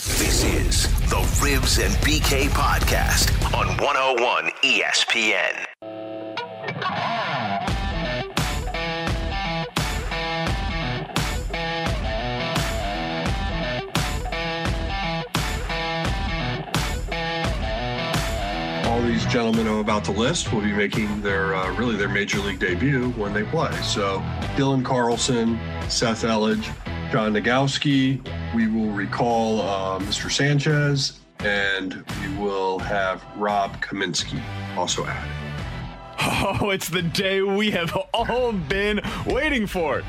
This is the Ribs and BK podcast on 101 ESPN. All these gentlemen I'm about to list will be making their major league debut when they play. So Dylan Carlson, Seth Elledge, John Nagowski, we will recall Mr. Sanchez, and we will have Rob Kaminsky also added. Oh, it's the day we have all been waiting for.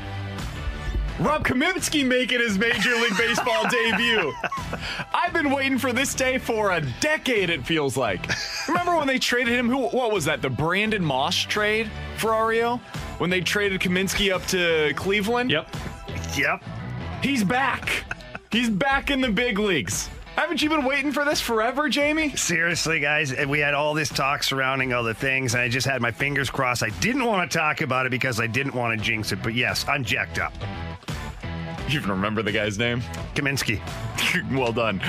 Rob Kaminsky making his Major League Baseball debut. I've been waiting for this day for a decade, it feels like. Remember when they traded him? What was that, the Brandon Moss trade for Ario? When they traded Kaminsky up to Cleveland? Yep. He's back. He's back in the big leagues. Haven't you been waiting for this forever, Jamie? Seriously, guys, we had all this talk surrounding other things, and I just had my fingers crossed. I didn't want to talk about it because I didn't want to jinx it, but yes, I'm jacked up. You even remember the guy's name? Kaminsky. Well done.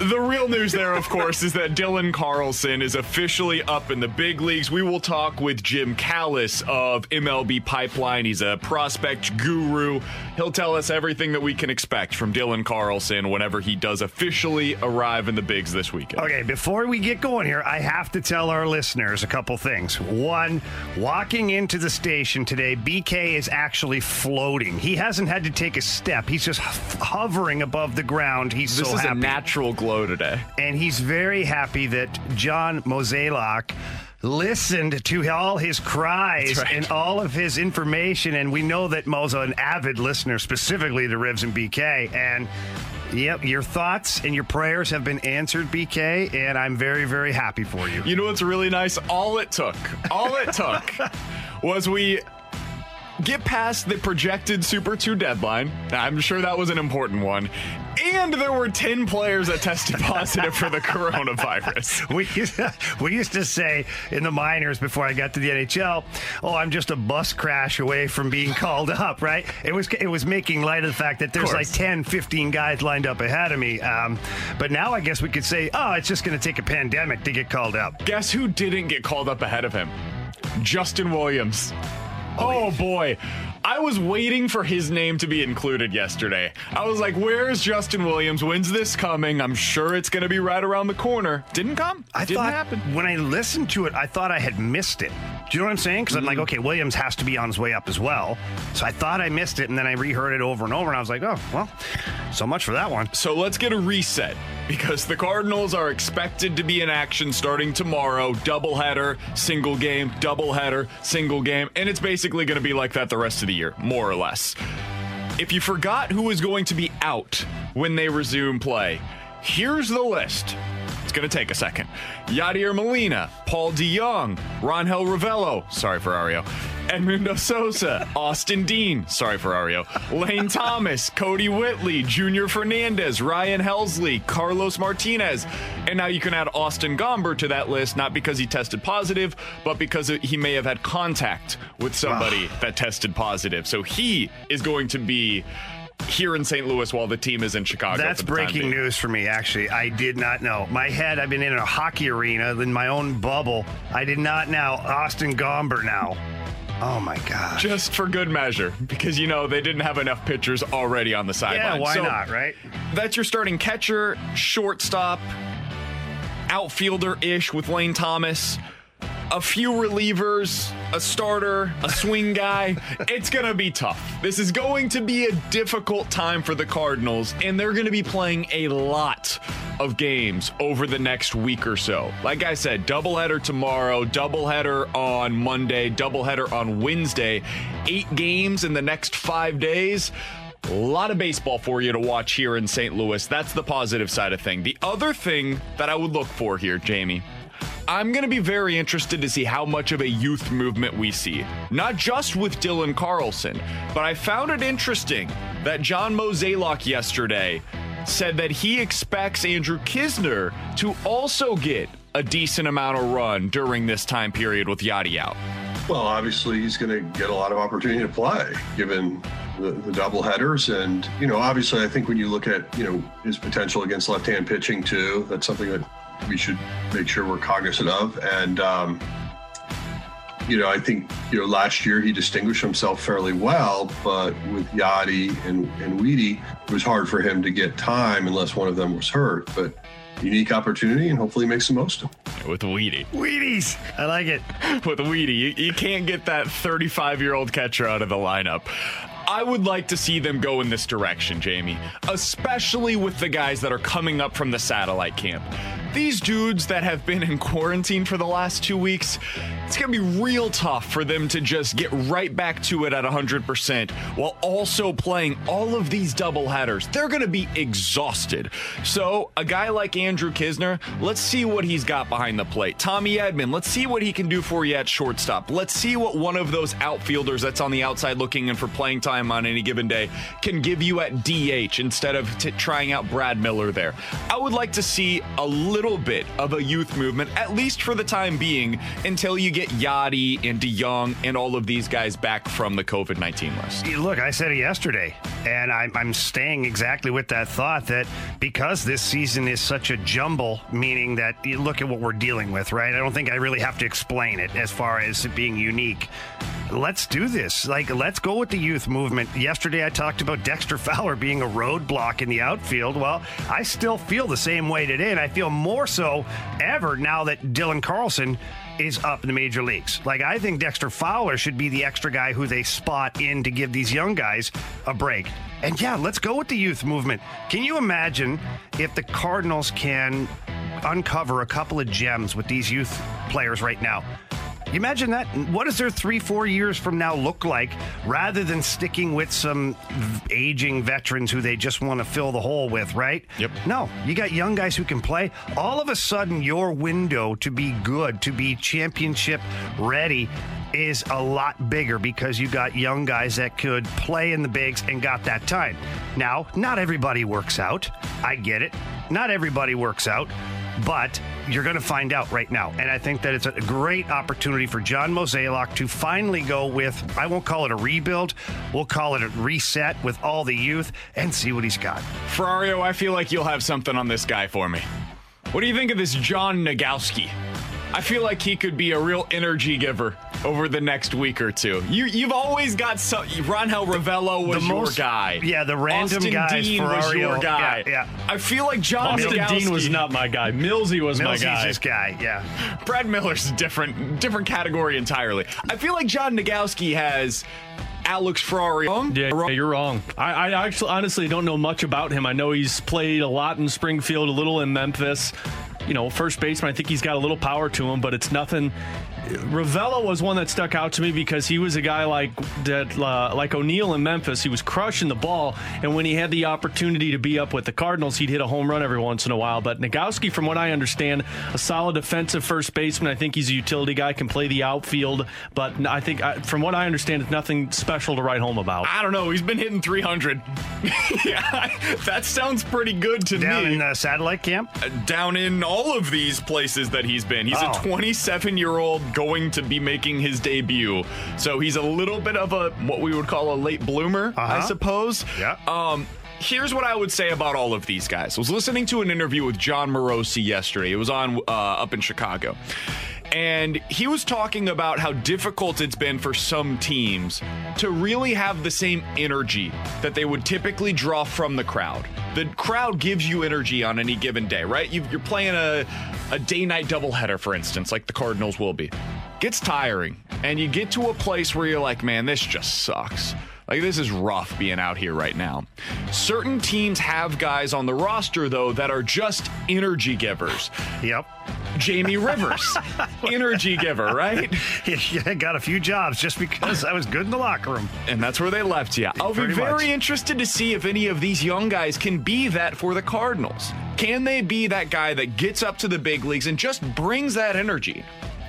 The real news there, of course, is that Dylan Carlson is officially up in the big leagues. We will talk with Jim Callis of MLB Pipeline. He's a prospect guru. He'll tell us everything that we can expect from Dylan Carlson whenever he does officially arrive in the bigs this weekend. Okay, before we get going here, I have to tell our listeners a couple things. One, walking into the station today, BK is actually floating. He hasn't had to take a step. He's just hovering above the ground. He's so happy. This is a natural glow today. And he's very happy that John Mozeliak listened to all his cries and all of his information. And we know that Mo's an avid listener, specifically to Ribs and BK. And yep, your thoughts and your prayers have been answered, BK, and I'm very, very happy for you. You know what's really nice? All it took was we get past the projected Super 2 deadline. I'm sure that was an important one. And there were 10 players that tested positive for the coronavirus. We used to say in the minors before I got to the NHL, oh, I'm just a bus crash away from being called up, right? It was making light of the fact that there's like 10, 15 guys lined up ahead of me. But now I guess we could say, oh, it's just going to take a pandemic to get called up. Guess who didn't get called up ahead of him? Justin Williams. Oh, boy. I was waiting for his name to be included yesterday. I was like, where is Justin Williams? When's this coming? I'm sure it's going to be right around the corner. Didn't come. Didn't happen. When I listened to it, I thought I had missed it. Do you know what I'm saying? Because I'm like, okay, Williams has to be on his way up as well. So I thought I missed it, and then I reheard it over and over, and I was like, oh, well, so much for that one. So let's get a reset, because the Cardinals are expected to be in action starting tomorrow. Doubleheader, single game, doubleheader, single game. And it's basically going to be like that the rest of the year, more or less. If you forgot who is going to be out when they resume play, here's the list. It's going to take a second. Yadier Molina, Paul DeYoung, Ronel Ravelo, sorry for Ario, Edmundo Sosa, Austin Dean, sorry for Ario, Lane Thomas, Cody Whitley, Junior Fernandez, Ryan Helsley, Carlos Martinez. And now you can add Austin Gomber to that list, not because he tested positive, but because he may have had contact with somebody that tested positive. So he is going to be here in St. Louis while the team is in Chicago. That's breaking news for me, actually. I did not know. My head, I've been in a hockey arena in my own bubble. I did not know. Austin Gomber now. Oh, my God. Just for good measure, because, you know, they didn't have enough pitchers already on the sideline. Yeah, why not, right? That's your starting catcher, shortstop, outfielder-ish with Lane Thomas, a few relievers, a starter, a swing guy. It's going to be tough. This is going to be a difficult time for the Cardinals, and they're going to be playing a lot of games over the next week or so. Like I said, doubleheader tomorrow, doubleheader on Monday, doubleheader on Wednesday. 8 games in the next 5 days. A lot of baseball for you to watch here in St. Louis. That's the positive side of thing. The other thing that I would look for here, Jamie, I'm going to be very interested to see how much of a youth movement we see, not just with Dylan Carlson, but I found it interesting that John Mozeliak yesterday said that he expects Andrew Kisner to also get a decent amount of run during this time period with Yadi out. Well, obviously, he's going to get a lot of opportunity to play, given the double headers. And, you know, obviously, I think when you look at, you know, his potential against left-hand pitching, too, that's something that we should make sure we're cognizant of. And, you know, I think, you know, last year he distinguished himself fairly well, but with Yadi and Weedy, it was hard for him to get time unless one of them was hurt. But unique opportunity, and hopefully he makes the most of it. With Weedy. Wheaties! I like it. With Weedy. You can't get that 35-year-old catcher out of the lineup. I would like to see them go in this direction, Jamie, especially with the guys that are coming up from the satellite camp. These dudes that have been in quarantine for the last 2 weeks, it's going to be real tough for them to just get right back to it at 100% while also playing all of these doubleheaders. They're going to be exhausted. So a guy like Andrew Kisner, let's see what he's got behind the plate. Tommy Edman, let's see what he can do for you at shortstop. Let's see what one of those outfielders that's on the outside looking in for playing time on any given day can give you at DH instead of trying out Brad Miller there. I would like to see a little bit of a youth movement, at least for the time being, until you get Yadi and DeYoung and all of these guys back from the COVID-19 list. Look, I said it yesterday, and I'm staying exactly with that thought that because this season is such a jumble, meaning that you look at what we're dealing with, right? I don't think I really have to explain it as far as it being unique. Let's do this. Like, let's go with the youth movement. Yesterday, I talked about Dexter Fowler being a roadblock in the outfield. Well, I still feel the same way today, and I feel more so ever now that Dylan Carlson is up in the major leagues. Like, I think Dexter Fowler should be the extra guy who they spot in to give these young guys a break. And yeah, let's go with the youth movement. Can you imagine if the Cardinals can uncover a couple of gems with these youth players right now? You imagine that? What does their 3-4 years from now look like rather than sticking with some aging veterans who they just want to fill the hole with, right? Yep. No, you got young guys who can play. All of a sudden, your window to be good, to be championship ready, is a lot bigger because you got young guys that could play in the bigs and got that time. Now, not everybody works out. I get it. Not everybody works out. But you're going to find out right now. And I think that it's a great opportunity for John Mozeliak to finally go with, I won't call it a rebuild, we'll call it a reset with all the youth and see what he's got. Ferrario, I feel like you'll have something on this guy for me. What do you think of this John Nagowski? I feel like he could be a real energy giver over the next week or two. You've always got some. Ronel Ravelo was your guy. Yeah, the random Austin guys. Dean was your guy. Yeah. I feel like John Austin Nagowski, Dean was not my guy. Millsy was my guy. Millsy's his guy. Yeah. Brad Miller's a different category entirely. I feel like John Nagowski has Alex Ferrario. Yeah, you're wrong. I actually honestly don't know much about him. I know he's played a lot in Springfield, a little in Memphis. You know, first baseman, I think he's got a little power to him, but it's nothing. Ravelo was one that stuck out to me because he was a guy like that, like O'Neill in Memphis. He was crushing the ball, and when he had the opportunity to be up with the Cardinals, he'd hit a home run every once in a while. But Nagowski, from what I understand, a solid defensive first baseman. I think he's a utility guy, can play the outfield, but I think, from what I understand, it's nothing special to write home about. I don't know. He's been hitting 300. Yeah, that sounds pretty good to me. Down in satellite camp? Down in all of these places that he's been. He's a 27-year-old going to be making his debut. So he's a little bit of a, what we would call a late bloomer, I suppose. Yeah. Here's what I would say about all of these guys. I was listening to an interview with John Morosi yesterday. It was on up in Chicago. And he was talking about how difficult it's been for some teams to really have the same energy that they would typically draw from the crowd. The crowd gives you energy on any given day, right? You're playing a day-night doubleheader, for instance, like the Cardinals will be. Gets tiring, and you get to a place where you're like, man, this just sucks. Like, this is rough being out here right now. Certain teams have guys on the roster, though, that are just energy givers. Yep. Jamie Rivers, energy giver, right? Yeah, got a few jobs just because I was good in the locker room. And that's where they left you. I'll be very interested to see if any of these young guys can be that for the Cardinals. Can they be that guy that gets up to the big leagues and just brings that energy?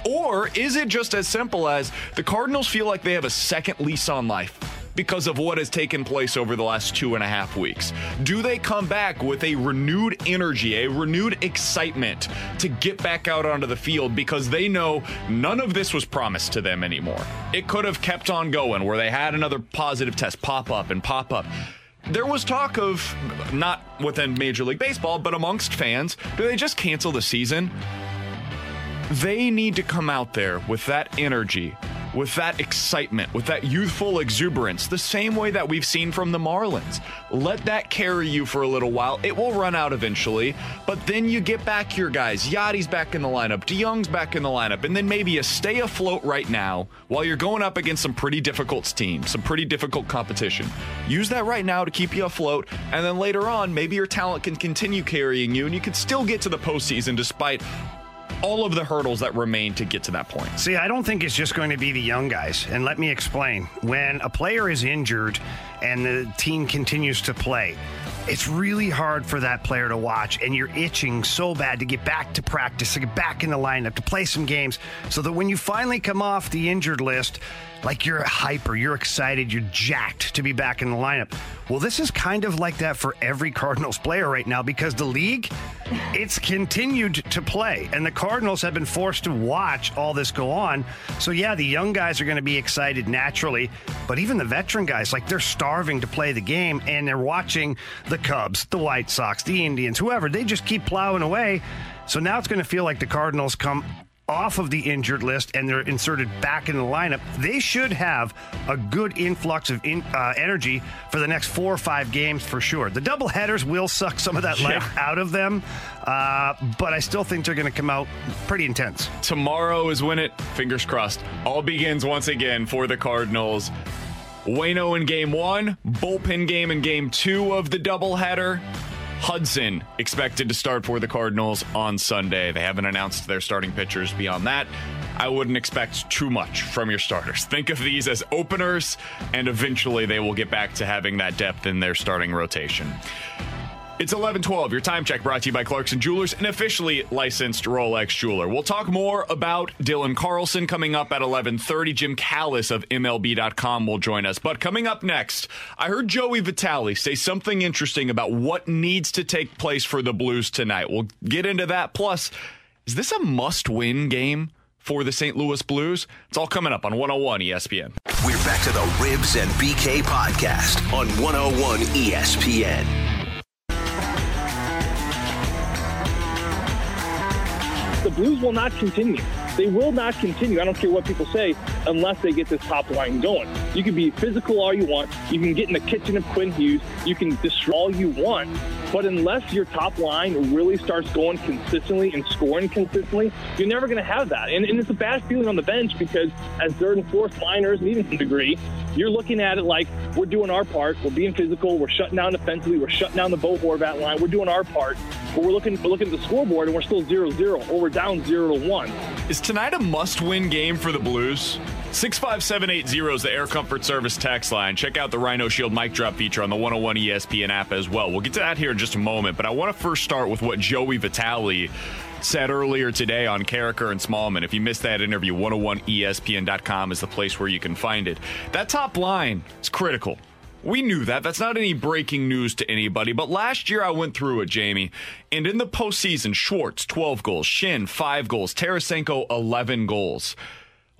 Or is it just as simple as the Cardinals feel like they have a second lease on life because of what has taken place over the last 2.5 weeks? Do they come back with a renewed energy, a renewed excitement to get back out onto the field because they know none of this was promised to them anymore? It could have kept on going where they had another positive test pop up and pop up. There was talk of, not within Major League Baseball, but amongst fans, do they just cancel the season? They need to come out there with that energy, with that excitement, with that youthful exuberance, the same way that we've seen from the Marlins. Let that carry you for a little while. It will run out eventually, but then you get back your guys. Yadier's back in the lineup. DeYoung's back in the lineup. And then maybe you stay afloat right now while you're going up against some pretty difficult teams, some pretty difficult competition. Use that right now to keep you afloat. And then later on, maybe your talent can continue carrying you and you can still get to the postseason despite all of the hurdles that remain to get to that point. See, I don't think it's just going to be the young guys. And let me explain. When a player is injured and the team continues to play, it's really hard for that player to watch, and you're itching so bad to get back to practice, to get back in the lineup, to play some games, so that when you finally come off the injured list, like, you're hyper, you're excited, you're jacked to be back in the lineup. Well, this is kind of like that for every Cardinals player right now, because the league, it's continued to play, and the Cardinals have been forced to watch all this go on. So yeah, the young guys are going to be excited naturally, but even the veteran guys, like, they're starving to play the game, and they're watching the Cubs, the White Sox, the Indians, whoever. They just keep plowing away. So now it's going to feel like the Cardinals come off of the injured list and they're inserted back in the lineup. They should have a good influx of energy for the next 4 or 5 games for sure. The doubleheaders will suck some of that life out of them, but I still think they're going to come out pretty intense. Tomorrow is when it, fingers crossed, all begins once again for the Cardinals. Waino in game 1, bullpen game in game 2 of the doubleheader. Hudson expected to start for the Cardinals on Sunday. They haven't announced their starting pitchers beyond that. I wouldn't expect too much from your starters. Think of these as openers, and eventually they will get back to having that depth in their starting rotation. It's 11:12, your time check brought to you by Clarkson Jewelers, an officially licensed Rolex jeweler. We'll talk more about Dylan Carlson coming up at 11:30. Jim Callis of MLB.com will join us. But coming up next, I heard Joey Vitale say something interesting about what needs to take place for the Blues tonight. We'll get into that. Plus, is this a must-win game for the St. Louis Blues? It's all coming up on 101 ESPN. We're back to the Ribs and BK podcast on 101 ESPN. The Blues will not continue. They will not continue. I don't care what people say, unless they get this top line going. You can be physical all you want. You can get in the kitchen of Quinn Hughes. You can destroy all you want. But unless your top line really starts going consistently and scoring consistently, you're never going to have that. And it's a bad feeling on the bench, because as third and fourth liners, and even to a degree, you're looking at it like, we're doing our part. We're being physical. We're shutting down defensively. We're shutting down the Bo Horvat line. We're doing our part. But we're looking at the scoreboard, and we're still 0-0, or we're down 0-1. Is tonight a must-win game for the Blues? 65780 is the Air Comfort Service text line. Check out the Rhino Shield mic drop feature on the 101 ESPN app as well. We'll get to that here in just a moment, but I want to first start with what Joey Vitale said earlier today on Carriker and Smallman. If you missed that interview, 101ESPN.com is the place where you can find it. That top line is critical. We knew that. That's not any breaking news to anybody. But last year I went through it, Jamie. And in the postseason, Schwartz, 12 goals. Schinn, 5 goals. Tarasenko, 11 goals.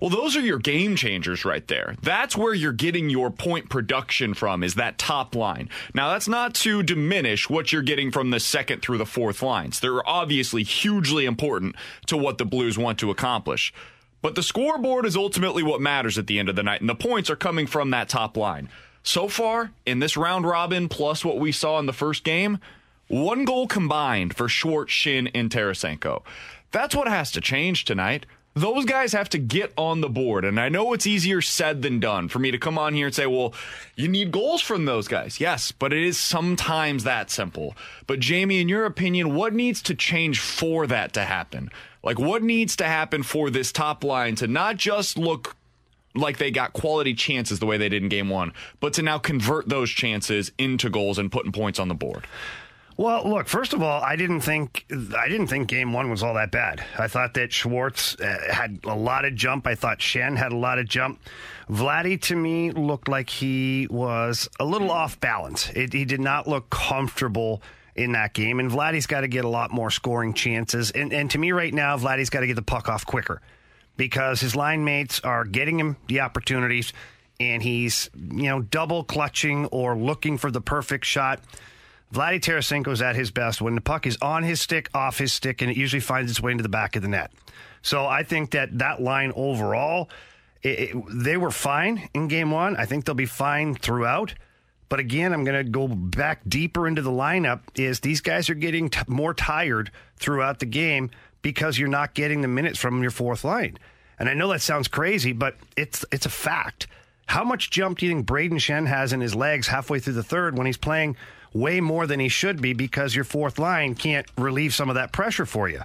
Well, those are your game changers right there. That's where you're getting your point production from, is that top line. Now, that's not to diminish what you're getting from the second through the fourth lines. They're obviously hugely important to what the Blues want to accomplish. But the scoreboard is ultimately what matters at the end of the night, and the points are coming from that top line. So far, in this round robin, plus what we saw in the first game, one goal combined for Schwartz, Schenn, and Tarasenko. That's what has to change tonight. Those guys have to get on the board, and I know it's easier said than done for me to come on here and say, well, you need goals from those guys. Yes, but it is sometimes that simple. But Jamie, in your opinion, what needs to change for that to happen? Like, what needs to happen for this top line to not just look like they got quality chances the way they did in game one, but to now convert those chances into goals and putting points on the board? Well, look, first of all, I didn't think game one was all that bad. I thought that Schwartz had a lot of jump. I thought Schenn had a lot of jump. Vladdy, to me, looked like he was a little off balance. He did not look comfortable in that game. And Vladdy's got to get a lot more scoring chances. And to me right now, Vladdy's got to get the puck off quicker because his line mates are getting him the opportunities. And he's, double clutching or looking for the perfect shot. Vladimir Tarasenko is at his best when the puck is on his stick, off his stick, and it usually finds its way into the back of the net. So I think that line overall, they were fine in game one. I think they'll be fine throughout. But again, I'm going to go back deeper into the lineup, is these guys are getting more tired throughout the game because you're not getting the minutes from your fourth line. And I know that sounds crazy, but it's a fact. How much jump do you think Brayden Schenn has in his legs halfway through the third when he's playing way more than he should be because your fourth line can't relieve some of that pressure for you?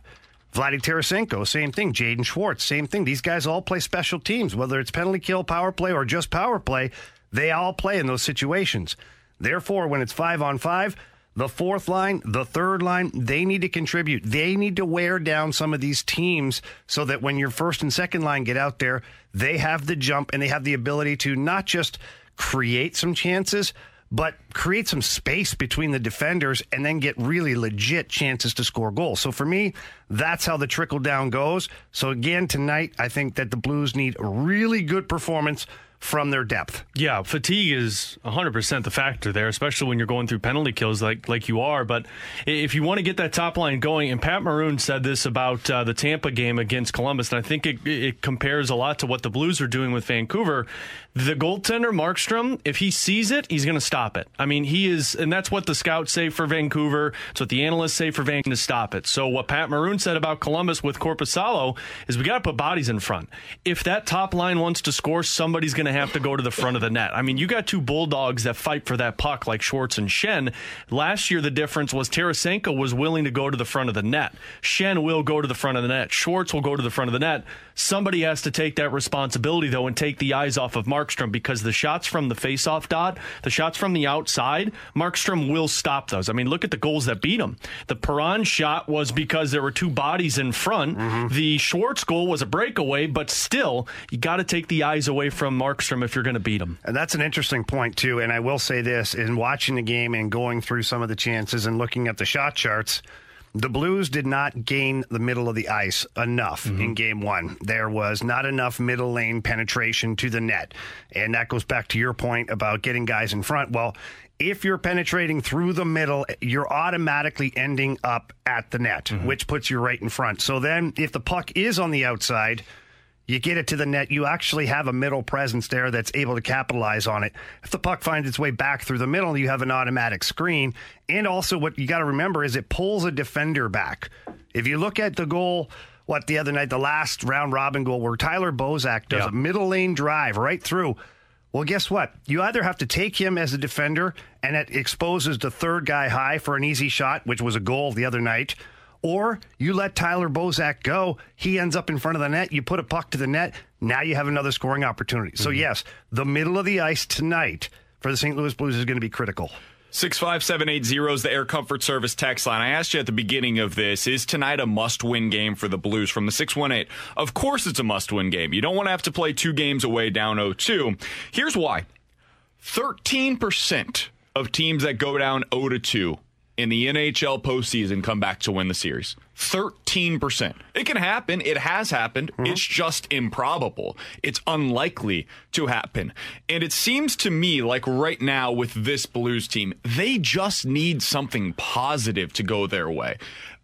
Vladimir Tarasenko, same thing. Jaden Schwartz, same thing. These guys all play special teams, whether it's penalty kill, power play, or just power play. They all play in those situations. Therefore, when it's 5-on-5, the fourth line, the third line, they need to contribute. They need to wear down some of these teams so that when your first and second line get out there, they have the jump and they have the ability to not just create some chances, but create some space between the defenders and then get really legit chances to score goals. So for me, that's how the trickle down goes. So again, tonight, I think that the Blues need a really good performance from their depth. Yeah, fatigue is 100% the factor there, especially when you're going through penalty kills like you are. But if you want to get that top line going, and Pat Maroon said this about the Tampa game against Columbus, and I think it compares a lot to what the Blues are doing with Vancouver. The goaltender, Markstrom, if he sees it, he's going to stop it. I mean, he is, and that's what the scouts say for Vancouver. It's what the analysts say for Vancouver, to stop it. So what Pat Maroon said about Columbus with Korpisalo is we got to put bodies in front. If that top line wants to score, somebody's going to have to go to the front of the net. I mean, you got two bulldogs that fight for that puck like Schwartz and Schenn. Last year, the difference was Tarasenko was willing to go to the front of the net. Schenn will go to the front of the net. Schwartz will go to the front of the net. Somebody has to take that responsibility, though, and take the eyes off of Markstrom, because the shots from the faceoff dot, the shots from the outside, Markstrom will stop those. I mean, look at the goals that beat him. The Perron shot was because there were two bodies in front. Mm-hmm. The Schwartz goal was a breakaway, but still, you got to take the eyes away from Markstrom if you're going to beat him. And that's an interesting point, too, and I will say this, in watching the game and going through some of the chances and looking at the shot charts, the Blues did not gain the middle of the ice enough in game one. There was not enough middle lane penetration to the net. And that goes back to your point about getting guys in front. Well, if you're penetrating through the middle, you're automatically ending up at the net, which puts you right in front. So then if the puck is on the outside, you get it to the net, you actually have a middle presence there that's able to capitalize on it. If the puck finds its way back through the middle, you have an automatic screen. And also what you got to remember is it pulls a defender back. If you look at the goal, the other night, the last round robin goal where Tyler Bozak does a middle lane drive right through. Well, guess what? You either have to take him as a defender and it exposes the third guy high for an easy shot, which was a goal the other night, or you let Tyler Bozak go, he ends up in front of the net, you put a puck to the net, now you have another scoring opportunity. So yes, the middle of the ice tonight for the St. Louis Blues is going to be critical. 65780 is the Air Comfort Service text line. I asked you at the beginning of this, is tonight a must-win game for the Blues? From the 618, of course it's a must-win game. You don't want to have to play two games away down 0-2. Here's why. 13% of teams that go down 0-2 in the NHL postseason come back to win the series. 13%. It can happen. It has happened. Mm-hmm. It's just improbable. It's unlikely to happen. And it seems to me like right now with this Blues team, they just need something positive to go their way.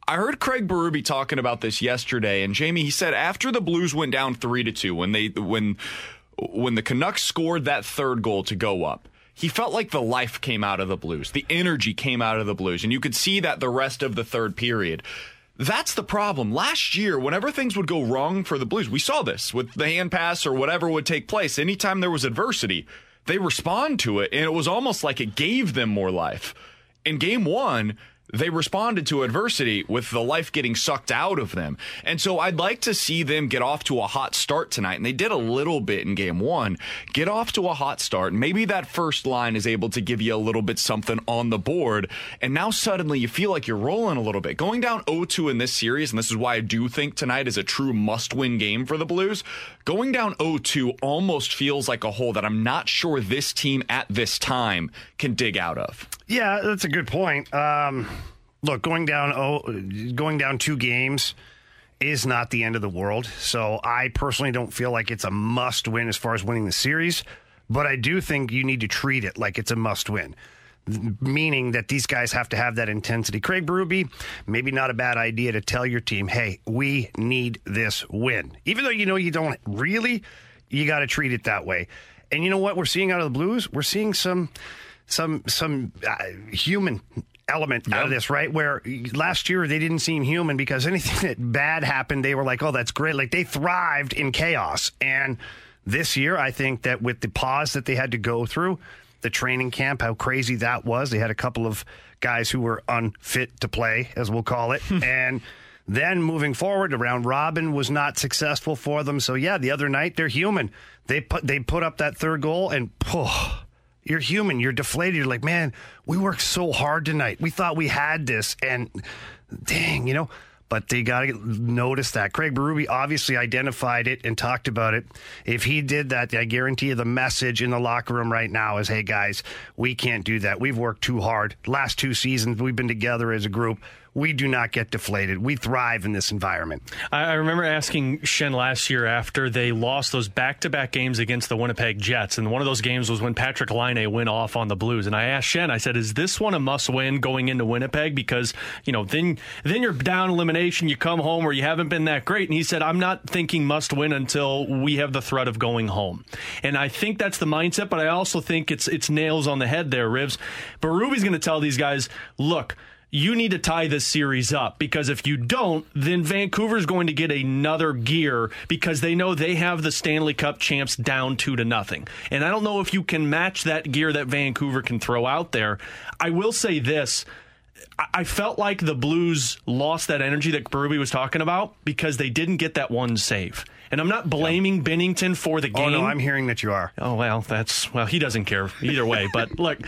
I heard Craig Berube talking about this yesterday, and Jamie, he said after the Blues went down 3-2, when the Canucks scored that third goal to go up, he felt like the life came out of the Blues. The energy came out of the Blues, and you could see that the rest of the third period. That's the problem. Last year, whenever things would go wrong for the Blues, we saw this with the hand pass or whatever would take place. Anytime there was adversity, they respond to it, and it was almost like it gave them more life. In game one, they responded to adversity with the life getting sucked out of them. And so I'd like to see them get off to a hot start tonight. And they did a little bit in game one. Get off to a hot start. Maybe that first line is able to give you a little bit something on the board. And now suddenly you feel like you're rolling a little bit. Going down 0-2 in this series, and this is why I do think tonight is a true must-win game for the Blues, going down 0-2 almost feels like a hole that I'm not sure this team at this time can dig out of. Yeah, that's a good point. Look, going down two games is not the end of the world. So I personally don't feel like it's a must win as far as winning the series, but I do think you need to treat it like it's a must win, meaning that these guys have to have that intensity. Craig Berube, maybe not a bad idea to tell your team, hey, we need this win. Even though you know you don't really, you got to treat it that way. And you know what we're seeing out of the Blues? We're seeing some human element out of this, right? Where last year they didn't seem human because anything that bad happened, they were like, oh, that's great. Like they thrived in chaos. And this year, I think that with the pause that they had to go through, the training camp, how crazy that was. They had a couple of guys who were unfit to play, as we'll call it. And then moving forward, the round robin was not successful for them. So yeah, the other night, they're human. They put up that third goal and you're human. You're deflated. You're like, man, we worked so hard tonight. We thought we had this. And dang, you know, but they got to notice that. Craig Berube obviously identified it and talked about it. If he did that, I guarantee you the message in the locker room right now is, hey, guys, we can't do that. We've worked too hard. Last two seasons, we've been together as a group. We do not get deflated. We thrive in this environment. I remember asking Schenn last year after they lost those back-to-back games against the Winnipeg Jets, and one of those games was when Patrick Laine went off on the Blues. And I asked Schenn, I said, is this one a must-win going into Winnipeg? Because, you know, then you're down elimination, you come home where you haven't been that great. And he said, I'm not thinking must-win until we have the threat of going home. And I think that's the mindset, but I also think it's nails on the head there, Ribs. But Ruby's going to tell these guys, look, you need to tie this series up because if you don't, then Vancouver's going to get another gear because they know they have the Stanley Cup champs down 2-0. And I don't know if you can match that gear that Vancouver can throw out there. I will say this. I felt like the Blues lost that energy that Berube was talking about because they didn't get that one save. And I'm not blaming Binnington for the game. Oh, no, I'm hearing that you are. Oh, well, he doesn't care either way. But look,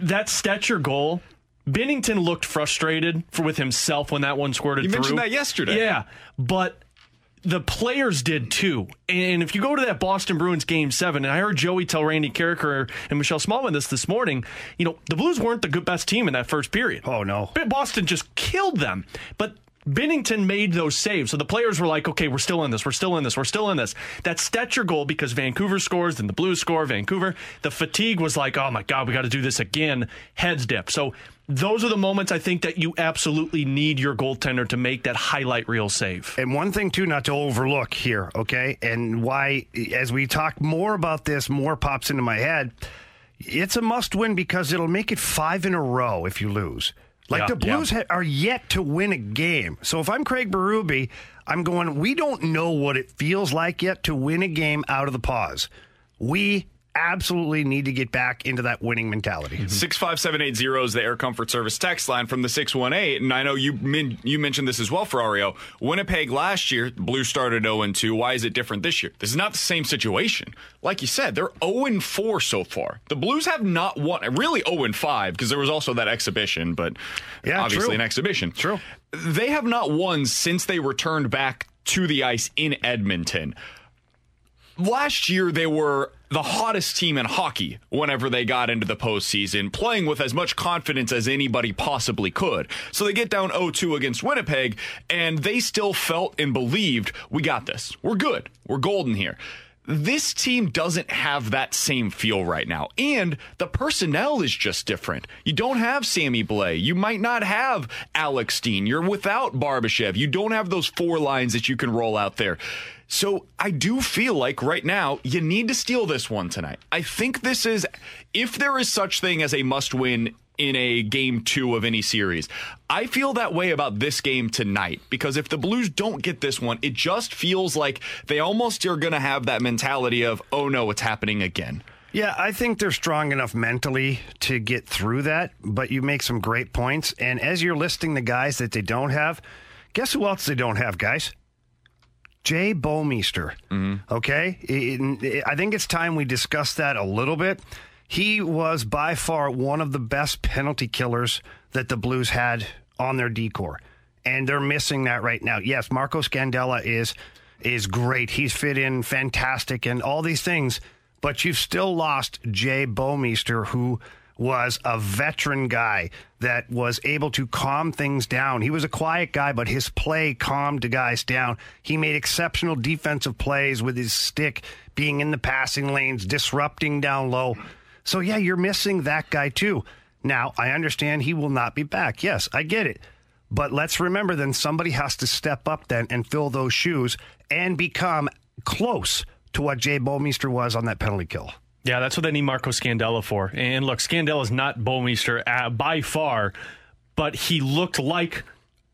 that Stetcher goal, Binnington looked frustrated with himself when that one squirted through. You mentioned that yesterday. Yeah, but the players did too. And if you go to that Boston Bruins Game 7, and I heard Joey tell Randy Carricker and Michelle Smallman this morning, you know, the Blues weren't the best team in that first period. Oh, no. Boston just killed them. But Binnington made those saves. So the players were like, okay, we're still in this. That Stetcher goal, because Vancouver scores, then the Blues score, Vancouver. The fatigue was like, oh, my God, we got to do this again. Heads dip. So those are the moments I think that you absolutely need your goaltender to make that highlight reel save. And one thing, too, not to overlook here, okay, and why, as we talk more about this, more pops into my head. It's a must-win because it'll make it 5 in a row if you lose. Like the Blues are yet to win a game. So if I'm Craig Berube, I'm going, we don't know what it feels like yet to win a game out of the pause. We absolutely need to get back into that winning mentality. Mm-hmm. 65780 is the Air Comfort Service text line from the 618. And I know you mentioned this as well, Ferrario. Winnipeg last year, the Blues started 0-2. Why is it different this year? This is not the same situation. Like you said, they're 0-4 so far. The Blues have not won, really 0-5, because there was also that exhibition, but obviously true. An exhibition. True. They have not won since they returned back to the ice in Edmonton. last year they were the hottest team in hockey whenever they got into the postseason, playing with as much confidence as anybody possibly could. So they get down 0-2 against Winnipeg, and they still felt and believed, we got this. We're good. We're golden here. This team doesn't have that same feel right now, and the personnel is just different. You don't have Sammy Blais. You might not have Alex Steen. You're without Barbashev. You don't have those four lines that you can roll out there. So I do feel like right now you need to steal this one tonight. I think this is, if there is such thing as a must-win in a game two of any series, I feel that way about this game tonight, because if the Blues don't get this one, it just feels like they almost are going to have that mentality of, oh no, it's happening again. Yeah, I think they're strong enough mentally to get through that, but you make some great points. And as you're listing the guys that they don't have, guess who else they don't have, guys? Jay Bomeister. Mm-hmm. Okay? I think it's time we discuss that a little bit. He was by far one of the best penalty killers that the Blues had on their decor, and they're missing that right now. Yes, Marco Scandella is great. He's fit in fantastic and all these things, but you've still lost Jay Bomeister, who was a veteran guy that was able to calm things down. He was a quiet guy, but his play calmed the guys down. He made exceptional defensive plays with his stick, being in the passing lanes, disrupting down low. So, yeah, you're missing that guy, too. Now, I understand he will not be back. Yes, I get it. But let's remember then somebody has to step up then and fill those shoes and become close to what Jay Bomeister was on that penalty kill. Yeah, that's what they need Marco Scandella for. And look, Scandella's not Bomeister by far, but he looked like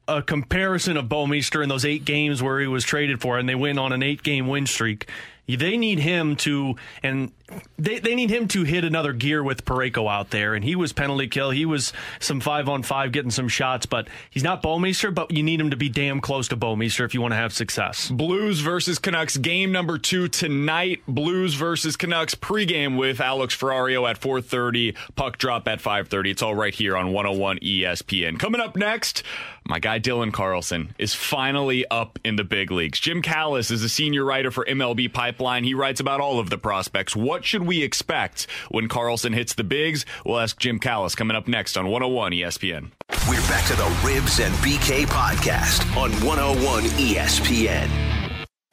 a comparison of Bomeister in those 8 games where he was traded for, and they went on an 8-game win streak. They need him to, and they need him to hit another gear with Parayko out there. And he was penalty kill. He was some 5-on-5 getting some shots, but he's not Bomeister, but you need him to be damn close to Bomeister if you want to have success. Blues versus Canucks, game number 2 tonight. Blues versus Canucks pregame with Alex Ferrario at 4:30, puck drop at 5:30. It's all right here on 101 ESPN. Coming up next, my guy Dylan Carlson is finally up in the big leagues. Jim Callis is a senior writer for MLB Pipeline. He writes about all of the prospects. What should we expect when Carlson hits the bigs? We'll ask Jim Callis coming up next on 101 ESPN. We're back to the Ribs and BK podcast on 101 ESPN.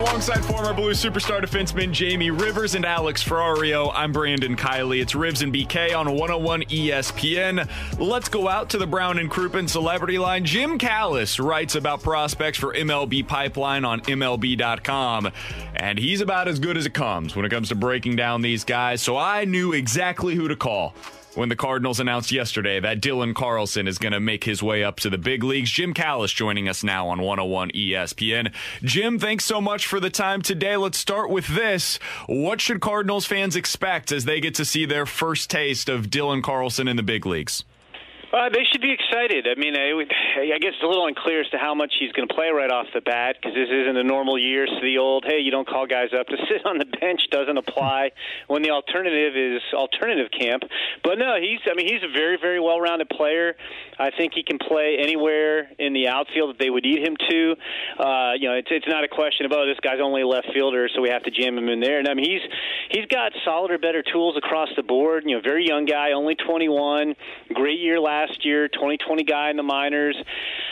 Alongside former Blues superstar defenseman Jamie Rivers and Alex Ferrario, I'm Brandon Kiley. It's Ribs and BK on 101 ESPN. Let's go out to the Brown and Crouppen celebrity line. Jim Callis writes about prospects for MLB Pipeline on MLB.com, and he's about as good as it comes when it comes to breaking down these guys, so I knew exactly who to call when the Cardinals announced yesterday that Dylan Carlson is going to make his way up to the big leagues. Jim Callis joining us now on 101 ESPN. Jim, thanks so much for the time today. Let's start with this. What should Cardinals fans expect as they get to see their first taste of Dylan Carlson in the big leagues? They should be excited. I mean, I guess it's a little unclear as to how much he's going to play right off the bat, because this isn't a normal year, so the old, hey, you don't call guys up to sit on the bench doesn't apply when the alternative is alternative camp. But no, he's a very, very well-rounded player. I think he can play anywhere in the outfield that they would need him to. It's not a question of, oh, this guy's only a left fielder, so we have to jam him in there. And I mean, he's got solid or better tools across the board. You know, very young guy, only 21, great year last year, 2020 guy in the minors.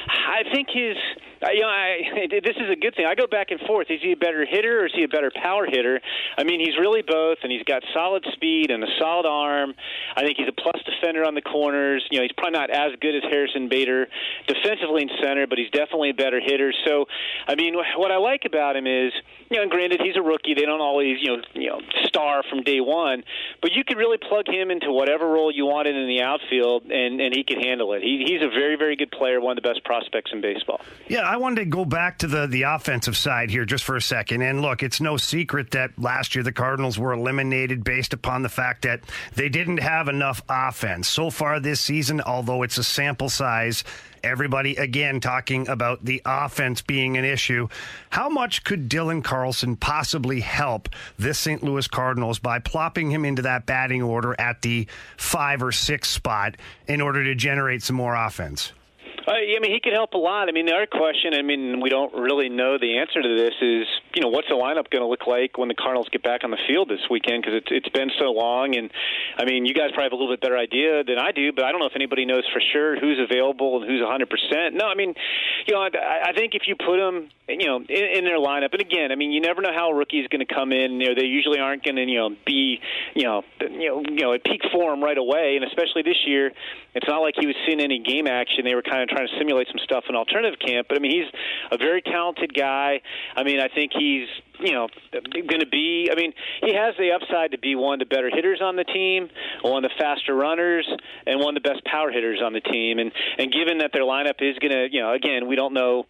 I think this is a good thing. I go back and forth. Is he a better hitter or is he a better power hitter? I mean, he's really both, and he's got solid speed and a solid arm. I think he's a plus defender on the corners. You know, he's probably not as good as Harrison Bader defensively in center, but he's definitely a better hitter. So, I mean, what I like about him is, you know, and granted, he's a rookie. They don't always, you know, star from day one, but you could really plug him into whatever role you wanted in the outfield, and he could handle it. He's a very, very good player, one of the best prospects in baseball. Yeah, I wanted to go back to the offensive side here just for a second. And look, it's no secret that last year the Cardinals were eliminated based upon the fact that they didn't have enough offense. So far this season, although it's a sample size, everybody, again, talking about the offense being an issue. How much could Dylan Carlson possibly help this St. Louis Cardinals by plopping him into that batting order at the 5 or 6 spot in order to generate some more offense? I mean, he could help a lot. I mean, the other question, we don't really know the answer to this is, you know, what's the lineup going to look like when the Cardinals get back on the field this weekend? Because it's been so long, and I mean, you guys probably have a little bit better idea than I do, but I don't know if anybody knows for sure who's available and who's 100%. No, I mean, you know, I think if you put them, you know, in their lineup, and again, I mean, you never know how a rookie is going to come in. You know, they usually aren't going to, you know, be, you know, at peak form right away, and especially this year, it's not like he was seeing any game action. They were kind of trying to simulate some stuff in alternative camp, but I mean, he's a very talented guy. I mean, I think he's, you know, going to be, I mean, he has the upside to be one of the better hitters on the team, one of the faster runners, and one of the best power hitters on the team. And given that their lineup is going to, you know, again, we don't know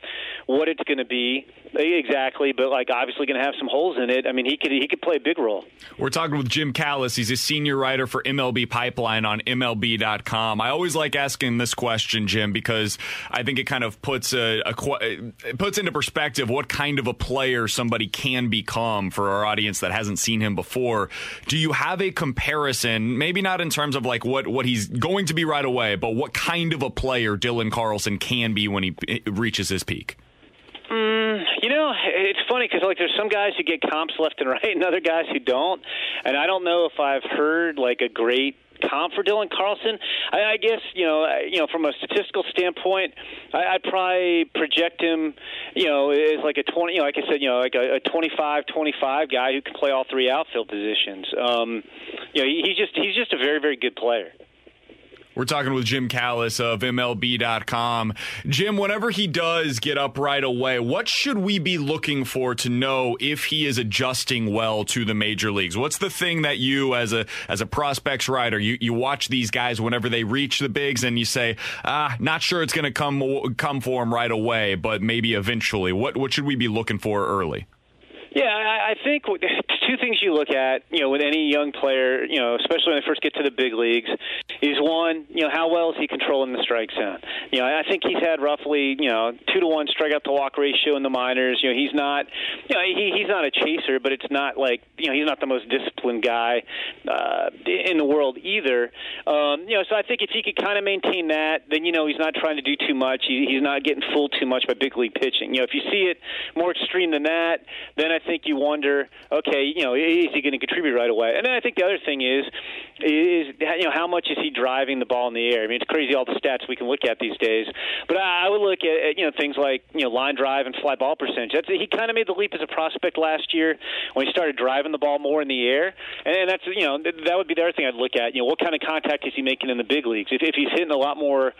what it's going to be exactly, but like obviously going to have some holes in it. I mean, he could play a big role. We're talking with Jim Callis. He's a senior writer for MLB Pipeline on MLB.com. I always like asking this question, Jim, because I think it kind of puts puts into perspective what kind of a player somebody can become for our audience that hasn't seen him before. Do you have a comparison, maybe not in terms of like what he's going to be right away, but what kind of a player Dylan Carlson can be when he reaches his peak? You know, it's funny because like there's some guys who get comps left and right and other guys who don't. And I don't know if I've heard like a great comp for Dylan Carlson. I guess, you know, from a statistical standpoint, I'd probably project him, you know, as like a 20, you know, like I said, you know, like a 25-25 guy who can play all three outfield positions. You know, he's just a very, very good player. We're talking with Jim Callis of MLB.com. Jim, whenever he does get up right away, what should we be looking for to know if he is adjusting well to the major leagues? What's the thing that you, as a prospects writer, you watch these guys whenever they reach the bigs and you say, not sure it's going to come for him right away, but maybe eventually. What should we be looking for early? Yeah, I think two things you look at, you know, with any young player, you know, especially when they first get to the big leagues, is one, you know, how well is he controlling the strike zone? You know, I think he's had roughly, you know, 2-to-1 strikeout to walk ratio in the minors. You know, he's not, you know, he's not a chaser, but it's not like, you know, he's not the most disciplined guy in the world either. You know, so I think if he could kind of maintain that, then you know he's not trying to do too much. He's not getting fooled too much by big league pitching. You know, if you see it more extreme than that, then I think you wonder, okay, you know, is he going to contribute right away? And then I think the other thing is, you know, how much is he driving the ball in the air? I mean, it's crazy all the stats we can look at these days. But I would look at, you know, things like, you know, line drive and fly ball percentage. He kind of made the leap as a prospect last year when he started driving the ball more in the air. And that's, you know, that would be the other thing I'd look at. You know, what kind of contact is he making in the big leagues? If he's hitting a lot more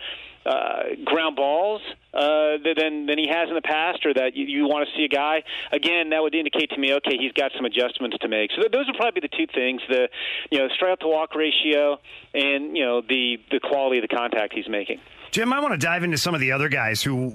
ground balls than he has in the past, or that you want to see a guy, again, that would indicate to me, okay, he's got some adjustments to make. So those would probably be the two things, the, you know, strikeout to walk ratio and, you know, the quality of the contact he's making. Jim, I want to dive into some of the other guys who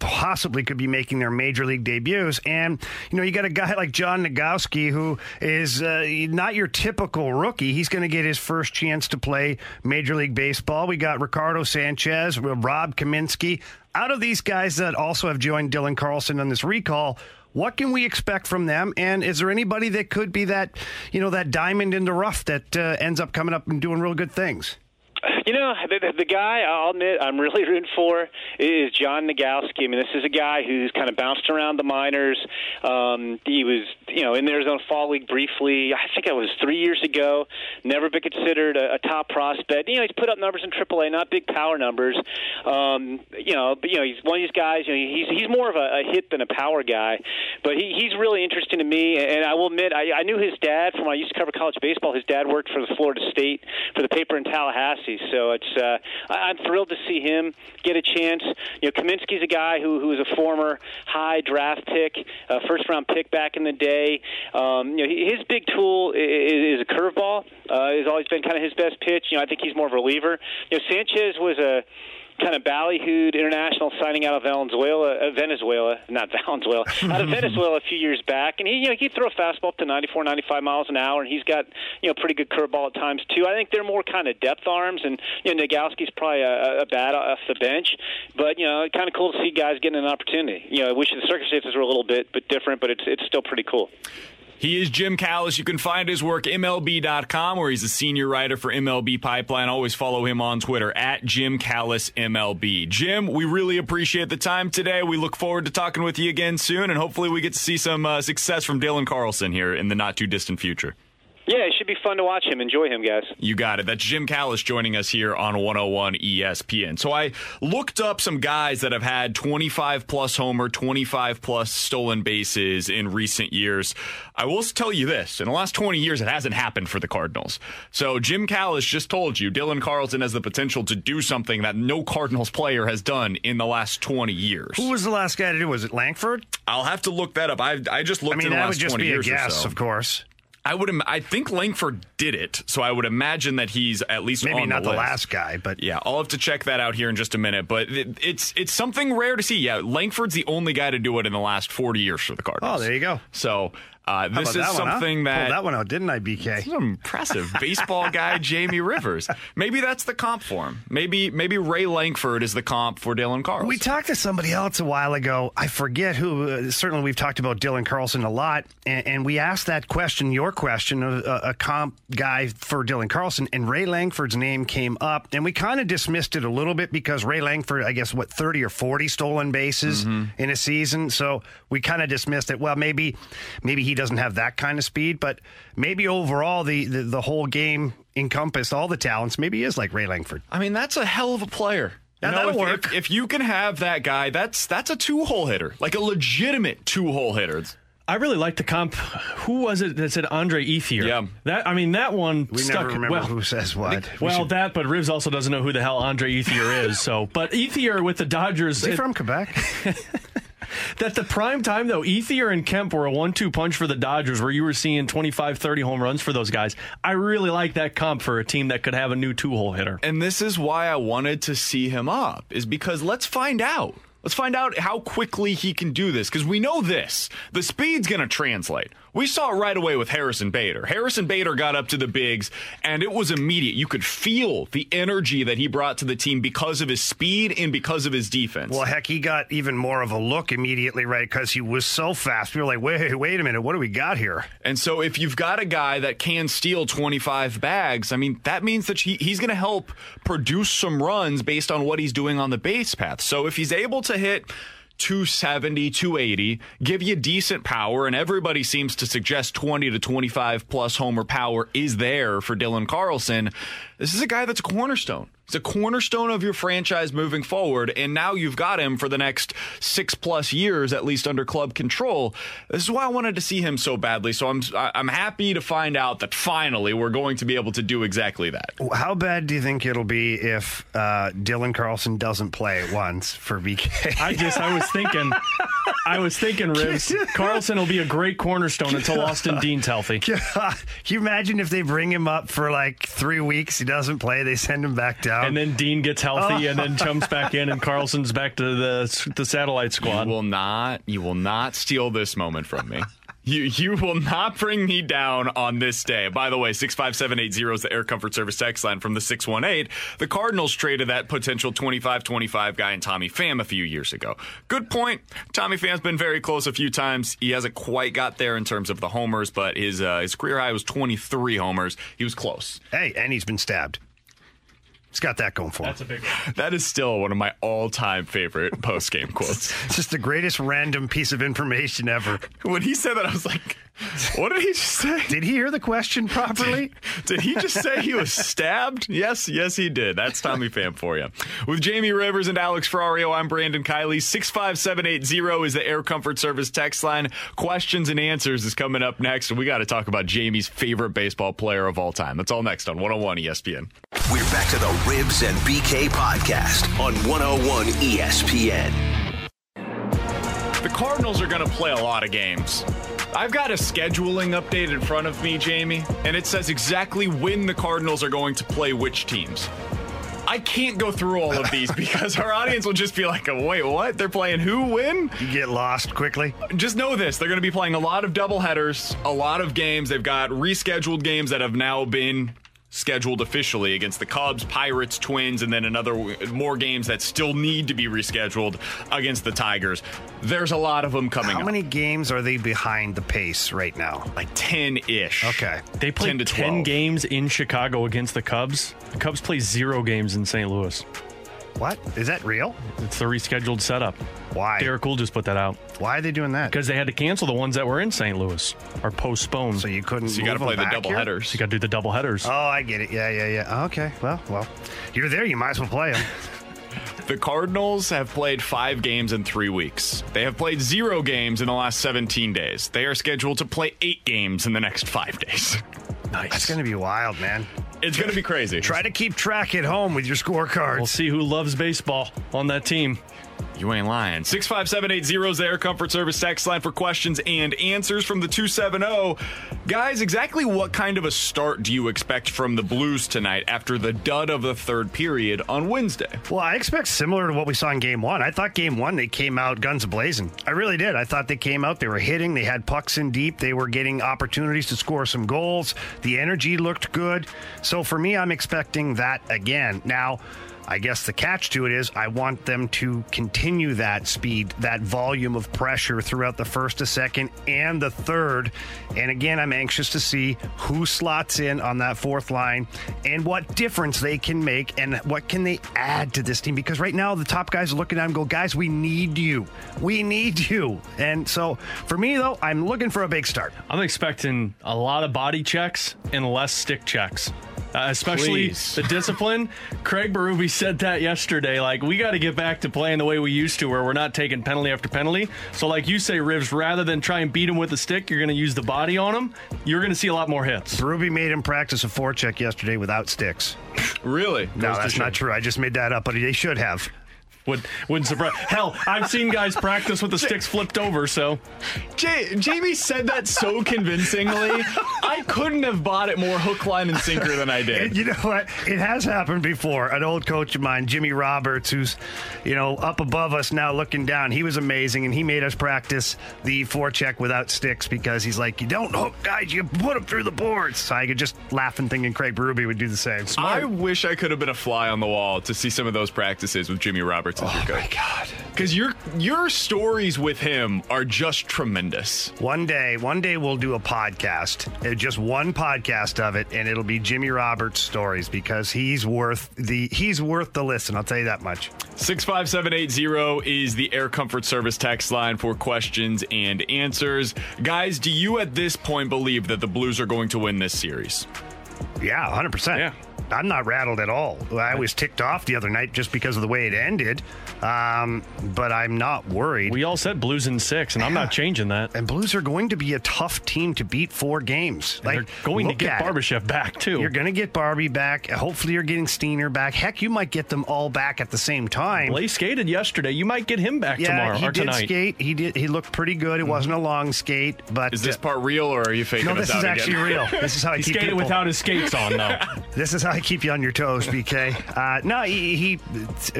possibly could be making their major league debuts. And, you know, you got a guy like John Nagowski, who is not your typical rookie. He's going to get his first chance to play Major League Baseball. We got Ricardo Sanchez, Rob Kaminsky. Out of these guys that also have joined Dylan Carlson on this recall, what can we expect from them? And is there anybody that could be that, you know, that diamond in the rough that ends up coming up and doing real good things? You know, the guy I'll admit I'm really rooting for is John Nagowski. I mean, this is a guy who's kind of bounced around the minors. He was, you know, in the Arizona Fall League briefly. I think it was 3 years ago. Never been considered a top prospect. You know, he's put up numbers in AAA, not big power numbers. You know, but you know, he's one of these guys. You know, he's more of a hit than a power guy. But he's really interesting to me. And I will admit, I knew his dad from when I used to cover college baseball. His dad worked for the Florida State for the paper in Tallahassee. So it's I'm thrilled to see him get a chance. You know, Kaminsky's a guy who is a former high draft pick, first-round pick back in the day. You know, his big tool is a curveball. Has always been kind of his best pitch. You know, I think he's more of a reliever. You know, Sanchez was a kind of ballyhooed international signing out of Venezuela a few years back, and he, you know, he threw a fastball up to 94, 95 miles an hour, and he's got, you know, pretty good curveball at times too. I think they're more kind of depth arms, and you know, Nagowski's probably a bat off the bench, but you know, it's kind of cool to see guys getting an opportunity. You know, I wish the circumstances were a little bit different, but it's still pretty cool. He is Jim Callis. You can find his work MLB.com, where he's a senior writer for MLB Pipeline. Always follow him on Twitter at Jim Callis MLB. Jim, we really appreciate the time today. We look forward to talking with you again soon, and hopefully we get to see some success from Dylan Carlson here in the not too distant future. Yeah, it should be fun to watch him. Enjoy him, guys. You got it. That's Jim Callis joining us here on 101 ESPN. So I looked up some guys that have had 25-plus homer, 25-plus stolen bases in recent years. I will tell you this. In the last 20 years, it hasn't happened for the Cardinals. So Jim Callis just told you Dylan Carlson has the potential to do something that no Cardinals player has done in the last 20 years. Who was the last guy to do? Was it Langford? I'll have to look that up. I just looked in the last 20 years or so. That would just be a guess, of course. I think Langford did it, so I would imagine that he's at least maybe on the list. Maybe not the last guy, but... Yeah, I'll have to check that out here in just a minute, but it's something rare to see. Yeah, Langford's the only guy to do it in the last 40 years for the Cardinals. Oh, there you go. So... this is something that... Pulled that one out, didn't I, BK? This is impressive. Baseball guy Jamie Rivers. Maybe that's the comp for him. Maybe Ray Langford is the comp for Dylan Carlson. We talked to somebody else a while ago. I forget who. Certainly, we've talked about Dylan Carlson a lot. And we asked that question, your question, a comp guy for Dylan Carlson. And Ray Langford's name came up. And we kind of dismissed it a little bit because Ray Langford, I guess, 30 or 40 stolen bases in a season. So we kind of dismissed it. Well, maybe he doesn't have that kind of speed, but maybe overall the whole game encompassed all the talents. Maybe he is like Ray Langford. I mean, that's a hell of a player. Yeah, that'll work. If you can have that guy, that's a two-hole hitter, like a legitimate two-hole hitter. I really like the comp. Who was it that said Andre Ethier? Yeah. That one we stuck. We never remember who says what. But Ribs also doesn't know who the hell Andre Ethier is. So, but Ethier with the Dodgers. Is he from Quebec? That the prime time, though, Ethier and Kemp were a 1-2 punch for the Dodgers where you were seeing 25, 30 home runs for those guys. I really like that comp for a team that could have a new two-hole hitter. And this is why I wanted to see him up, is because let's find out. Let's find out how quickly he can do this, because we know this. The speed's going to translate. We saw it right away with Harrison Bader. Harrison Bader got up to the bigs, and it was immediate. You could feel the energy that he brought to the team because of his speed and because of his defense. Well, heck, he got even more of a look immediately, right, because he was so fast. We were like, wait a minute, what do we got here? And so if you've got a guy that can steal 25 bags, that means that he's going to help produce some runs based on what he's doing on the base path. So if he's able to hit 270, 280, give you decent power, and everybody seems to suggest 20 to 25 plus homer power is there for Dylan Carlson. This is a guy that's a cornerstone. It's a cornerstone of your franchise moving forward, and now you've got him for the next 6-plus years, at least under club control. This is why I wanted to see him so badly, so I'm happy to find out that finally we're going to be able to do exactly that. How bad do you think it'll be if Dylan Carlson doesn't play once for BK? I was thinking, Ribs, Carlson will be a great cornerstone until Austin Dean's healthy. Can you imagine if they bring him up for like 3 weeks, he doesn't play, they send him back down? And then Dean gets healthy and then jumps back in and Carlson's back to the satellite squad. You will not steal this moment from me. You will not bring me down on this day. By the way, 65780 is the Air Comfort Service text line from the 618. The Cardinals traded that potential 25-25 guy in Tommy Pham a few years ago. Good point. Tommy Pham's been very close a few times. He hasn't quite got there in terms of the homers, but his career high was 23 homers. He was close. Hey, and he's been stabbed. It's got that going for him. That's a big one. That is still one of my all-time favorite post-game quotes. It's just the greatest random piece of information ever. When he said that, I was like, what did he just say? Did he hear the question properly? Did he just say he was stabbed? Yes, he did. That's Tommy Pham for you. With Jamie Rivers and Alex Ferrario, I'm Brandon Kiley. 65780 is the Air Comfort Service text line. Questions and answers is coming up next, and we got to talk about Jamie's favorite baseball player of all time. That's all next on 101 ESPN. We're back to the Ribs and BK podcast on 101 ESPN. The Cardinals are going to play a lot of games. I've got a scheduling update in front of me, Jamie, and it says exactly when the Cardinals are going to play which teams. I can't go through all of these because our audience will just be like, wait, what? They're playing who, when? You get lost quickly. Just know this. They're going to be playing a lot of doubleheaders, a lot of games. They've got rescheduled games that have now been scheduled officially against the Cubs, Pirates, Twins, and then more games that still need to be rescheduled against the Tigers. There's a lot of them coming up. How many games are they behind the pace right now? Like 10-ish. Okay. They played 10 games in Chicago against the Cubs. The Cubs play 0 games in St. Louis. What? Is that real? It's the rescheduled setup. Why? Derek Gould just put that out. Why are they doing that? Because they had to cancel the ones that were in St. Louis or postponed. So you couldn't. So you got to play the double headers. You got to do the double headers. Oh, I get it. Yeah. Okay. Well, you're there. You might as well play them. The Cardinals have played 5 games in 3 weeks. They have played 0 games in the last 17 days. They are scheduled to play 8 games in the next 5 days. Nice. That's going to be wild, man. It's going to be crazy. Try to keep track at home with your scorecards. We'll see who loves baseball on that team. You ain't lying. 65780 is the Air Comfort Service text line for questions and answers from the 270. Guys, exactly what kind of a start do you expect from the Blues tonight after the dud of the third period on Wednesday? Well, I expect similar to what we saw in Game 1. I thought Game 1 they came out guns a-blazing. I really did. I thought they came out, they were hitting, they had pucks in deep, they were getting opportunities to score some goals. The energy looked good. So for me, I'm expecting that again. Now, I guess the catch to it is I want them to continue that speed, that volume of pressure throughout the first, the second, and the third. And again, I'm anxious to see who slots in on that fourth line and what difference they can make and what can they add to this team. Because right now the top guys are looking at them and go, guys, we need you. We need you. And so for me, though, I'm looking for a big start. I'm expecting a lot of body checks and less stick checks. Especially Please. The discipline. Craig Berube said that yesterday. Like, we got to get back to playing the way we used to, where we're not taking penalty after penalty. So, like you say, Rivs, rather than try and beat him with a stick, you're going to use the body on him. You're going to see a lot more hits. Berube made him practice a forecheck yesterday without sticks. Really? No, that's not true. I just made that up, but they should have. Wouldn't surprise. Hell, I've seen guys practice with the sticks flipped over, so. Jamie said that so convincingly. I couldn't have bought it more hook, line, and sinker than I did. You know what? It has happened before. An old coach of mine, Jimmy Roberts, who's, up above us now looking down, he was amazing, and he made us practice the forecheck without sticks because he's like, you don't hook guys, you put them through the boards. So I could just laugh and thinking Craig Berube would do the same. Smart. I wish I could have been a fly on the wall to see some of those practices with Jimmy Roberts. Oh, my God. Because your stories with him are just tremendous. One day we'll do a podcast, just one podcast of it, and it'll be Jimmy Roberts' stories because he's worth the listen. I'll tell you that much. 65780 is the Air Comfort Service text line for questions and answers. Guys, do you at this point believe that the Blues are going to win this series? Yeah, 100%. Yeah. I'm not rattled at all. I was ticked off the other night just because of the way it ended, but I'm not worried. We all said Blues in 6, and I'm not changing that. And Blues are going to be a tough team to beat 4 games. Like, they're going to get Barbashev back, too. You're going to get Barbie back. Hopefully you're getting Steiner back. Heck, you might get them all back at the same time. Blais skated yesterday. You might get him back tomorrow or tonight. Yeah, he did skate. He looked pretty good. It wasn't a long skate. But is this part real, or are you faking us out again? No, this is actually real. This is how I keep skated without his skates on, though. This is how I keep you on your toes, BK. No, he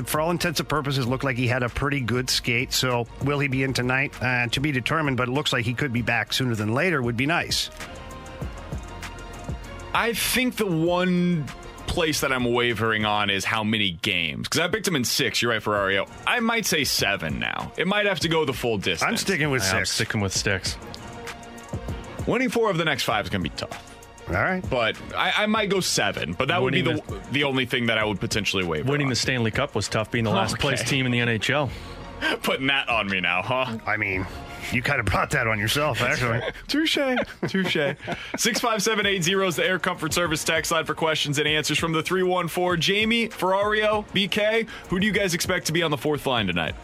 for all intents and purposes, looked like he had a pretty good skate. So will he be in tonight? To be determined, but it looks like he could be back sooner than later. Would be nice. I think the one place that I'm wavering on is how many games. Because I picked him in 6. You're right, Ferrario. I might say 7 now. It might have to go the full distance. I'm sticking with 6. I'm sticking with 6. Winning 4 of the next 5 is going to be tough. All right. But I might go 7, but that would be the only thing that I would potentially waver. Winning on. The Stanley Cup was tough, being the last place team in the NHL. Putting that on me now, huh? I mean, you kind of brought that on yourself, actually. Touche. 65780 is the Air Comfort Service text line for questions and answers from the 314. Jamie, Ferrario, BK, who do you guys expect to be on the fourth line tonight?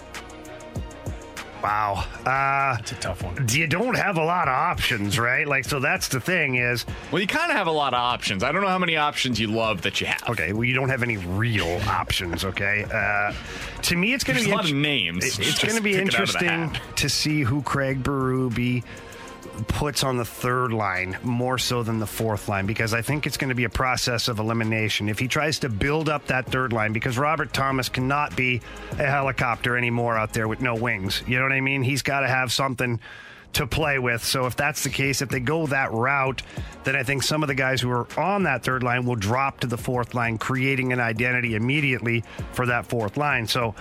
Wow. That's a tough one. You don't have a lot of options, right? Like, so that's the thing is... Well, you kind of have a lot of options. I don't know how many options you love that you have. Okay, well, you don't have any real options, okay? To me, it's going to be... a lot of names. It's going to be interesting to see who Craig Berube puts on the third line more so than the fourth line, because I think it's going to be a process of elimination. If he tries to build up that third line, because Robert Thomas cannot be a helicopter anymore out there with no wings. You know what I mean? He's got to have something to play with. So if that's the case, if they go that route, then I think some of the guys who are on that third line will drop to the fourth line, creating an identity immediately for that fourth line. So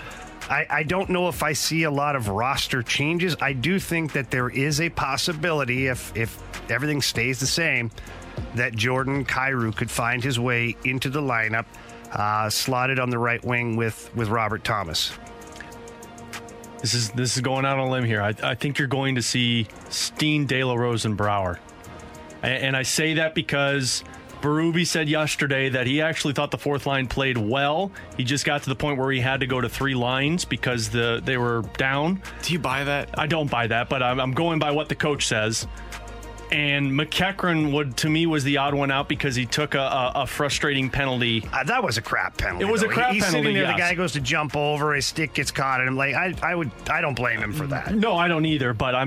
I don't know if I see a lot of roster changes. I do think that there is a possibility, if everything stays the same, that Jordan Kyrou could find his way into the lineup, slotted on the right wing with Robert Thomas. This is going out on a limb here. I think you're going to see Steen, De La Rose, and Brouwer. And I say that because Berube said yesterday that he actually thought the fourth line played well. He just got to the point where he had to go to three lines because they were down. Do you buy that? I don't buy that, but I'm going by what the coach says. And McEachran, to me, was the odd one out because he took a frustrating penalty. That was a crap penalty. It was a crap penalty. He's sitting there, yes. The guy goes to jump over, his stick gets caught, and I'm like, I don't blame him for that. No, I don't either, but I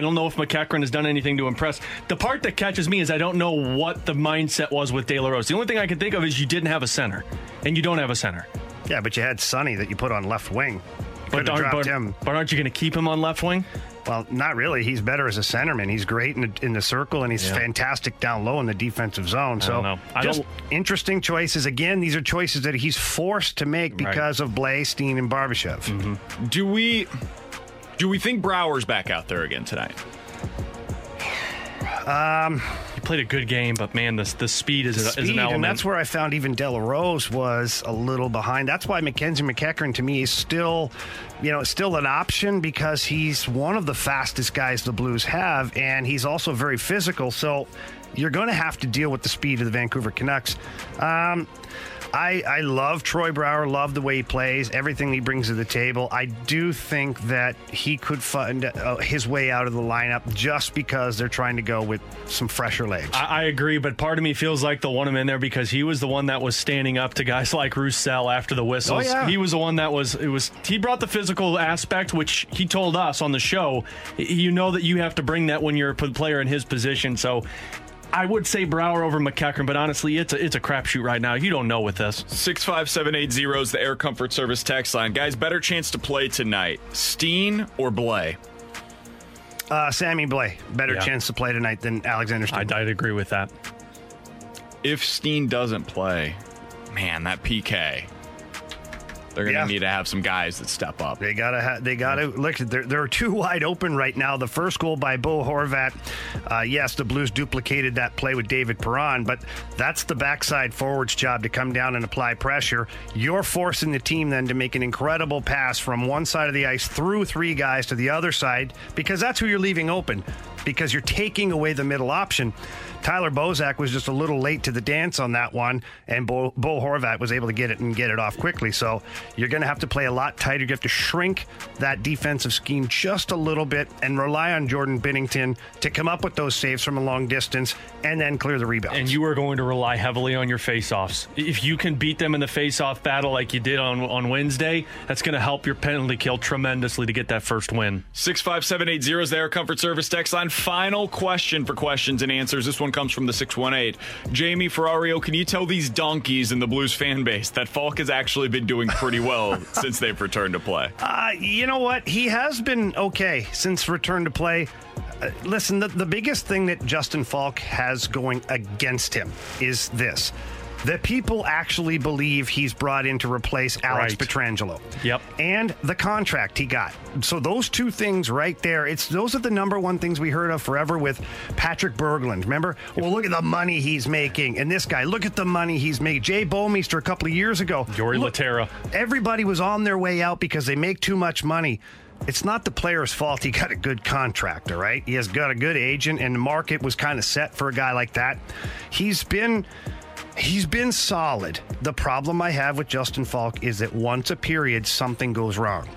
don't know if McEachran has done anything to impress. The part that catches me is I don't know what the mindset was with De La Rose. The only thing I can think of is you didn't have a center, and you don't have a center. Yeah, but you had Sonny that you put on left wing. But aren't you going to keep him on left wing? Well, not really. He's better as a centerman. He's great in the circle, and he's fantastic down low in the defensive zone. So just interesting choices. Again, these are choices that he's forced to make because of Blais, Steen, and Barbashev. Mm-hmm. Do we think Brouwer's back out there again tonight? He played a good game, but man, the speed is an element. And that's where I found even De La Rose was a little behind. That's why Mackenzie McEachran to me is still an option, because he's one of the fastest guys the Blues have, and he's also very physical. So you're going to have to deal with the speed of the Vancouver Canucks. I love Troy Brouwer, love the way he plays, everything he brings to the table. I do think that he could find his way out of the lineup just because they're trying to go with some fresher legs. I agree, but part of me feels like they'll want him in there because he was the one that was standing up to guys like Roussel after the whistles. Oh, yeah. He was the one that he brought the physical aspect, which he told us on the show. You know that you have to bring that when you're a player in his position, so I would say Brouwer over McEachran, but honestly, it's a crapshoot right now. You don't know with this. 65780 is the Air Comfort Service text line. Guys, better chance to play tonight, Steen or Blais? Sammy Blais. Better chance to play tonight than Alexander Steen. I'd agree with that. If Steen doesn't play, man, that PK. They're going to need to have some guys that step up. They gotta. Look, they're too wide open right now. The first goal by Bo Horvat. Yes, the Blues duplicated that play with David Perron, but that's the backside forward's job to come down and apply pressure. You're forcing the team then to make an incredible pass from one side of the ice through three guys to the other side, because that's who you're leaving open, because you're taking away the middle option. Tyler Bozak was just a little late to the dance on that one, and Bo Horvat was able to get it off quickly. So you're going to have to play a lot tighter. You have to shrink that defensive scheme just a little bit and rely on Jordan Binnington to come up with those saves from a long distance and then clear the rebounds. And you are going to rely heavily on your faceoffs. If you can beat them in the faceoff battle like you did on Wednesday, that's going to help your penalty kill tremendously to get that first win. 65780 is there. Comfort Service text line. Final question for questions and answers. This one comes from the 618. Jamie Ferrario, can you tell these donkeys in the Blues fan base that Falk has actually been doing pretty well since they've returned to play? You know what? He has been okay since return to play. Listen, the biggest thing that Justin Falk has going against him is this. The people actually believe he's brought in to replace Alex Pietrangelo. Yep. And the contract he got. So those two things right there, those are the number one things we heard of forever with Patrick Berglund. Remember? Well, look at the money he's making. And this guy, look at the money he's making. Jay Bomeister a couple of years ago. Jordy Laterra. Everybody was on their way out because they make too much money. It's not the player's fault. He got a good contract, all right? He has got a good agent, and the market was kind of set for a guy like that. He's been solid. The problem I have with Justin Falk is that once a period, something goes wrong.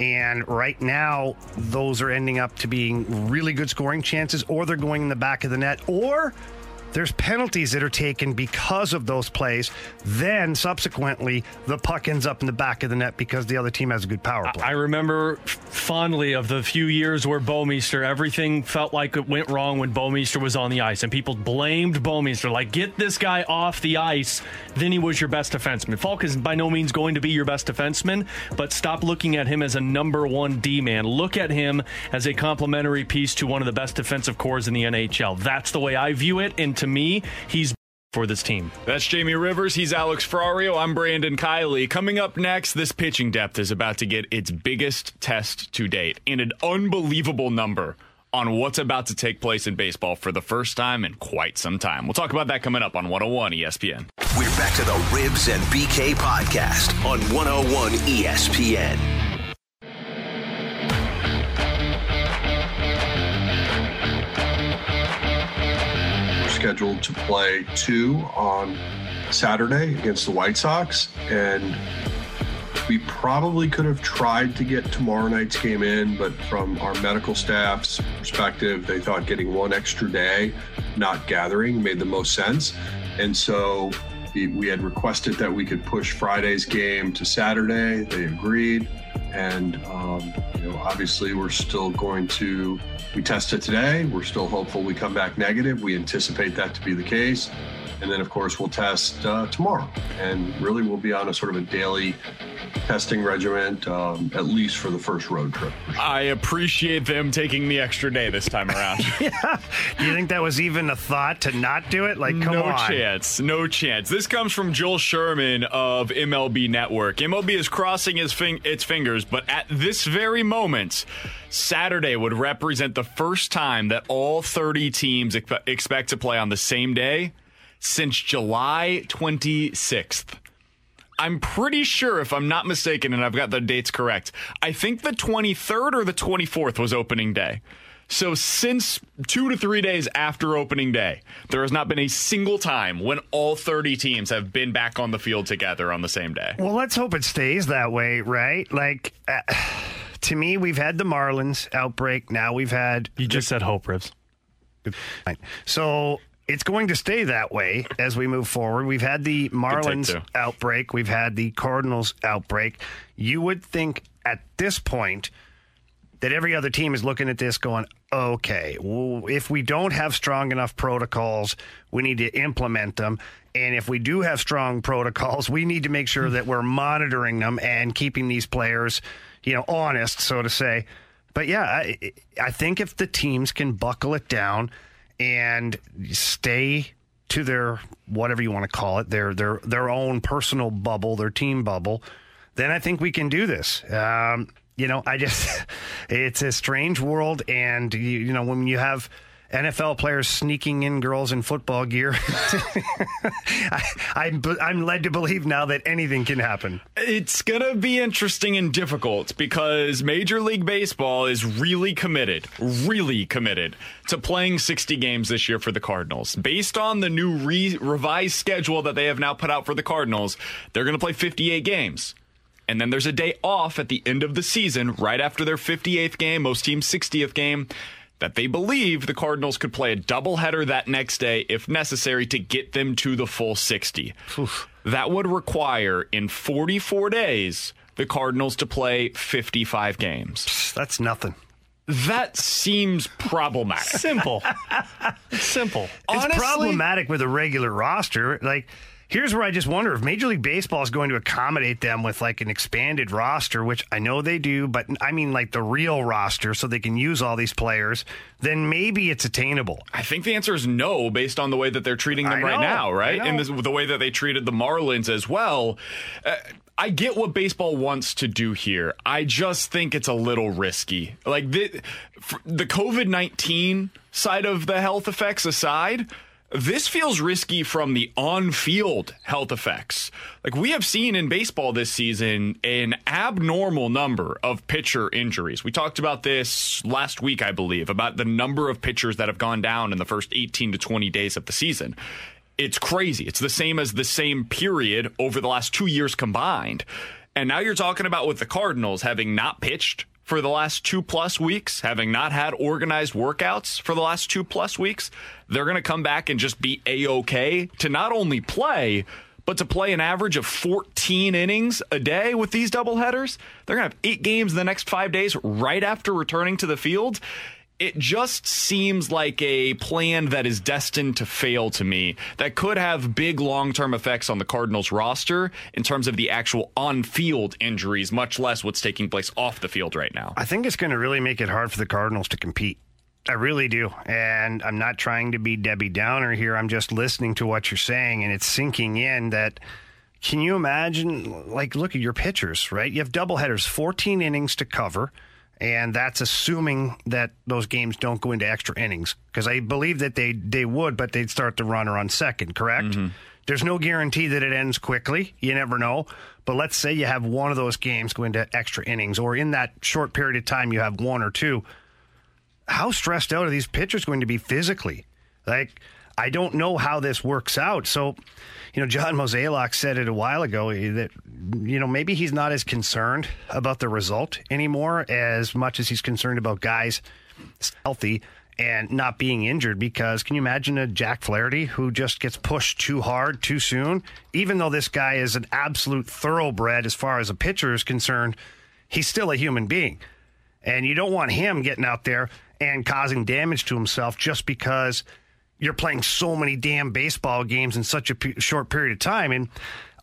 And right now, those are ending up to being really good scoring chances, or they're going in the back of the net, or There's penalties that are taken because of those plays. Then, subsequently, the puck ends up in the back of the net because the other team has a good power play. I remember fondly of the few years where Bomeister, everything felt like it went wrong when Bomeister was on the ice, and people blamed Bomeister. Like, get this guy off the ice, then he was your best defenseman. Falk is by no means going to be your best defenseman, but stop looking at him as a number one D-man. Look at him as a complementary piece to one of the best defensive cores in the NHL. That's the way I view it, and to me, he's for this team. That's Jamie Rivers. He's Alex Ferrario. I'm Brandon Kiley. Coming up next, this pitching depth is about to get its biggest test to date and an unbelievable number on what's about to take place in baseball for the first time in quite some time. We'll talk about that coming up on 101 ESPN. We're back to the Ribs and BK podcast on 101 ESPN. Scheduled to play 2 on Saturday against the White Sox, and we probably could have tried to get tomorrow night's game in, but from our medical staff's perspective, they thought getting one extra day, not gathering, made the most sense. And so we had requested that we could push Friday's game to Saturday. They agreed, and obviously we're still going to we test it today. We're still hopeful we come back negative. We anticipate that to be the case. And then, of course, we'll test tomorrow. And really, we'll be on a sort of a daily testing regimen, at least for the first road trip. Sure. I appreciate them taking the extra day this time around. Yeah. Do you think that was even a thought to not do it? Like, come on. No chance. No chance. This comes from Joel Sherman of MLB Network. MLB is crossing its fingers, but at this very moment, Saturday would represent the first time that all 30 teams expect to play on the same day since July 26th. I'm pretty sure, if I'm not mistaken, and I've got the dates correct, I think the 23rd or the 24th was opening day. So since 2 to 3 days after opening day, there has not been a single time when all 30 teams have been back on the field together on the same day. Well, let's hope it stays that way, right? Like, to me, we've had the Marlins outbreak. Now we've had... You just said hope, Rivs. So... It's going to stay that way as we move forward. We've had the Marlins outbreak. We've had the Cardinals outbreak. You would think at this point that every other team is looking at this going, okay, if we don't have strong enough protocols, we need to implement them. And if we do have strong protocols, we need to make sure that we're monitoring them and keeping these players, honest, so to say. But yeah, I think if the teams can buckle it down and stay to their, whatever you want to call it, their own personal bubble, their team bubble, then I think we can do this. It's a strange world, and, when you have NFL players sneaking in girls in football gear, I'm led to believe now that anything can happen. It's going to be interesting and difficult because Major League Baseball is really committed to playing 60 games this year for the Cardinals. Based on the new revised schedule that they have now put out for the Cardinals, they're going to play 58 games. And then there's a day off at the end of the season, right after their 58th game, most teams' 60th game, that they believe the Cardinals could play a doubleheader that next day if necessary to get them to the full 60. Oof. That would require, in 44 days, the Cardinals to play 55 games. Psst, that's nothing. That seems problematic. Simple. Honestly, it's problematic with a regular roster. Like, here's where I just wonder if Major League Baseball is going to accommodate them with like an expanded roster, which I know they do, but I mean like the real roster so they can use all these players, then maybe it's attainable. I think the answer is no, based on the way that they're treating them right now, right? And the way that they treated the Marlins as well. I get what baseball wants to do here. I just think it's a little risky. Like the COVID-19 side of the health effects aside, this feels risky from the on-field health effects. Like, we have seen in baseball this season an abnormal number of pitcher injuries. We talked about this last week, I believe, about the number of pitchers that have gone down in the first 18 to 20 days of the season. It's crazy. It's the same as the same period over the last 2 years combined. And now you're talking about with the Cardinals having not pitched for the last 2+ weeks, having not had organized workouts for the last 2+ weeks, they're going to come back and just be A-OK to not only play, but to play an average of 14 innings a day with these doubleheaders. They're going to have 8 games in the next 5 days right after returning to the field. It just seems like a plan that is destined to fail to me, that could have big long-term effects on the Cardinals roster in terms of the actual on-field injuries, much less what's taking place off the field right now. I think it's going to really make it hard for the Cardinals to compete. I really do. And I'm not trying to be Debbie Downer here. I'm just listening to what you're saying, and it's sinking in that... Can you imagine, like, look at your pitchers, right? You have doubleheaders, 14 innings to cover. And that's assuming that those games don't go into extra innings, because I believe that they would, but they'd start the runner on second, correct? Mm-hmm. There's no guarantee that it ends quickly. You never know. But let's say you have one of those games go into extra innings, or in that short period of time you have one or two. How stressed out are these pitchers going to be physically? Like, I don't know how this works out. So, you know, John Mozeliak said it a while ago that, you know, maybe he's not as concerned about the result anymore as much as he's concerned about guys healthy and not being injured. Because can you imagine a Jack Flaherty who just gets pushed too hard too soon? Even though this guy is an absolute thoroughbred as far as a pitcher is concerned, he's still a human being. And you don't want him getting out there and causing damage to himself just because you're playing so many damn baseball games in such a short period of time. And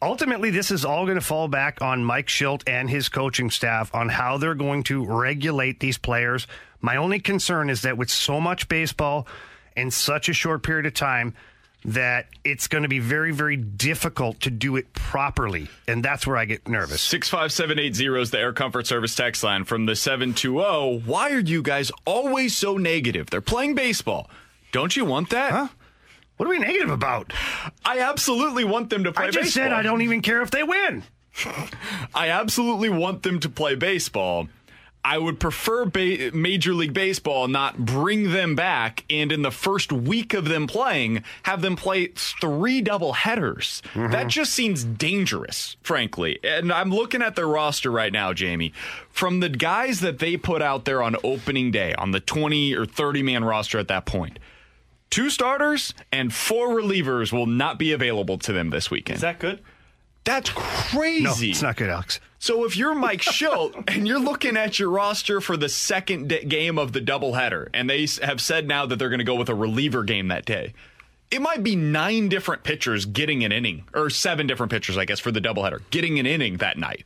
ultimately, this is all going to fall back on Mike Schilt and his coaching staff on how they're going to regulate these players. My only concern is that with so much baseball in such a short period of time, that it's going to be very, very difficult to do it properly. And that's where I get nervous. 65780 is the Air Comfort Service text line from the 720. Why are you guys always so negative? They're playing baseball. Don't you want that? Huh? What are we negative about? I absolutely want them to play baseball. I just said I don't even care if they win. I absolutely want them to play baseball. I would prefer Major League Baseball not bring them back and in the first week of them playing, have them play 3 doubleheaders. Mm-hmm. That just seems dangerous, frankly. And I'm looking at their roster right now, Jamie. From the guys that they put out there on opening day, on the 20 or 30-man roster at that point, 2 starters and 4 relievers will not be available to them this weekend. Is that good? That's crazy. No, it's not good, Alex. So if you're Mike Schilt and you're looking at your roster for the second game of the doubleheader, and they have said now that they're going to go with a reliever game that day, it might be 9 different pitchers getting an inning, or 7 different pitchers, I guess, for the doubleheader, getting an inning that night.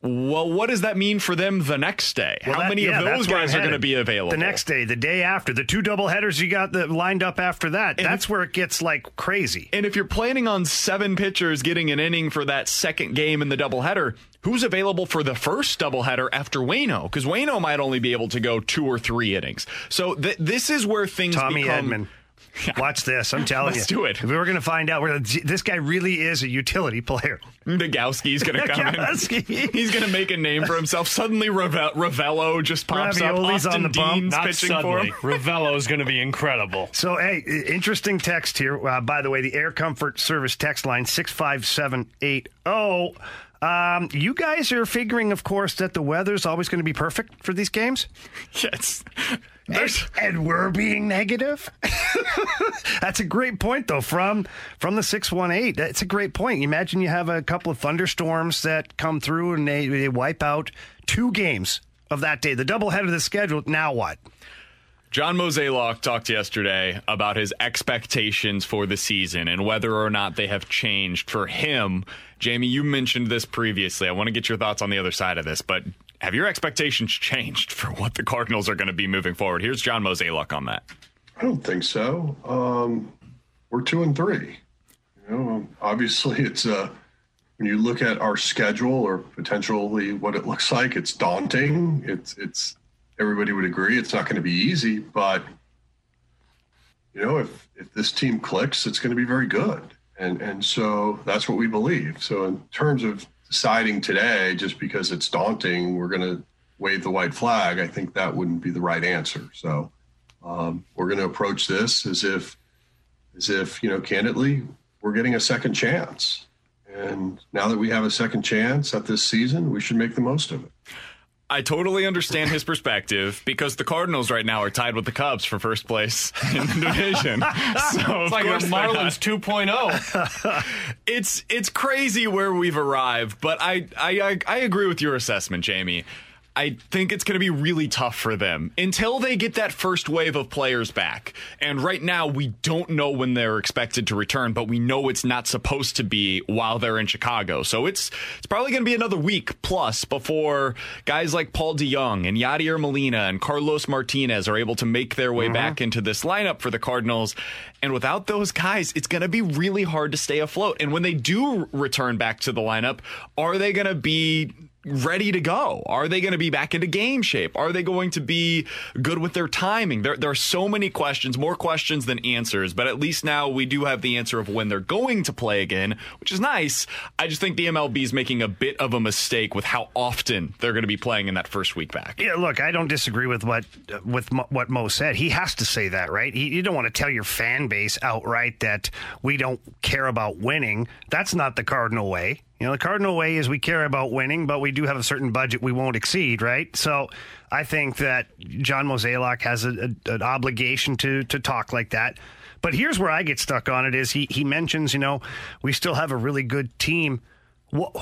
Well, what does that mean for them the next day? Well, How many of those guys are going to be available? The next day, the day after, the 2 doubleheaders you got lined up after that, and that's where it gets, like, crazy. And if you're planning on 7 pitchers getting an inning for that second game in the doubleheader, who's available for the first doubleheader after Waino? Because Waino might only be able to go 2 or 3 innings. So this is where things Tommy Edman. Watch this. I'm telling you. Let's do it. We're going to find out where this guy really is a utility player. Nagowski's going to come in. He's going to make a name for himself. Suddenly, Ravelo just pops Ravioli's up. Austin on the bump. Dean's not pitching suddenly. For him. Ravelo's going to be incredible. So, hey, interesting text here. By the way, the Air Comfort Service text line 65780. You guys are figuring, of course, that the weather's always going to be perfect for these games? Yes. And we're being negative? That's a great point, though, from the 618. That's a great point. Imagine you have a couple of thunderstorms that come through and they wipe out 2 games of that day. The doubleheader of the schedule, now what? John Mozeliak talked yesterday about his expectations for the season and whether or not they have changed for him. Jamie, you mentioned this previously. I want to get your thoughts on the other side of this, but... have your expectations changed for what the Cardinals are going to be moving forward? Here's John Mozeliak on that. I don't think so. We're 2-3. You know, obviously, it's when you look at our schedule or potentially what it looks like, it's daunting. It's everybody would agree it's not going to be easy. But you know, if this team clicks, it's going to be very good, and so that's what we believe. So in terms of deciding today, just because it's daunting, we're going to wave the white flag, I think that wouldn't be the right answer. So we're going to approach this as if, you know, candidly, we're getting a second chance. And now that we have a second chance at this season, we should make the most of it. I totally understand his perspective because the Cardinals right now are tied with the Cubs for first place in the division. So it's like a Marlins 2.0. It's crazy where we've arrived, but I agree with your assessment, Jamie. I think it's going to be really tough for them until they get that first wave of players back. And right now, we don't know when they're expected to return, but we know it's not supposed to be while they're in Chicago. So it's probably going to be another week plus before guys like Paul DeYoung and Yadier Molina and Carlos Martinez are able to make their way back into this lineup for the Cardinals. And without those guys, it's going to be really hard to stay afloat. And when they do return back to the lineup, are they going to be ready to go? Are they going to be back into game shape? Are they going to be good with their timing? There are so many questions, more questions than answers, but at least now we do have the answer of when they're going to play again, which is nice. I just think the MLB is making a bit of a mistake with how often they're going to be playing in that first week back. Yeah, look, I don't disagree with what Mo said. He has to say that, right? You don't want to tell your fan base outright that we don't care about winning. That's not the Cardinal way. You know, the Cardinal way is we care about winning, but we do have a certain budget we won't exceed, right? So I think that John Mozeliak has an obligation to talk like that. But here's where I get stuck on it is he mentions, you know, we still have a really good team.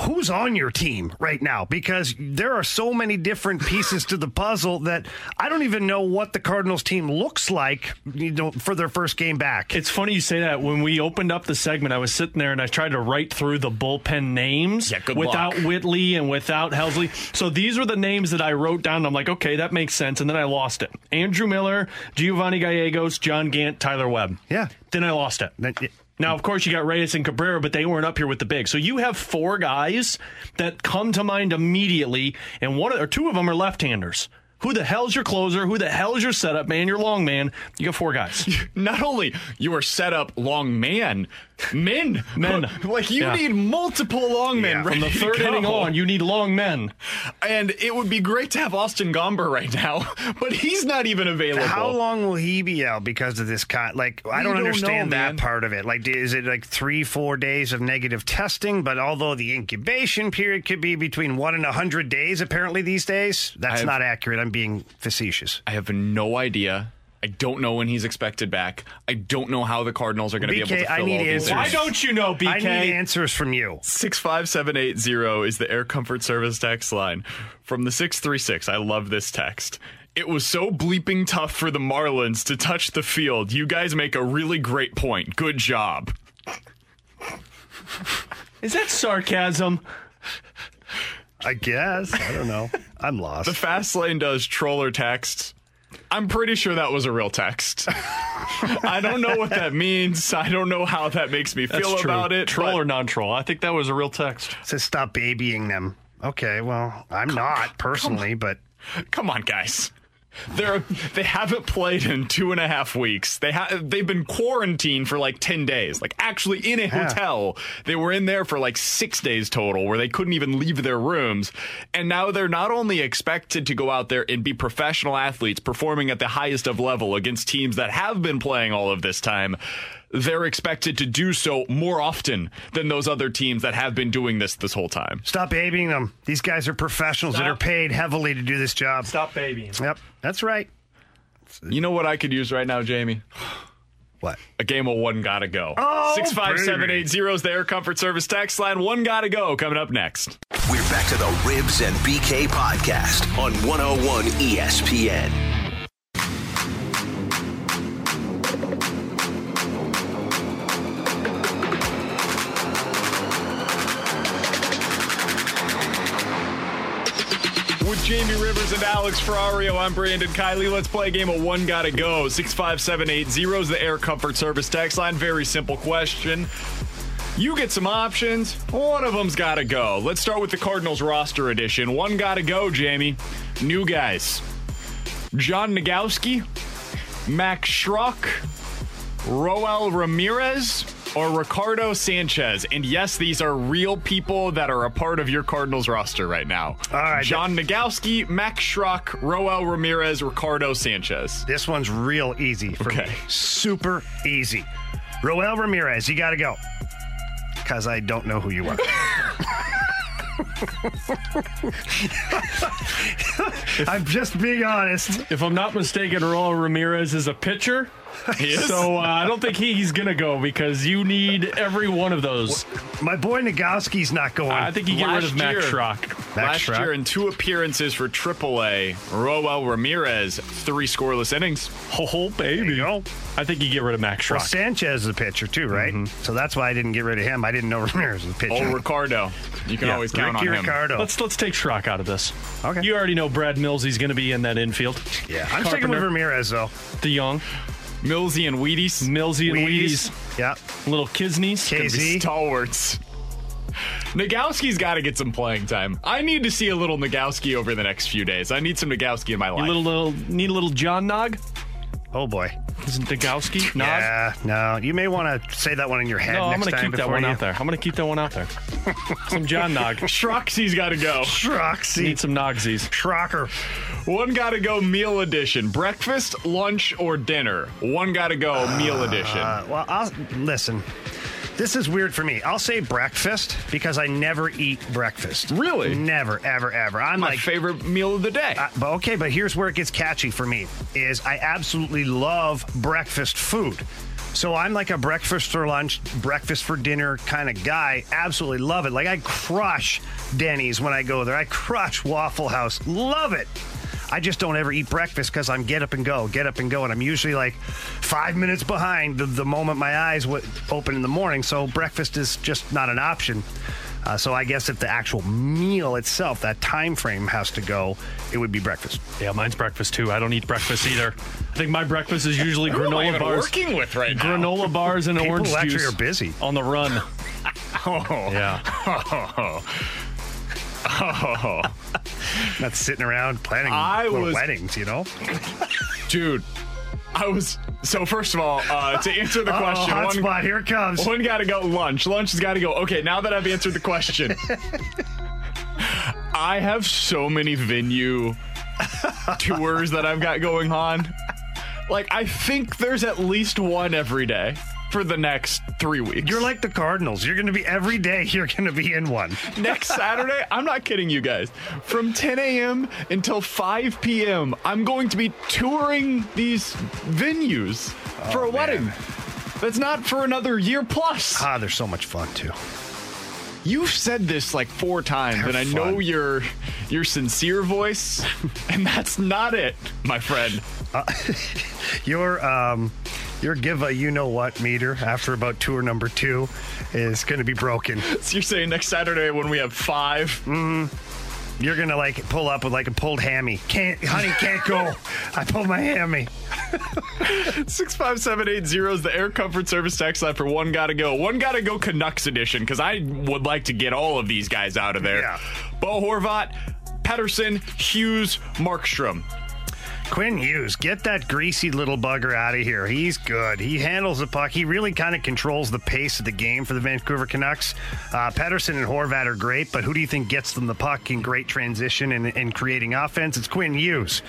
Who's on your team right now? Because there are so many different pieces to the puzzle that I don't even know what the Cardinals team looks like, you know, for their first game back. It's funny you say that. When we opened up the segment, I was sitting there and I tried to write through the bullpen names without Whitley and without Helsley. So these were the names that I wrote down. I'm like, okay, that makes sense. And then I lost it. Andrew Miller, Giovanni Gallegos, John Gant, Tyler Webb. Yeah. Then I lost it. Now, of course, you got Reyes and Cabrera, but they weren't up here with the big. So you have four guys that come to mind immediately, and one or two of them are left-handers. Who the hell's your closer? Who the hell's your setup man? Your long man? You got four guys. Not only your setup long man, men. Like you need multiple long men. From the third inning on, you need long men. And it would be great to have Austin Gomber right now, but he's not even available. How long will he be out because of this? I don't understand that part of it. Like, is it like 3-4 days of negative testing? But although the incubation period could be between 1 and 100 days, apparently these days, that's not accurate. I'm being facetious. I have no idea. I don't know when he's expected back. I don't know how the Cardinals are going to be able to fill all these answers. Why don't you know, BK? I need answers from you. 65780 is the Air Comfort Service text line from the 636. I love this text. It was so bleeping tough for the Marlins to touch the field. You guys make a really great point. Good job. Is that sarcasm? I guess. I don't know. I'm lost. The fast lane does troller texts. I'm pretty sure that was a real text. I don't know what that means. I don't know how that makes me feel about it. Troll or non-troll. I think that was a real text. It says stop babying them. Okay, well, I'm not personally, but... Come on, guys. They haven't played in 2.5 weeks. They've been quarantined for like 10 days, like actually in a hotel. They were in there for like 6 days total where they couldn't even leave their rooms. And now they're not only expected to go out there and be professional athletes performing at the highest of level against teams that have been playing all of this time. They're expected to do so more often than those other teams that have been doing this whole time. Stop babying them. These guys are professionals that are paid heavily to do this job. Stop babying them. Yep, that's right. You know what I could use right now, Jamie? What? A game of One Gotta Go. 65780 is the Air Comfort Service text line. One Gotta Go coming up next. We're back to the Ribs and BK podcast on 101 ESPN. Jamie Rivers and Alex Ferrario. I'm Brandon Kiley. Let's play a game of One Gotta Go. 65780 is the Air Comfort Service text line. Very simple question. You get some options. One of them's gotta go. Let's start with the Cardinals roster edition. One gotta go, Jamie. New guys. John Nagowski, Max Schrock, Roel Ramirez, or Ricardo Sanchez. And yes, these are real people that are a part of your Cardinals roster right now. All right, John Nagowski, Max Schrock, Roel Ramirez, Ricardo Sanchez. This one's real easy for me. Super easy. Roel Ramirez, you got to go. Because I don't know who you are. I'm just being honest. If I'm not mistaken, Raul Ramirez is a pitcher. So I don't think he's going to go because you need every one of those. My boy Nagowski's not going. I think you get rid of Max Schrock. Last year in two appearances for AAA, Roel Ramirez, 3 scoreless innings. Oh, baby. I think you get rid of Max Schrock. Well, Sanchez is a pitcher too, right? Mm-hmm. So that's why I didn't get rid of him. I didn't know Ramirez was a pitcher. Oh, Ricardo. You can always count on him. Ricardo. Let's take Schrock out of this. Okay. You already know Brad Millsy's going to be in that infield. Yeah. I'm sticking with Ramirez, though. DeYoung. Millsy and Wheaties. Millsy and Wheaties. Yeah. Little Kisneys. KZ. Stalwarts. Nagowski's got to get some playing time. I need to see a little Nagowski over the next few days. I need some Nagowski in my life. Need a little John Nog? Oh, boy. Isn't Nagowski? Nog? Yeah, no. You may want to say that one in your head next time. I'm going to keep that one out there. Some John Nog. Shroxy's got to go. Shroxy. Need some Nogsies. Shrocker. One got to go meal edition. Breakfast, lunch, or dinner? One got to go meal edition. Well, listen. This is weird for me. I'll say breakfast because I never eat breakfast. Really? Never, ever, ever. My favorite meal of the day. But here's where it gets catchy for me is I absolutely love breakfast food. So I'm like a breakfast for lunch, breakfast for dinner kind of guy. Absolutely love it. Like I crush Denny's when I go there. I crush Waffle House. Love it. I just don't ever eat breakfast because I'm get up and go. And I'm usually like 5 minutes behind the moment my eyes open in the morning. So breakfast is just not an option. So I guess if the actual meal itself, that time frame has to go, it would be breakfast. Yeah, mine's breakfast too. I don't eat breakfast either. I think my breakfast is usually granola bars. Working with right now. Granola bars and orange juice. People actually are busy. On the run. Yeah. Not sitting around planning weddings, you know? Dude, first of all, to answer the question. Hot spot, here it comes. One got to go lunch. Lunch has got to go. Okay, now that I've answered the question. I have so many venue tours that I've got going on. Like, I think there's at least one every day. For the next 3 weeks. You're like the Cardinals. You're going to be every day. You're going to be in one. Next Saturday, I'm not kidding you guys. From 10 a.m. until 5 p.m., I'm going to be touring these venues for a wedding. That's not for another year plus. They're so much fun too. You've said this like 4 times, and I know your sincere voice, and that's not it, my friend. Your give a you-know-what meter after about tour number 2 is going to be broken. So you're saying next Saturday when we have 5? Mm-hmm. You're going to like pull up with like a pulled hammy. Can't go. I pulled my hammy. 65780 is the Air Comfort Service text line for one got to go. One got to go Canucks edition because I would like to get all of these guys out of there. Yeah. Bo Horvat, Pettersson, Hughes, Markstrom. Quinn Hughes, get that greasy little bugger out of here. He's good. He handles the puck. He really kind of controls the pace of the game for the Vancouver Canucks. Pettersson and Horvat are great, but who do you think gets them the puck in great transition and creating offense? It's Quinn Hughes.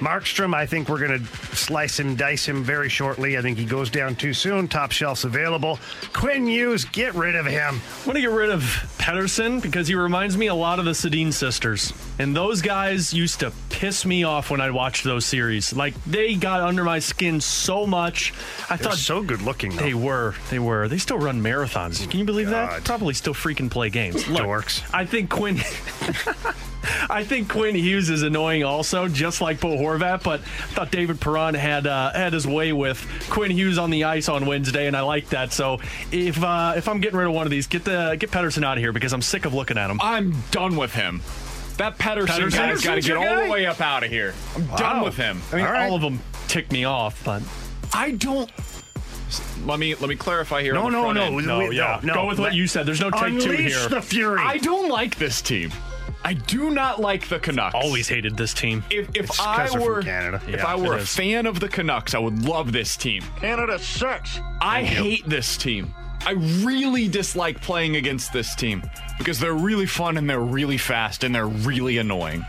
Markstrom, I think we're going to slice him, dice him very shortly. I think he goes down too soon. Top shelf's available. Quinn Hughes, get rid of him. I want to get rid of Pettersson because he reminds me a lot of the Sedin sisters. And those guys used to piss me off when I watched those series. Like, they got under my skin so much. They're so good looking, though. They were. They still run marathons. Can you believe that? Probably still freaking play games. Look, dorks. I think Quinn Hughes is annoying also, just like Bo Horvat, but I thought David Perron had his way with Quinn Hughes on the ice on Wednesday, and I like that. So if I'm getting rid of one of these, get Pettersson out of here because I'm sick of looking at him. I'm done with him. That Pettersson guy's got to get all the way up out of here. I'm done with him. I mean, all of them tick me off, but I don't. Let me clarify here. No. Go with what you said. There's no take two here. Unleash the fury. I don't like this team. I do not like the Canucks. Always hated this team. If I were a fan of the Canucks, I would love this team. Canada sucks. I hate this team. I really dislike playing against this team because they're really fun and they're really fast and they're really annoying.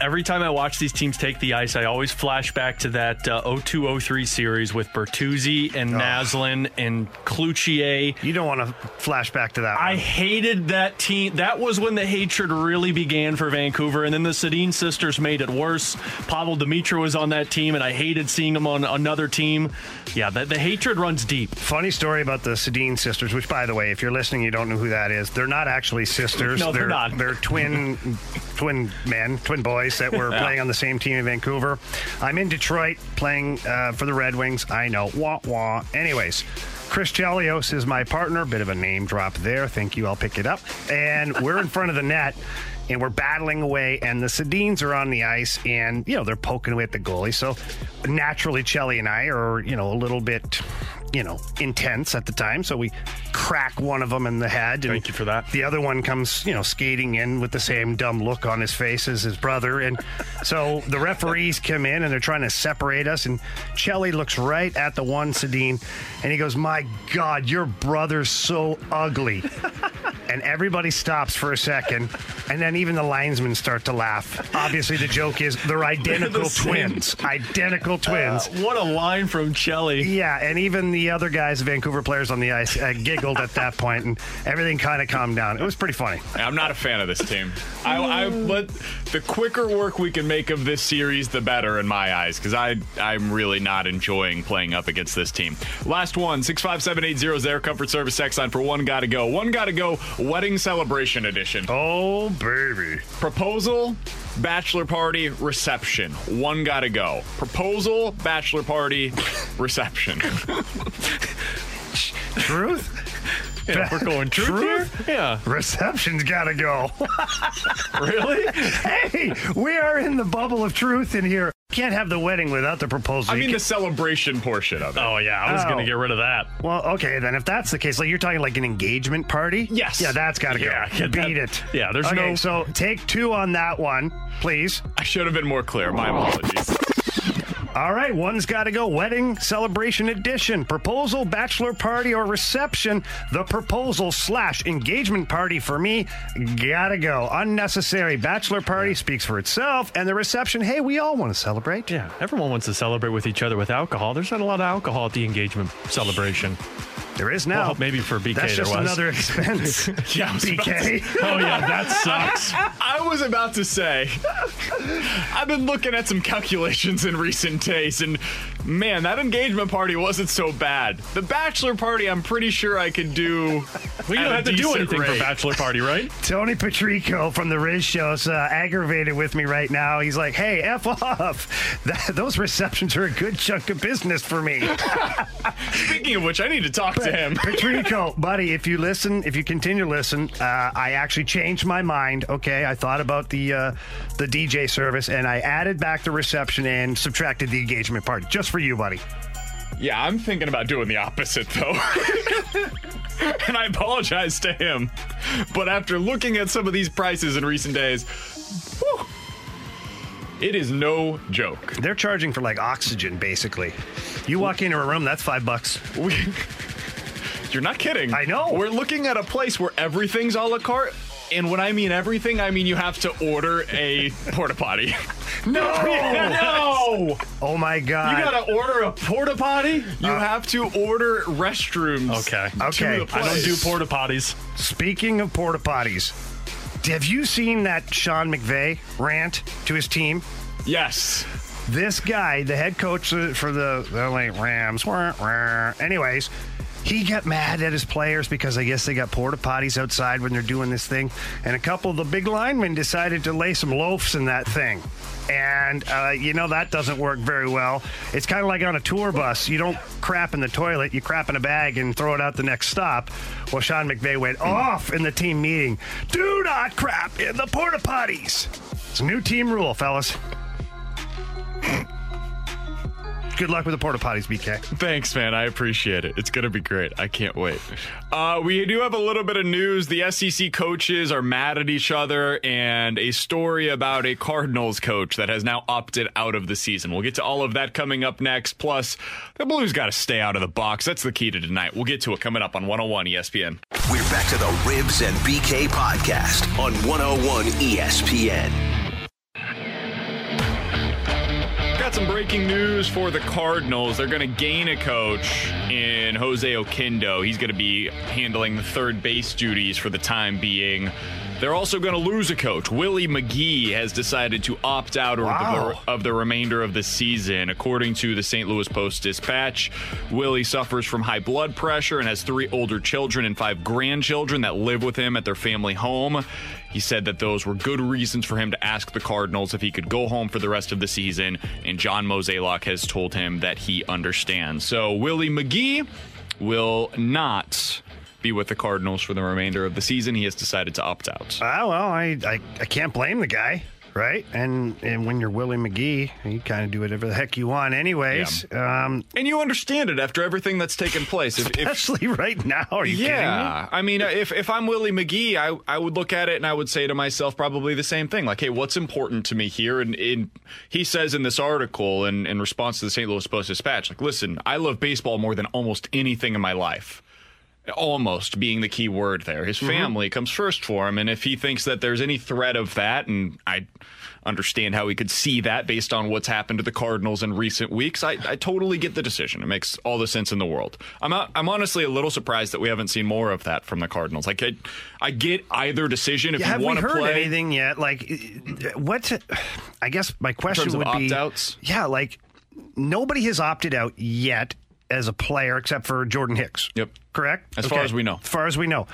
every time I watch these teams take the ice, I always flash back to that 02-03 series with Bertuzzi and Naslin and Cloutier. You don't want to flash back to that one. I hated that team. That was when the hatred really began for Vancouver, and then the Sedin sisters made it worse. Pavel Dimitra was on that team, and I hated seeing him on another team. Yeah, the hatred runs deep. Funny story about the Sedin sisters, which, by the way, if you're listening, you don't know who that is. They're not actually sisters. No, they're not. They're twin boys that were playing on the same team in Vancouver. I'm in Detroit playing for the Red Wings. I know. Wah, wah. Anyways, Chris Chelios is my partner. Bit of a name drop there. Thank you. I'll pick it up. And we're in front of the net, and we're battling away, and the Sedins are on the ice, and, you know, they're poking away at the goalie. So naturally, Chelly and I are, you know, a little bit, you know, intense at the time. So we crack one of them in the head. And thank you for that. The other one comes, you know, skating in with the same dumb look on his face as his brother. And so the referees come in and they're trying to separate us. And Chelly looks right at the one Sedin and he goes, "My God, your brother's so ugly." And everybody stops for a second. And then even the linesmen start to laugh. Obviously, the joke is they're identical twins. Identical twins. What a line from Chelly. Yeah, and even the other guys, Vancouver players on the ice, giggled at that point, and everything kind of calmed down. It was pretty funny. I'm not a fan of this team. But the quicker work we can make of this series, the better in my eyes, because I'm really not enjoying playing up against this team. Last one, 65780 is their comfort service text line for One Gotta Go. One Gotta Go, Wedding Celebration Edition. Oh, baby. Proposal, bachelor party, reception. One gotta go. Proposal, bachelor party, reception. Truth? Yeah, we're going truth here? Yeah. Reception's gotta go. Really? Hey, we are in the bubble of truth in here. Can't have the wedding without the proposal. I mean the celebration portion of it. Oh, yeah. I was going to get rid of that. Well, okay, then if that's the case, like you're talking like an engagement party? Yes. Yeah, that's got to go. Beat it. Yeah, there's no... Okay, so take two on that one, please. I should have been more clear. My apologies. All right, One's Gotta Go. Wedding Celebration Edition. Proposal, bachelor party, or reception. The proposal / engagement party for me. Gotta go. Unnecessary. Bachelor party speaks for itself. And the reception, hey, we all want to celebrate. Yeah, everyone wants to celebrate with each other with alcohol. There's not a lot of alcohol at the engagement celebration. There is now. Well, maybe for BK that's there was. That's just another expense. Yeah, BK. Oh, yeah, that sucks. I was about to say, I've been looking at some calculations in recent days, and man, that engagement party wasn't so bad. The bachelor party, I'm pretty sure I could do. Well, you don't have to do anything for bachelor party, right? Tony Patrico from the Riz Show is aggravated with me right now. He's like, hey, F off. Those receptions are a good chunk of business for me. Speaking of which, I need to talk to him. Patrico, buddy, if you continue to listen, I actually changed my mind. Okay, I thought about the DJ service and I added back the reception and subtracted the engagement party just for you, buddy. Yeah, I'm thinking about doing the opposite though. And I apologize to him, but after looking at some of these prices in recent days, whew, it is no joke. They're charging for like oxygen, basically. You walk into a room, that's $5. You're not kidding. I know. We're looking at a place where everything's a la carte. And when I mean everything, I mean you have to order a porta potty. No! Oh, my God. You got to order a porta potty? You have to order restrooms. Okay. I don't do porta potties. Speaking of porta potties, have you seen that Sean McVay rant to his team? Yes. This guy, the head coach for the LA Rams, anyways, he got mad at his players because I guess they got porta potties outside when they're doing this thing. And a couple of the big linemen decided to lay some loafs in that thing. And, you know, that doesn't work very well. It's kind of like on a tour bus. You don't crap in the toilet. You crap in a bag and throw it out the next stop. Well, Sean McVay went off in the team meeting. Do not crap in the porta potties. It's a new team rule, fellas. Good luck with the porta potties, BK. Thanks, man. I appreciate it. It's going to be great. I can't wait. We do have a little bit of news. The SEC coaches are mad at each other, and a story about a Cardinals coach that has now opted out of the season. We'll get to all of that coming up next. Plus, the Blues got to stay out of the box. That's the key to tonight. We'll get to it coming up on 101 ESPN. We're back to the Ribs and BK podcast on 101 ESPN. some breaking news for the Cardinals. They're going to gain a coach in Jose Oquendo. He's going to be handling the third base duties for the time being. They're also going to lose a coach. Willie McGee has decided to opt out of the remainder of the season. According to the St. Louis Post-Dispatch, Willie suffers from high blood pressure and has 3 older children and 5 grandchildren that live with him at their family home. He said that those were good reasons for him to ask the Cardinals if he could go home for the rest of the season, and John Mozeliak has told him that he understands. So Willie McGee will not be with the Cardinals for the remainder of the season. He has decided to opt out. I can't blame the guy, right? And when you're Willie McGee, you kind of do whatever the heck you want anyways. Yeah. And you understand it after everything that's taken place. Especially right now, are you kidding me? Yeah, I mean, if I'm Willie McGee, I would look at it and I would say to myself probably the same thing. Like, hey, what's important to me here? And he says in this article in response to the St. Louis Post-Dispatch, like, listen, I love baseball more than almost anything in my life. Almost being the key word there. His family comes first for him, and if he thinks that there's any threat of that, and I understand how he could see that based on what's happened to the Cardinals in recent weeks, I totally get the decision. It makes all the sense in the world. I'm honestly a little surprised that we haven't seen more of that from the Cardinals. Like, I get either decision if you want to play. Have we heard anything yet? Like, I guess my question would be, in terms of opt-outs? Yeah, like, nobody has opted out yet as a player, except for Jordan Hicks. Yep. Correct? As far as we know. As far as we know.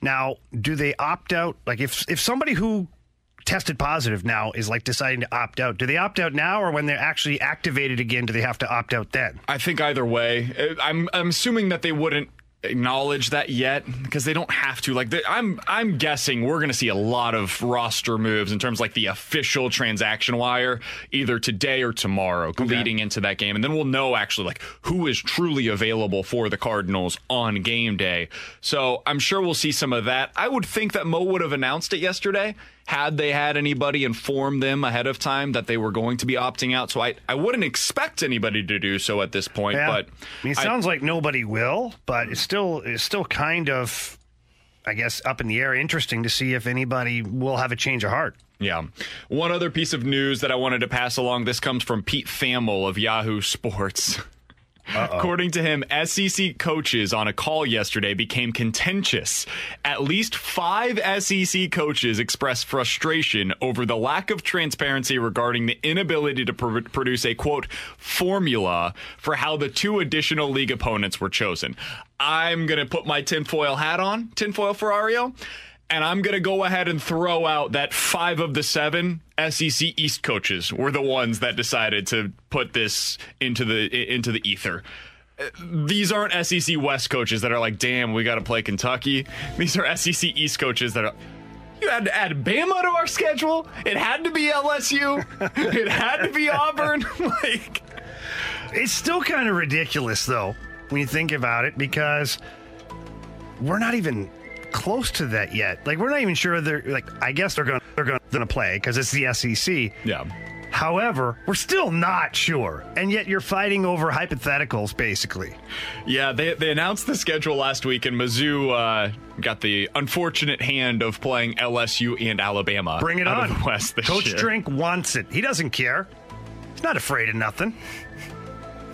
Now, do they opt out? Like, if somebody who tested positive now is, like, deciding to opt out, do they opt out now, or when they're actually activated again, do they have to opt out then? I think either way. I'm assuming that they wouldn't acknowledge that yet because they don't have to. Like, I'm guessing we're going to see a lot of roster moves in terms of, like, the official transaction wire either today or tomorrow leading into that game, and then we'll know actually, like, who is truly available for the Cardinals on game day. So I'm sure we'll see some of that. I would think that Mo would have announced it yesterday had they had anybody inform them ahead of time that they were going to be opting out. So I wouldn't expect anybody to do so at this point. Yeah. But it sounds like nobody will, but it's still kind of, I guess, up in the air. Interesting to see if anybody will have a change of heart. Yeah. One other piece of news that I wanted to pass along. This comes from Pete Thamel of Yahoo Sports. Uh-oh. According to him, SEC coaches on a call yesterday became contentious. At least 5 SEC coaches expressed frustration over the lack of transparency regarding the inability to produce a, quote, formula for how the 2 additional league opponents were chosen. I'm going to put my tinfoil hat on, tinfoil Ferrario, and I'm going to go ahead and throw out that 5 of the 7 SEC East coaches were the ones that decided to put this into the ether. These aren't SEC West coaches that are like, damn, we got to play Kentucky. These are SEC East coaches that are, you had to add Bama to our schedule. It had to be LSU. It had to be Auburn. Like, it's still kind of ridiculous, though, when you think about it, because we're not even close to that yet. Like, we're not even sure they're, like, I guess they're going to play because it's the SEC. Yeah. However, we're still not sure, and yet you're fighting over hypotheticals, basically. Yeah, they announced the schedule last week, and Mizzou got the unfortunate hand of playing LSU and Alabama. Bring it on. Coach Drink wants it. He doesn't care. He's not afraid of nothing.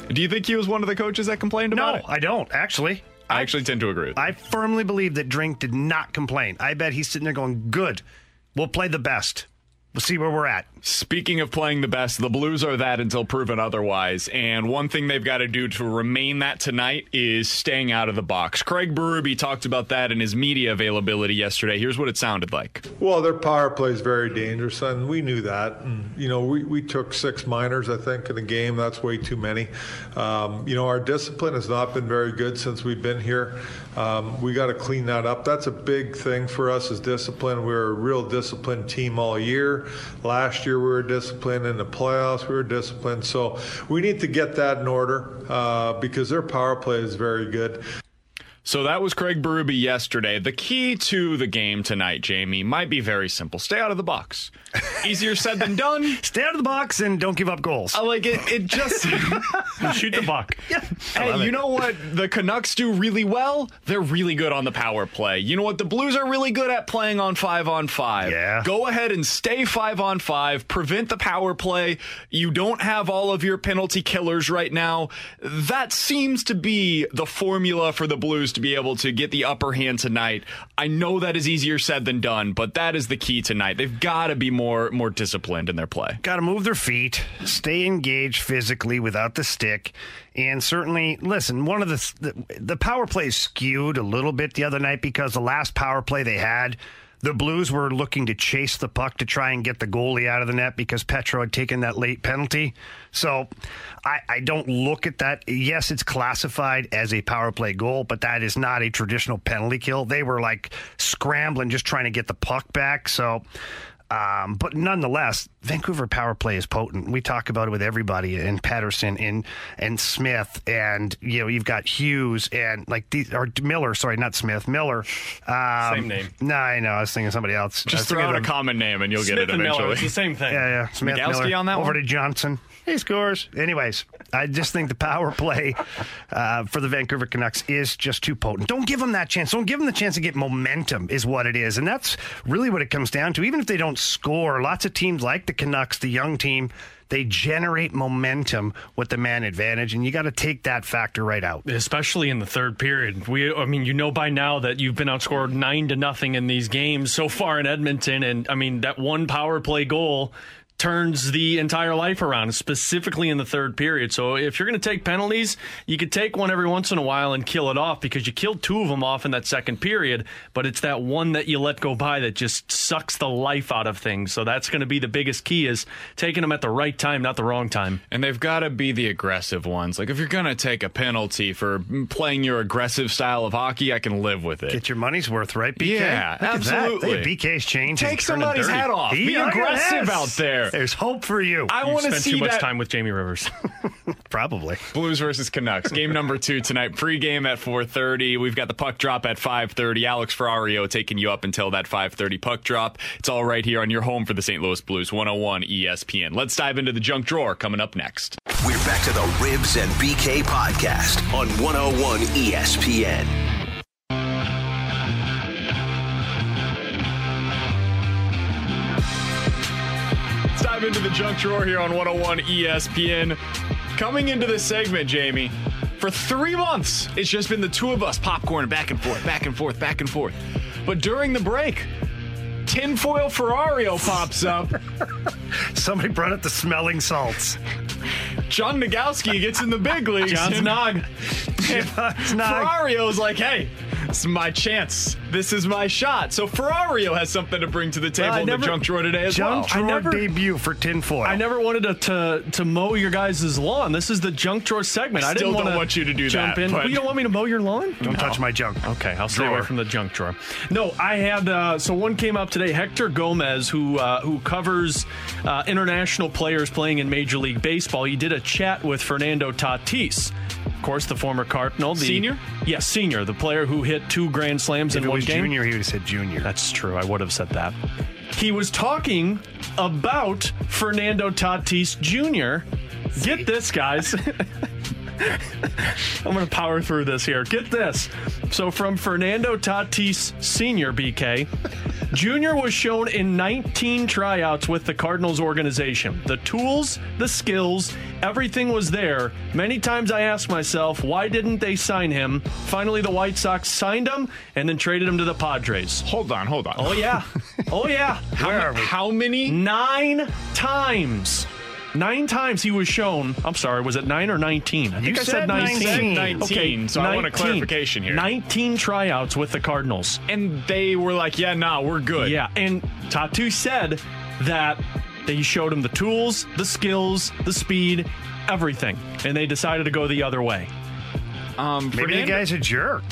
Do you think he was one of the coaches that complained about it? No, I don't, actually. I actually tend to agree with you. I firmly believe that Drink did not complain. I bet he's sitting there going, good, we'll play the best. We'll see where we're at. Speaking of playing the best, the Blues are that until proven otherwise. And one thing they've got to do to remain that tonight is staying out of the box. Craig Berube talked about that in his media availability yesterday. Here's what it sounded like. Well, their power play is very dangerous, and we knew that. And, you know, we took 6 minors, I think, in a game. That's way too many. You know, our discipline has not been very good since we've been here. We got to clean that up. That's a big thing for us is discipline. We're a real disciplined team all year. Last year we were disciplined. In the playoffs we were disciplined. So we need to get that in order because their power play is very good. So that was Craig Berube yesterday. The key to the game tonight, Jamie, might be very simple. Stay out of the box. Easier said than done. Stay out of the box and don't give up goals. I like it. It just... shoot the buck. Yeah. And you know what the Canucks do really well? They're really good on the power play. You know what the Blues are really good at? Playing on 5-on-5. Yeah. Go ahead and stay 5-on-5. Prevent the power play. You don't have all of your penalty killers right now. That seems to be the formula for the Blues to be able to get the upper hand tonight. I know that is easier said than done, but that is the key tonight. They've got to be more disciplined in their play. Got to move their feet, stay engaged physically without the stick, and certainly, listen, one of the power play skewed a little bit the other night because the last power play they had, the Blues were looking to chase the puck to try and get the goalie out of the net because Petro had taken that late penalty. So I don't look at that. Yes, it's classified as a power play goal, but that is not a traditional penalty kill. They were like scrambling, just trying to get the puck back. So, but nonetheless, Vancouver power play is potent. We talk about it with everybody, and Patterson and Smith, and you know, you've got Hughes and like these, or Miller, sorry, not Smith, Miller. Same name. No, I know. I was thinking somebody else. Just throw out a common name and you'll Smith get it eventually. Miller, it's the same thing. Yeah. Smith, Nagowski Miller, on that one? Over to Johnson. He scores. Anyways, I just think the power play for the Vancouver Canucks is just too potent. Don't give them that chance. Don't give them the chance to get momentum is what it is. And that's really what it comes down to. Even if they don't score, lots of teams like the Canucks, the young team, they generate momentum with the man advantage, and you got to take that factor right out. Especially in the third period. I mean, you know by now that you've been outscored 9-0 in these games so far in Edmonton, and I mean, that one power play goal turns the entire life around, specifically in the third period. So if you're going to take penalties, you could take one every once in a while and kill it off, because you killed two of them off in that second period, but it's that one that you let go by that just sucks the life out of things. So that's going to be the biggest key, is taking them at the right time, not the wrong time. And they've got to be the aggressive ones. Like, if you're going to take a penalty for playing your aggressive style of hockey, I can live with it. Get your money's worth, right, BK? Yeah, absolutely. BK's changing. Take somebody's hat off. Be aggressive out there. There's hope for you. I want to see too much time with Jamie Rivers. Probably. Blues versus Canucks. Game number 2 tonight. Pregame at 4:30. We've got the puck drop at 5:30. Alex Ferrario taking you up until that 5:30 puck drop. It's all right here on your home for the St. Louis Blues, 101 ESPN. Let's dive into the junk drawer coming up next. We're back to the Ribs and BK podcast on 101 ESPN. Into the junk drawer here on 101 ESPN. Coming into this segment, Jamie, for 3 months, it's just been the two of us popcorn back and forth, back and forth, back and forth. But during the break, tinfoil Ferrario pops up. Somebody brought up the smelling salts. John Nagowski gets in the big leagues. John's nog. Ferrario's like, hey, this is my chance. This is my shot. So Ferrario has something to bring to the table in the junk drawer today as well. Junk drawer debut for tinfoil. I never wanted to mow your guys' lawn. This is the junk drawer segment. I still don't want you to do jump that. Well, you don't want me to mow your lawn? Don't touch my junk. Okay, I'll stay away from the junk drawer. No, I had, so one came up today, Hector Gomez, who covers international players playing in Major League Baseball. He did a chat with Fernando Tatis. Of course, the former Cardinal. Senior? Yes, senior. The player who hit 2 grand slams in one game. If it was junior, he would have said junior. That's true. I would have said that. He was talking about Fernando Tatis Jr. See? Get this, guys. I'm going to power through this here. Get this. So from Fernando Tatis Sr., BK, Jr. was shown in 19 tryouts with the Cardinals organization. The tools, the skills, everything was there. Many times I asked myself, why didn't they sign him? Finally, the White Sox signed him and then traded him to the Padres. Hold on. Oh, yeah. How many? 9 times. 9 times he was shown. I'm sorry, was it 9 or 19? I think I said 19. 19. Okay, so 19. I want a clarification here. 19 tryouts with the Cardinals. And they were like, yeah, nah, we're good. Yeah, and Tatis said that they showed him the tools, the skills, the speed, everything. And they decided to go the other way. Maybe the guy's a jerk.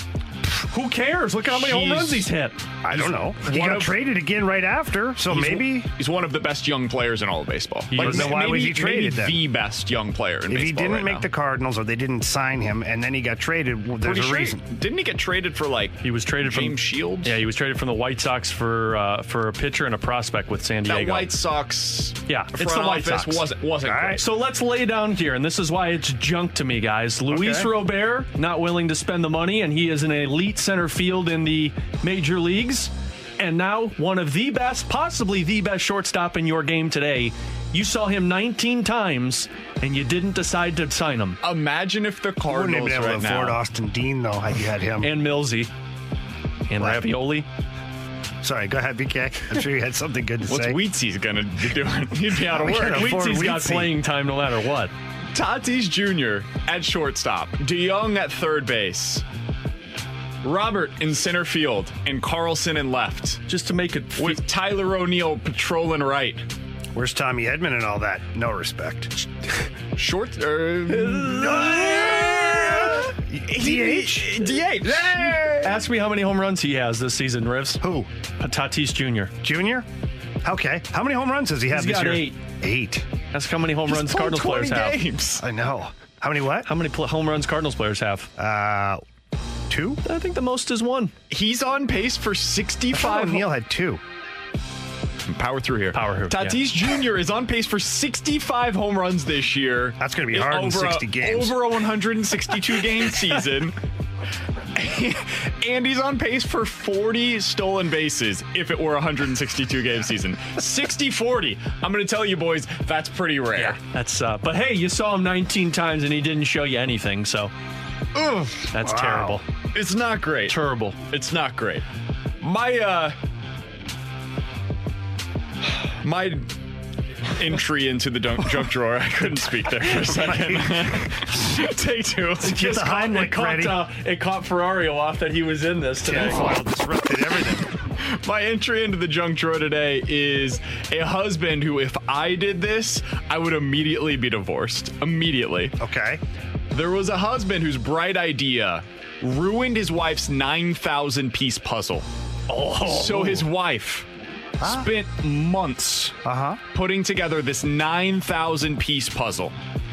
Who cares? Look at how many home runs he's hit. I don't know. He got traded again right after, so maybe. He's one of the best young players in all of baseball. Like, so why was he traded then? The best young player in baseball. If he didn't make the Cardinals or they didn't sign him and then he got traded, there's a reason. Didn't he get traded for, like, he was traded James Shields? Yeah, he was traded from the White Sox for a pitcher and a prospect with San Diego. The White Sox. Yeah, it's the White Sox. Wasn't great. So let's lay down here, and this is why it's junk to me, guys. Luis Robert, not willing to spend the money, and he is an elite center field in the major leagues, and now one of the best, possibly the best shortstop in your game today. You saw him 19 times, and you didn't decide to sign him. Imagine if the Cardinals wouldn't have been able to afford Austin Dean, though, had you had him. And Millsy. And Ravioli. Sorry, go ahead, BK. I'm sure you had something good to say. What's Wheatsy's going to be doing? He'd be out of work. Wheatsy's got playing time no matter what. Tatis Jr. at shortstop. DeYoung at third base. Robert in center field and Carlson in left. Just to make it with Tyler O'Neill patrolling right. Where's Tommy Edman and all that? No respect. DH. Ask me how many home runs he has this season, Rivs. Who? Tatis Jr. Okay. How many home runs has he had this year? He's got eight. That's how many home runs Cardinals players have. I know. How many what? How many home runs Cardinals players have? Two? I think the most is one. He's on pace for 65. O'Neill had two. Power through here. Tatis Jr. is on pace for 65 home runs this year. That's going to be hard in 60 games. Over a 162-game season. And he's on pace for 40 stolen bases if it were a 162-game season. 60-40. I'm going to tell you, boys, that's pretty rare. Yeah, that's. But, hey, you saw him 19 times, and he didn't show you anything, so. Ugh, that's terrible. It's not great. Terrible. It's not great. My entry into the junk drawer, I couldn't speak there for a second. Take two. It caught Ferrario off that he was in this today. Disrupted everything. My entry into the junk drawer today is a husband who, if I did this, I would immediately be divorced. Immediately. Okay. There was a husband whose bright idea ruined his wife's 9,000-piece puzzle. Oh. So his wife spent months putting together this 9,000-piece puzzle.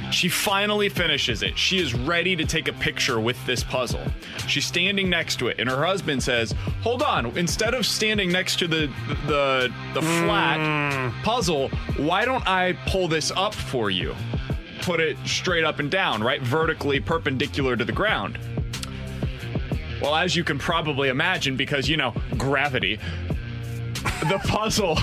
She finally finishes it. She is ready to take a picture with this puzzle. She's standing next to it, and her husband says, hold on, instead of standing next to the flat puzzle, why don't I pull this up for you? Put it straight up and down, right? Vertically perpendicular to the ground. Well, as you can probably imagine, because, you know, gravity, the puzzle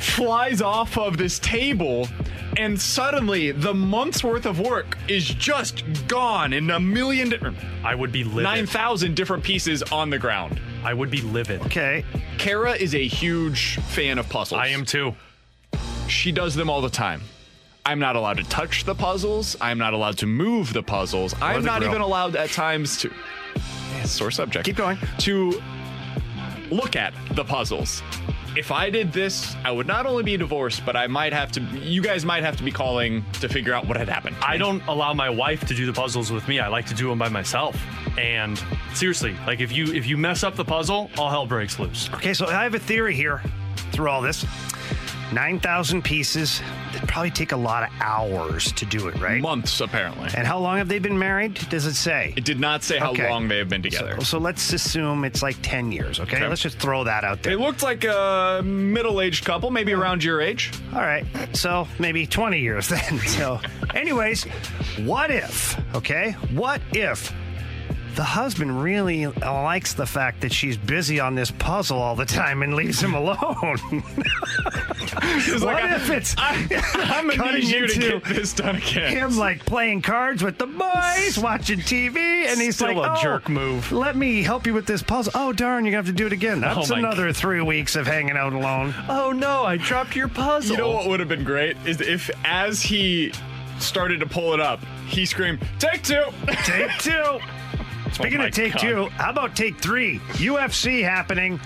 flies off of this table, and suddenly the month's worth of work is just gone in a million different. I would be livid. 9,000 different pieces on the ground. I would be livid. Okay. Kara is a huge fan of puzzles. I am too. She does them all the time. I'm not allowed to touch the puzzles. I'm not allowed to move the puzzles. I'm not even allowed at times to... Sore subject. Keep going. To look at the puzzles. If I did this, I would not only be divorced, but I might have to... You guys might have to be calling to figure out what had happened. I don't allow my wife to do the puzzles with me. I like to do them by myself. And seriously, like if you mess up the puzzle, all hell breaks loose. Okay, so I have a theory here through all this. 9,000 pieces. It'd probably take a lot of hours to do it, right? Months, apparently. And how long have they been married? Does it say? It did not say how long they have been together. So let's assume it's like 10 years, okay? Let's just throw that out there. They looked like a middle-aged couple, maybe around your age. All right. So maybe 20 years then. So anyways, what if the husband really likes the fact that she's busy on this puzzle all the time and leaves him alone? I'm going to need you to get this done again. Him like playing cards with the boys, watching TV, and he's still like, a jerk move. Let me help you with this puzzle. Oh, darn, you're going to have to do it again. That's another 3 weeks of hanging out alone. Oh, no, I dropped your puzzle. You know what would have been great is if as he started to pull it up, he screamed, take two! Take two! Speaking of take two, how about take three? UFC happening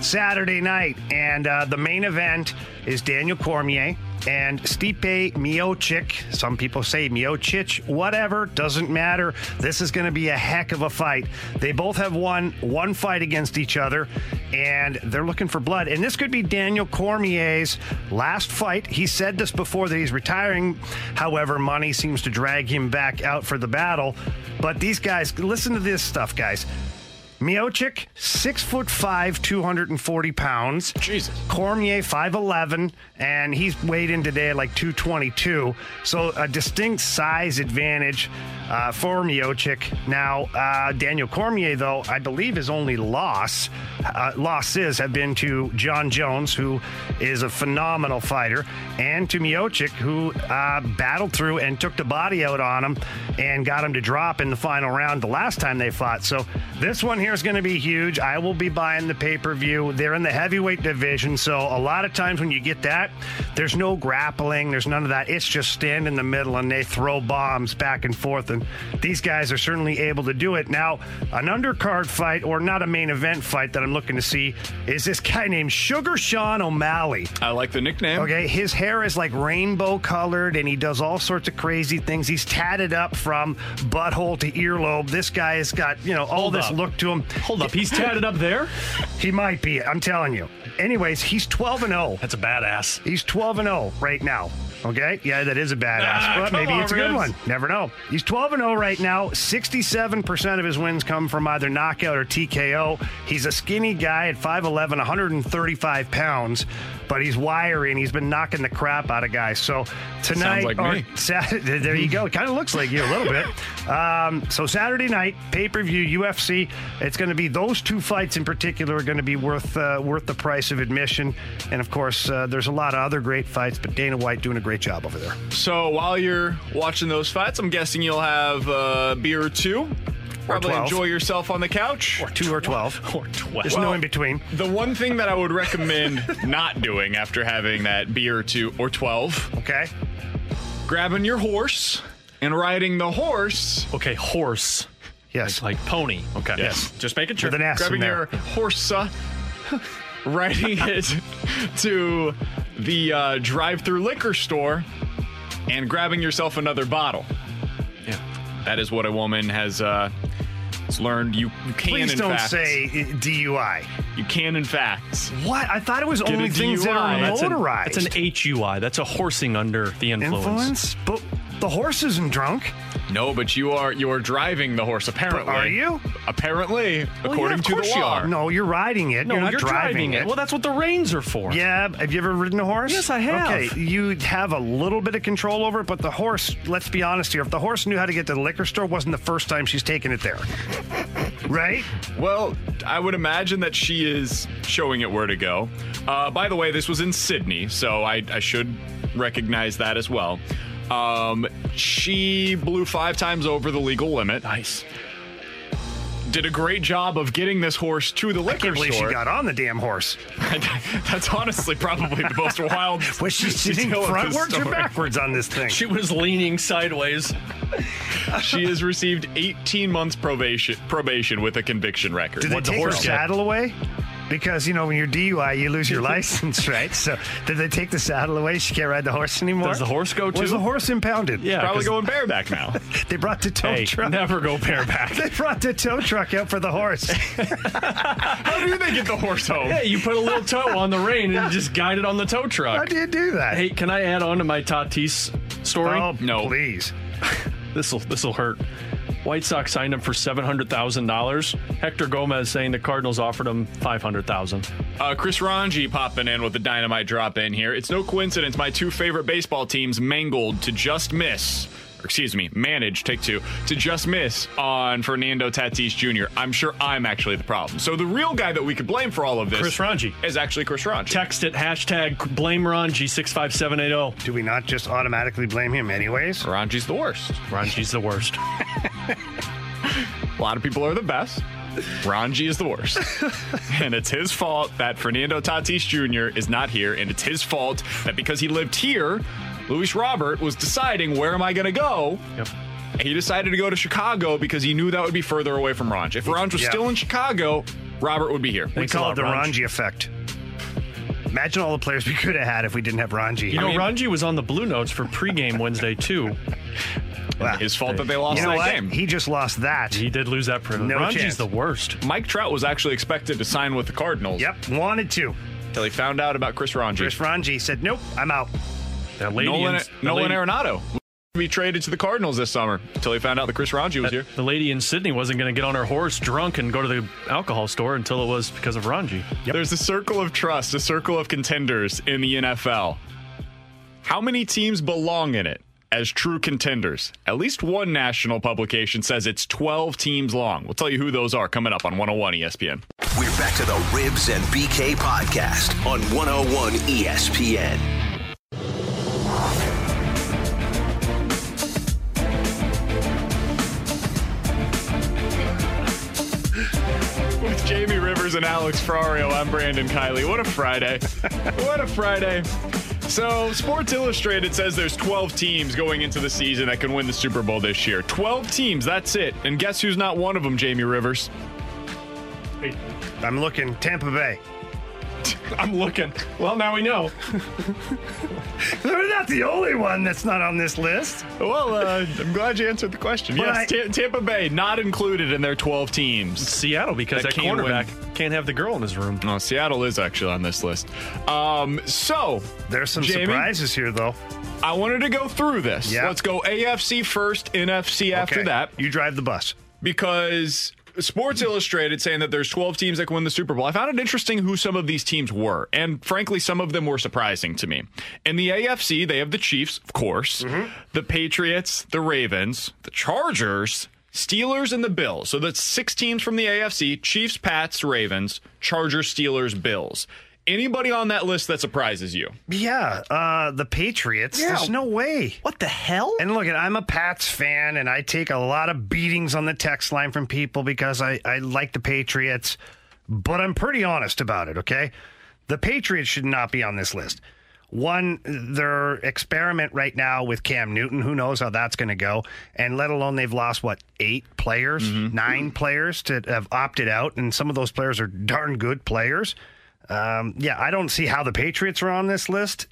Saturday night, and the main event is Daniel Cormier and Stipe Miocic. Some people say Miocic, whatever, doesn't matter. This is going to be a heck of a fight. They both have won one fight against each other. and they're looking for blood. And this could be Daniel Cormier's last fight. He said this before, that he's retiring. However, money seems to drag him back out for the battle. But these guys, listen to this stuff, guys. Miocic, 6'5", 240 pounds. Jesus. Cormier, 5'11", and he's weighed in today at like 222. So a distinct size advantage for Miocic. Now, Daniel Cormier, though, I believe his only losses have been to John Jones, who is a phenomenal fighter, and to Miocic, who battled through and took the body out on him and got him to drop in the final round the last time they fought. So this one here is going to be huge. I will be buying the pay-per-view. They're in the heavyweight division, so a lot of times when you get that, there's no grappling, there's none of that. It's just stand in the middle and they throw bombs back and forth, and these guys are certainly able to do it. Now, an undercard fight, or not a main event fight, that I'm looking to see is this guy named Sugar Sean O'Malley. I like the nickname. Okay, his hair is like rainbow colored and he does all sorts of crazy things. He's tatted up from butthole to earlobe. This guy has got, you know, all this look to him. Hold up, he's tatted up there? He might be, I'm telling you. Anyways, he's 12-0. That's a badass. He's 12-0 right now. Okay? Yeah, that is a badass. But maybe it's a good one. Never know. He's 12-0 right now. 67% of his wins come from either knockout or TKO. He's a skinny guy at 5'11", 135 pounds, but he's wiry and he's been knocking the crap out of guys. So tonight, like, or Saturday, there you go. It kind of looks like you a little bit. So Saturday night, pay-per-view, UFC. It's going to be those two fights in particular are going to be worth the price of admission. And of course, there's a lot of other great fights, but Dana White doing a great job over there. So while you're watching those fights, I'm guessing you'll have a beer or two. Probably enjoy yourself on the couch. Or two or 12. Or 12. There's no in between. The one thing that I would recommend not doing after having that beer or two or 12. Okay. Grabbing your horse and riding the horse. Okay, horse. Yes. Like pony. Okay. Yes. Yes. Just making sure. With an ass grabbing in there. Your horse, riding it to the drive-through liquor store and grabbing yourself another bottle. Yeah. That is what a woman has learned. You can, please in fact. Please don't say DUI. You can, in fact. What? I thought it was only things that are motorized. That's an HUI. That's a horsing under the influence. But the horse isn't drunk. No, but you are driving the horse, apparently. But are you? Apparently, well, according to the law. You are. No, you're riding it. No, you're not driving it. Well, that's what the reins are for. Yeah. Have you ever ridden a horse? Yes, I have. Okay, you have a little bit of control over it, but the horse, let's be honest here, if the horse knew how to get to the liquor store, it wasn't the first time she's taken it there. Right? Well, I would imagine that she is showing it where to go. By the way, this was in Sydney, so I should recognize that as well. She blew 5 times over the legal limit. Nice. Did a great job of getting this horse to the liquor store. I can't believe she got on the damn horse. That's honestly probably the most wild. Was she sitting frontwards or backwards on this thing? She was leaning sideways. She has received 18 months probation with a conviction record. Did they take her saddle away? Because, you know, when you're DUI, you lose your license, right? So did they take the saddle away? She can't ride the horse anymore? Does the horse go, too? Was the horse impounded? Yeah, probably going bareback now. They brought the tow truck. Never go bareback. They brought the tow truck out for the horse. How do they get the horse home? Yeah, you put a little toe on the rein and just guide it on the tow truck. How do you do that? Hey, can I add on to my Tatis story? Oh, no. Please. This'll hurt. White Sox signed him for $700,000. Hector Gomez saying the Cardinals offered him $500,000. Chris Ranji popping in with the dynamite drop in here. It's no coincidence my two favorite baseball teams managed to just miss on Fernando Tatis Jr. I'm sure I'm actually the problem. So the real guy that we could blame for all of this, Chris Ranji, is actually Chris Ranji. Text it, hashtag blame Ranji 65780. Do we not just automatically blame him anyways? Ranji's the worst. Ranji's the worst. A lot of people are the best. Ranji is the worst. And it's his fault that Fernando Tatis Jr. is not here. And it's his fault that because he lived here, Luis Robert was deciding, where am I going to go? Yep. And he decided to go to Chicago because he knew that would be further away from Ranji. If Ranji was still in Chicago, Robert would be here. We call it the Ranji effect. Imagine all the players we could have had if we didn't have Ranji. You know, Ranji was on the Blue Notes for pregame Wednesday, too. Well, his fault that they lost that game. He just lost that. He did lose that privilege. No Ranji's chance. The worst. Mike Trout was actually expected to sign with the Cardinals. Yep, wanted to. Until he found out about Chris Ranji. Chris Ranji said, nope, I'm out. Nolan Arenado would be traded to the Cardinals this summer until he found out that Chris Ranji was here. The lady in Sydney wasn't going to get on her horse drunk and go to the alcohol store until it was because of Ranji. Yep. There's a circle of trust, a circle of contenders in the NFL. How many teams belong in it as true contenders? At least one national publication says it's 12 teams long. We'll tell you who those are coming up on 101 ESPN. We're back to the Ribs and BK podcast on 101 ESPN. With Jamie Rivers and Alex Ferrario, I'm Brandon Kiley. What a Friday. What a Friday. So, Sports Illustrated says there's 12 teams going into the season that can win the Super Bowl this year. 12 teams, that's it. And guess who's not one of them, Jamie Rivers? I'm looking. Tampa Bay. I'm looking. Well, now we know. They're not the only one that's not on this list. Well, I'm glad you answered the question. But yes, Tampa Bay not included in their 12 teams. Seattle, because that cornerback can't have the girl in his room. No, Seattle is actually on this list. So there's some surprises here, though. I wanted to go through this. Yep. Let's go AFC first, NFC after that. You drive the bus. Because Sports Illustrated saying that there's 12 teams that can win the Super Bowl. I found it interesting who some of these teams were. And frankly, some of them were surprising to me. In the AFC, they have the Chiefs, of course, the Patriots, the Ravens, the Chargers, Steelers, and the Bills. So that's six teams from the AFC: Chiefs, Pats, Ravens, Chargers, Steelers, Bills. Anybody on that list that surprises you? Yeah, the Patriots. Yeah. There's no way. What the hell? And look, I'm a Pats fan, and I take a lot of beatings on the text line from people because I like the Patriots, but I'm pretty honest about it, okay? The Patriots should not be on this list. One, their experiment right now with Cam Newton, who knows how that's going to go, and let alone they've lost, eight players, nine players to have opted out, and some of those players are darn good players. Yeah, I don't see how the Patriots are on this list.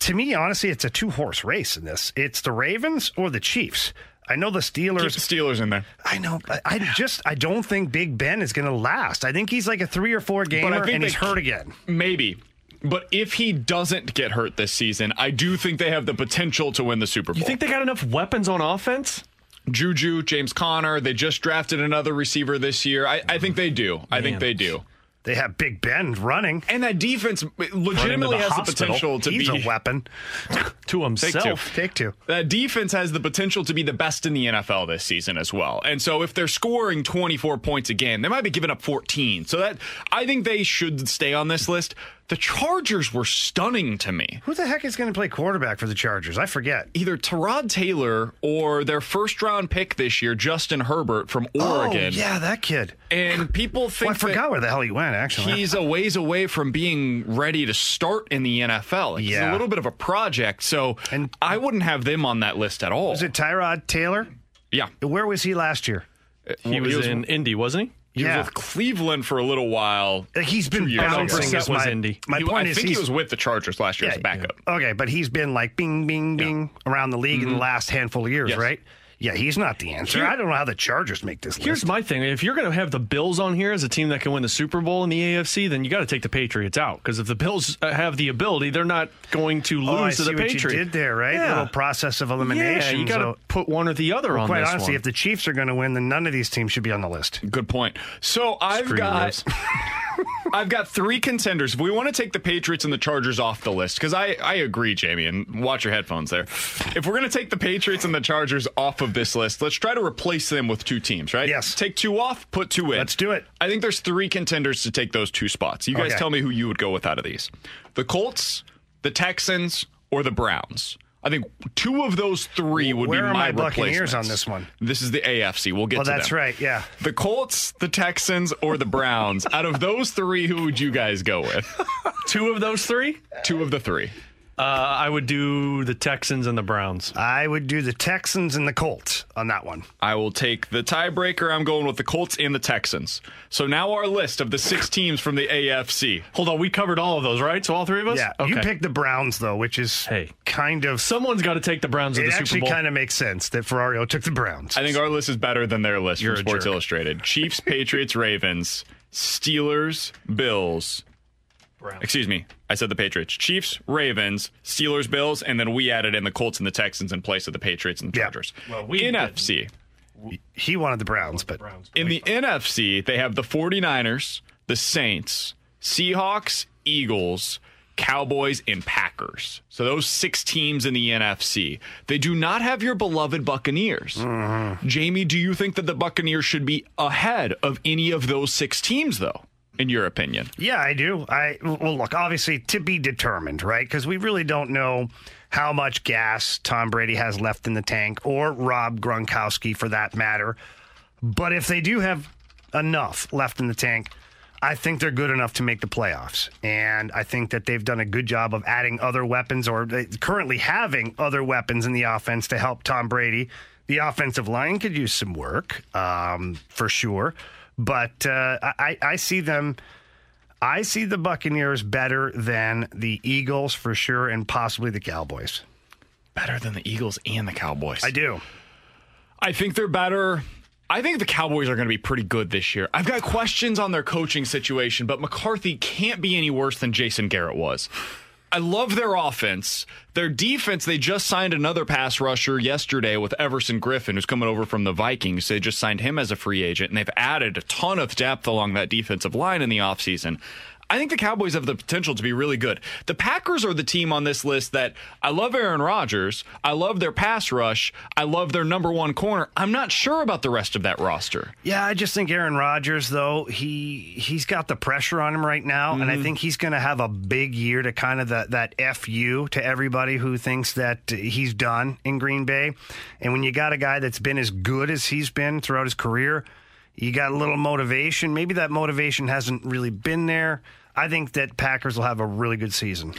To me, honestly, it's a two-horse race in this. It's the Ravens or the Chiefs. I know the Steelers. Keep the Steelers in there. I know. I don't think Big Ben is going to last. I think he's like a 3 or 4 gamer, and he's hurt again. Maybe. But if he doesn't get hurt this season, I do think they have the potential to win the Super Bowl. You think they got enough weapons on offense? Juju, James Conner. They just drafted another receiver this year. I think they do. Man. I think they do. They have Big Ben running. And that defense legitimately has the potential to be a weapon to himself. Take two. That defense has the potential to be the best in the NFL this season as well. And so if they're scoring 24 points a game, they might be giving up 14. So that I think they should stay on this list. The Chargers were stunning to me. Who the heck is going to play quarterback for the Chargers? I forget. Either Tyrod Taylor or their first-round pick this year, Justin Herbert from Oregon. Oh, yeah, that kid. And people think I forgot where the hell he went, actually. He's a ways away from being ready to start in the NFL. He's a little bit of a project, so I wouldn't have them on that list at all. Is it Tyrod Taylor? Yeah. Where was he last year? He was in Indy, wasn't he? He was with Cleveland for a little while. He's been bouncing. My point is, I think he was with the Chargers last year as a backup. Yeah. Okay, but he's been like bing, around the league in the last handful of years, right? Yeah, he's not the answer. I don't know how the Chargers make this list. Here's my thing. If you're going to have the Bills on here as a team that can win the Super Bowl in the AFC, then you got to take the Patriots out. Because if the Bills have the ability, they're not going to lose to the Patriots. What you did there, right? Yeah. A little process of elimination. Yeah, you got to put one or the other on this one. Quite honestly, if the Chiefs are going to win, then none of these teams should be on the list. Good point. So I've got three contenders. If we want to take the Patriots and the Chargers off the list, because I agree, Jamie, and watch your headphones there. If we're going to take the Patriots and the Chargers off of this list, let's try to replace them with two teams, right? Yes. Take two off, put two in. Let's do it. I think there's three contenders to take those two spots. You guys tell me who you would go with out of these. The Colts, the Texans, or the Browns. I think two of those three would be my replacements. Where are my Buccaneers on this one? This is the AFC. We'll get to them. Oh, that's right, yeah. The Colts, the Texans, or the Browns. Out of those three, who would you guys go with? Two of those three? Two of the three. I would do the Texans and the Browns. I would do the Texans and the Colts on that one. I will take the tiebreaker. I'm going with the Colts and the Texans. So now our list of the 6 teams from the AFC. Hold on, we covered all of those, right? So all 3 of us? Yeah. Okay. You picked the Browns, though, which is kind of... Someone's got to take the Browns in the Super Bowl. It actually kind of makes sense that Ferrario took the Browns. I think our list is better than their list from Sports Illustrated. Chiefs, Patriots, Ravens, Steelers, Bills... Browns. Excuse me, I said the Patriots. Chiefs, Ravens, Steelers, Bills, and then we added in the Colts and the Texans in place of the Patriots and the Chargers. Yeah. Well, we in NFC. He wanted the Browns, but... In the NFC, they have the 49ers, the Saints, Seahawks, Eagles, Cowboys, and Packers. So those 6 teams in the NFC. They do not have your beloved Buccaneers. Mm-hmm. Jamie, do you think that the Buccaneers should be ahead of any of those 6 teams, though? In your opinion. Yeah, I do. Well, look, obviously to be determined, right? Because we really don't know how much gas Tom Brady has left in the tank, or Rob Gronkowski for that matter. But if they do have enough left in the tank, I think they're good enough to make the playoffs. And I think that they've done a good job of adding other weapons, or currently having other weapons in the offense to help Tom Brady. The offensive line could use some work, for sure. But I see them. I see the Buccaneers better than the Eagles for sure, and possibly the Cowboys. Better than the Eagles and the Cowboys. I do. I think they're better. I think the Cowboys are going to be pretty good this year. I've got questions on their coaching situation, but McCarthy can't be any worse than Jason Garrett was. I love their offense. Their defense, they just signed another pass rusher yesterday with Everson Griffin, who's coming over from the Vikings. They just signed him as a free agent, and they've added a ton of depth along that defensive line in the offseason. I think the Cowboys have the potential to be really good. The Packers are the team on this list that I love Aaron Rodgers. I love their pass rush. I love their number one corner. I'm not sure about the rest of that roster. Yeah, I just think Aaron Rodgers, though, he's got the pressure on him right now, and I think he's going to have a big year to kind of that FU to everybody who thinks that he's done in Green Bay. And when you got a guy that's been as good as he's been throughout his career, you got a little motivation. Maybe that motivation hasn't really been there. I think that Packers will have a really good season.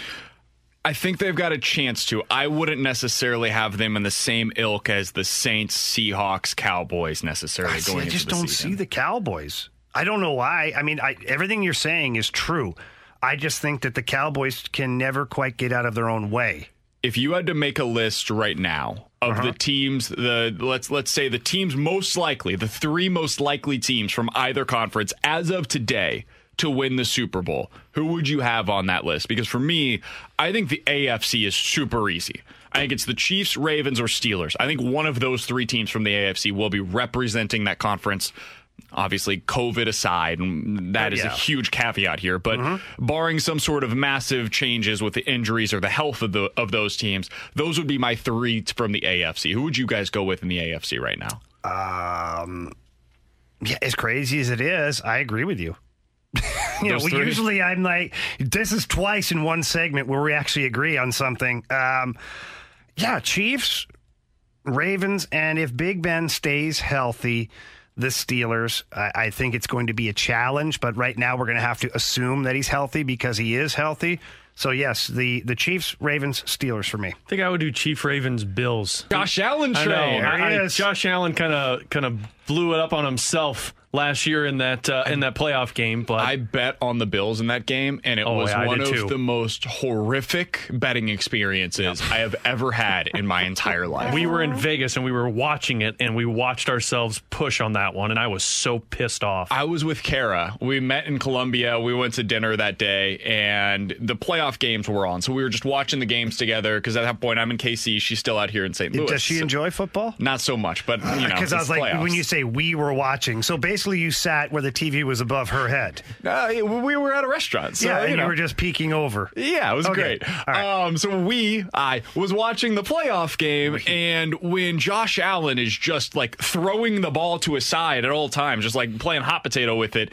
I think they've got a chance to. I wouldn't necessarily have them in the same ilk as the Saints, Seahawks, Cowboys necessarily going into the season. I just don't see the Cowboys. I don't know why. I mean, everything you're saying is true. I just think that the Cowboys can never quite get out of their own way. If you had to make a list right now of the teams, let's say the teams most likely, the 3 most likely teams from either conference as of today to win the Super Bowl, who would you have on that list? Because for me, I think the AFC is super easy. I think it's the Chiefs, Ravens, or Steelers. I think one of those 3 teams from the AFC will be representing that conference. Obviously, COVID aside, and that is a huge caveat here, but barring some sort of massive changes with the injuries or the health of those teams, those would be my 3 from the AFC. Who would you guys go with in the AFC right now? Yeah, as crazy as it is, I agree with you. Usually I'm like, this is twice in one segment where we actually agree on something. Yeah, Chiefs, Ravens, and if Big Ben stays healthy, the Steelers. I think it's going to be a challenge, but right now we're going to have to assume that he's healthy because he is healthy. So, yes, the Chiefs, Ravens, Steelers for me. I think I would do Chiefs, Ravens, Bills. Josh Allen train. Josh Allen kind of blew it up on himself last year in that playoff game. But I bet on the Bills in that game, and it was one of the most horrific betting experiences I have ever had in my entire life. We were in Vegas, and we were watching it, and we watched ourselves push on that one, and I was so pissed off. I was with Kara. We met in Colombia. We went to dinner that day, and the playoff games were on, so we were just watching the games together, because at that point, I'm in KC. She's still out here in St. Louis. Does she enjoy football? Not so much, but, you know, because I was like, playoffs. When you say we were watching, so basically, you sat where the TV was above her head. We were at a restaurant. So, yeah, you were just peeking over. Yeah, it was great. Right. I was watching the playoff game, and when Josh Allen is just like throwing the ball to his side at all times, just like playing hot potato with it,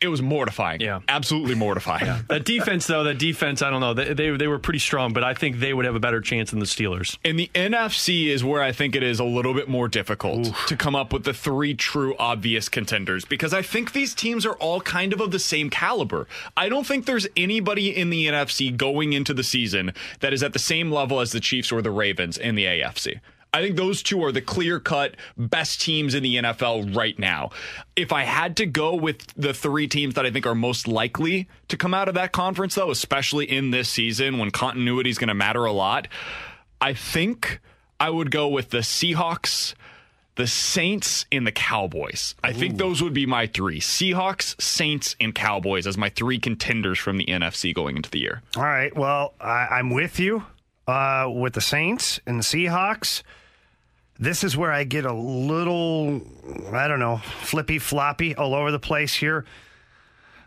It was mortifying. Yeah. Absolutely mortifying. Yeah. That defense, though, I don't know. They were pretty strong, but I think they would have a better chance than the Steelers. And the NFC is where I think it is a little bit more difficult to come up with the three true obvious contenders, because I think these teams are all kind of the same caliber. I don't think there's anybody in the NFC going into the season that is at the same level as the Chiefs or the Ravens in the AFC. I think those two are the clear-cut best teams in the NFL right now. If I had to go with the three teams that I think are most likely to come out of that conference, though, especially in this season when continuity is going to matter a lot, I think I would go with the Seahawks, the Saints, and the Cowboys. I think those would be my three. Seahawks, Saints, and Cowboys as my three contenders from the NFC going into the year. All right. Well, I'm with you with the Saints and the Seahawks. This is where I get a little, I don't know, flippy-floppy all over the place here.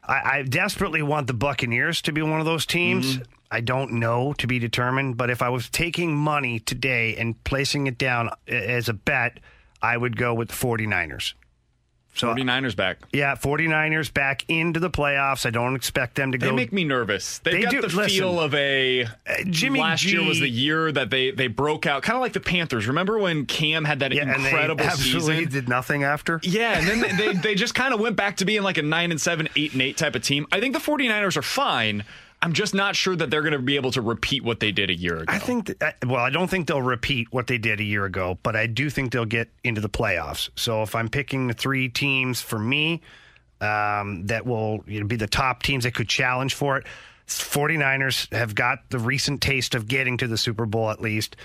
I desperately want the Buccaneers to be one of those teams. Mm-hmm. I don't know, to be determined, but if I was taking money today and placing it down as a bet, I would go with the 49ers. So, 49ers back. Yeah, 49ers back into the playoffs. I don't expect them to go. They make me nervous. They got the feel of a Jimmy last year was the year that they broke out, kind of like the Panthers. Remember when Cam had that incredible season? Absolutely did nothing after? Yeah, and then they just kind of went back to being like a 9-7, 8-8 type of team. I think the 49ers are fine. I'm just not sure that they're going to be able to repeat what they did a year ago. I think I don't think they'll repeat what they did a year ago, but I do think they'll get into the playoffs. So if I'm picking the three teams for me that will be the top teams that could challenge for it, 49ers have got the recent taste of getting to the Super Bowl at least.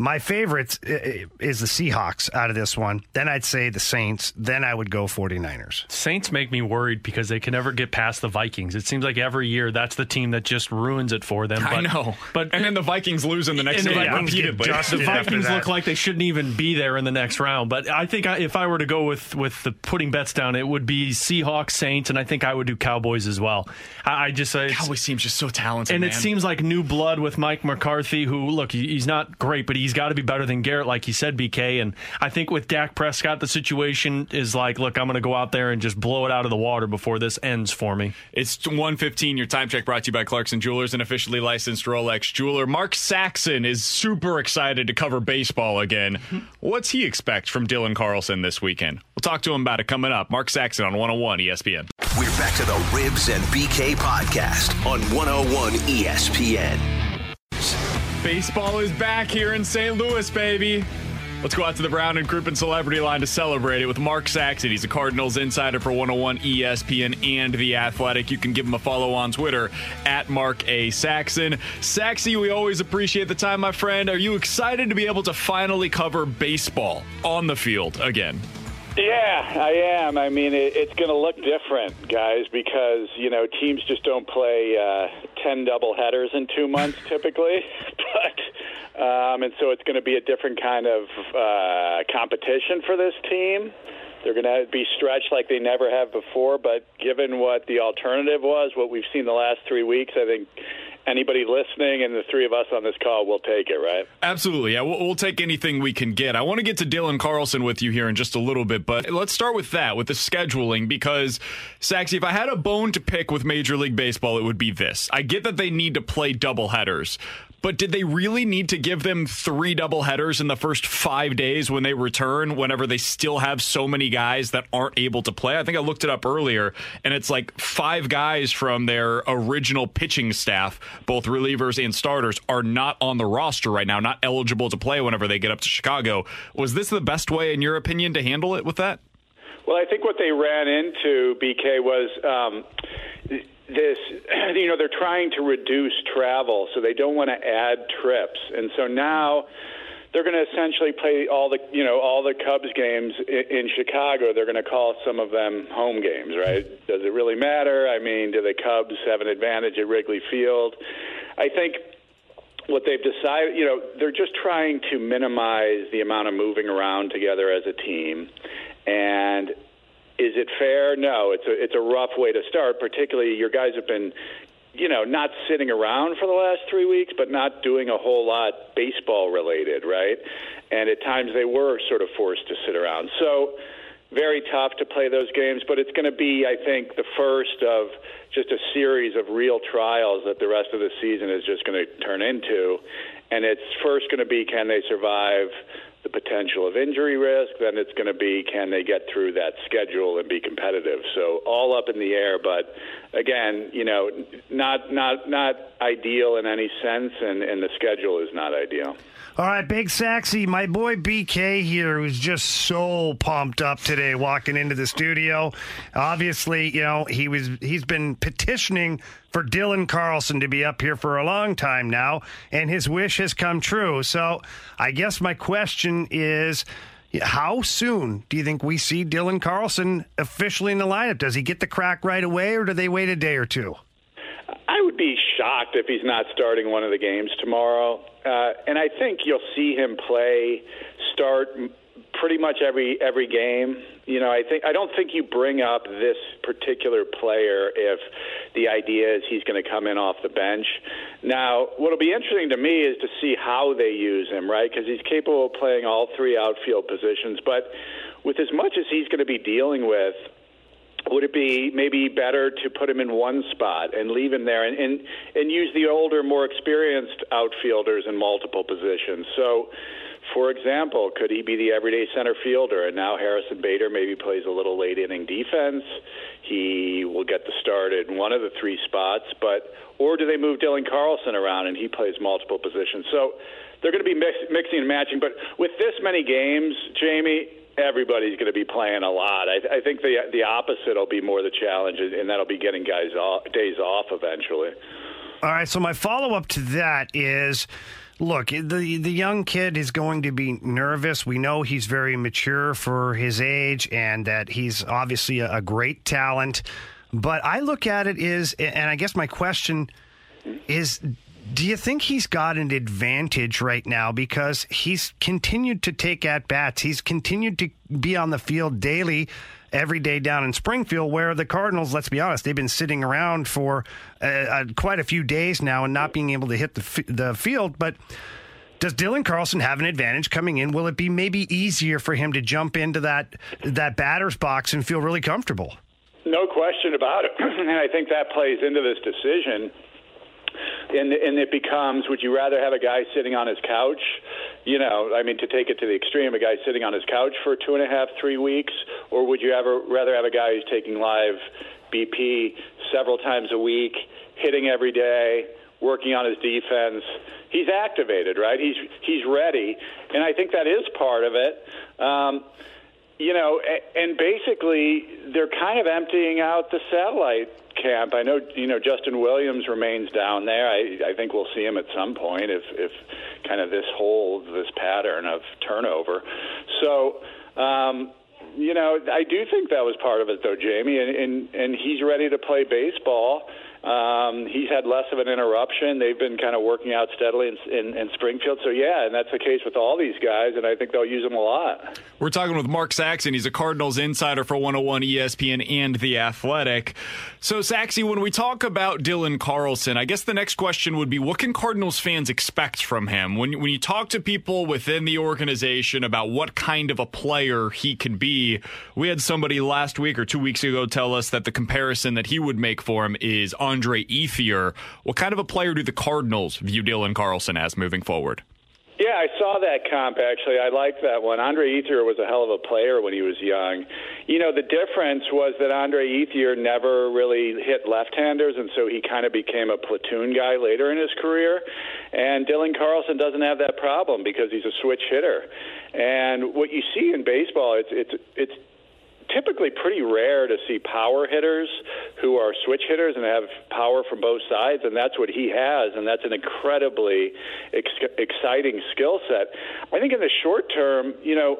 My favorite is the Seahawks out of this one. Then I'd say the Saints. Then I would go 49ers. Saints make me worried because they can never get past the Vikings. It seems like every year that's the team that just ruins it for them. I know. And then the Vikings lose in the next game repeatedly. The Vikings look like they shouldn't even be there in the next round. But I think if I were to go with the putting bets down, it would be Seahawks, Saints, and I think I would do Cowboys as well. Cowboys seems just so talented, and man. It seems like new blood with Mike McCarthy, who, look, he's not great, but he's got to be better than Garrett, like you said, BK. And I think with Dak Prescott, the situation is like, look, I'm going to go out there and just blow it out of the water before this ends for me. It's 1:15. Your time check brought to you by Clarkson Jewelers, an officially licensed Rolex jeweler. Mark Saxon is super excited to cover baseball again. Mm-hmm. What's he expect from Dylan Carlson this weekend? We'll talk to him about it coming up. Mark Saxon on 101 ESPN. We're back to the Ribs and BK podcast on 101 ESPN. Baseball is back here in St. Louis, baby. Let's go out to the Brown and Crouppen Celebrity Line to celebrate it with Mark Saxon. He's a Cardinals insider for 101 ESPN and The Athletic. You can give him a follow on Twitter at Mark A. Saxon. Saxy, we always appreciate the time, my friend. Are you excited to be able to finally cover baseball on the field again? Yeah, I am. I mean, it's going to look different, guys, because, teams just don't play 10 doubleheaders in 2 months typically. But and so it's going to be a different kind of competition for this team. They're going to be stretched like they never have before. But given what the alternative was, what we've seen the last 3 weeks, I think anybody listening and the three of us on this call will take it, right? Absolutely. Yeah, we'll take anything we can get. I want to get to Dylan Carlson with you here in just a little bit, but let's start with that, with the scheduling, because, Saxy, if I had a bone to pick with Major League Baseball, it would be this. I get that they need to play doubleheaders, but did they really need to give them three doubleheaders in the first 5 days when they return, whenever they still have so many guys that aren't able to play? I think I looked it up earlier, and it's like 5 guys from their original pitching staff, both relievers and starters, are not on the roster right now, not eligible to play whenever they get up to Chicago. Was this the best way, in your opinion, to handle it with that? Well, I think what they ran into, BK, was this, they're trying to reduce travel, so they don't want to add trips. And so now they're going to essentially play all the Cubs games in Chicago. They're going to call some of them home games, right? Does it really matter? I mean, do the Cubs have an advantage at Wrigley Field? I think what they've decided, they're just trying to minimize the amount of moving around together as a team. And is it fair? No, it's a rough way to start, particularly your guys have been not sitting around for the last 3 weeks, but not doing a whole lot baseball related, right? And at times they were sort of forced to sit around. So very tough to play those games, but it's going to be, I think, the first of just a series of real trials that the rest of the season is just going to turn into. And it's first going to be, can they survive the potential of injury risk? Then it's going to be, can they get through that schedule and be competitive? So all up in the air, but again, you know, not ideal in any sense, and the schedule is not ideal. All right, Big Saxy, my boy BK here, who's just so pumped up today walking into the studio. Obviously, you know, he's been petitioning for Dylan Carlson to be up here for a long time now, and his wish has come true. So I guess my question is, how soon do you think we see Dylan Carlson officially in the lineup? Does he get the crack right away, or do they wait a day or two? I would be shocked if he's not starting one of the games tomorrow. And I think you'll see him start pretty much every game. You know, I don't think you bring up this particular player if the idea is he's going to come in off the bench. Now, what'll be interesting to me is to see how they use him, right? Because he's capable of playing all three outfield positions. But with as much as he's going to be dealing with, would it be maybe better to put him in one spot and leave him there and use the older, more experienced outfielders in multiple positions? So, for example, could he be the everyday center fielder? And now Harrison Bader maybe plays a little late-inning defense. He will get the start in one of the three spots. Or do they move Dylan Carlson around and he plays multiple positions? So they're going to be mixing and matching. But with this many games, Jamie, everybody's going to be playing a lot. I think the opposite will be more the challenge, and that'll be getting guys days off eventually. All right, so my follow-up to that is, look, the young kid is going to be nervous. We know he's very mature for his age and that he's obviously a great talent. But I look at it is, and I guess my question is, do you think he's got an advantage right now because he's continued to take at-bats? He's continued to be on the field daily, every day down in Springfield, where the Cardinals, let's be honest, they've been sitting around for quite a few days now and not being able to hit the field. But does Dylan Carlson have an advantage coming in? Will it be maybe easier for him to jump into that batter's box and feel really comfortable? No question about it. And I think that plays into this decision. And it becomes, would you rather have a guy sitting on his couch, you know, I mean, to take it to the extreme, a guy sitting on his couch for 2.5-3 weeks, or would you rather have a guy who's taking live BP several times a week, hitting every day, working on his defense? He's activated, right? He's ready, and I think that is part of it. You know, and basically they're kind of emptying out the satellite camp. I know, you know, Justin Williams remains down there. I think we'll see him at some point if kind of this whole pattern of turnover. So, you know, I do think that was part of it, though, Jamie. And he's ready to play baseball. He's had less of an interruption. They've been kind of working out steadily in Springfield. So, yeah, and that's the case with all these guys, and I think they'll use them a lot. We're talking with Mark Saxon. He's a Cardinals insider for 101 ESPN and The Athletic. So, Saxy, when we talk about Dylan Carlson, I guess the next question would be, what can Cardinals fans expect from him? When you talk to people within the organization about what kind of a player he could be, we had somebody last week or 2 weeks ago tell us that the comparison that he would make for him is Andre Ethier. What kind of a player do the Cardinals view Dylan Carlson as moving forward? Yeah, I saw that comp, actually. I like that one. Andre Ethier was a hell of a player when he was young. You know, the difference was that Andre Ethier never really hit left-handers, and so he kind of became a platoon guy later in his career. And Dylan Carlson doesn't have that problem because he's a switch hitter. And what you see in baseball, it's typically pretty rare to see power hitters who are switch hitters and have power from both sides, and that's what he has, and that's an incredibly exciting skill set. I think in the short term, you know,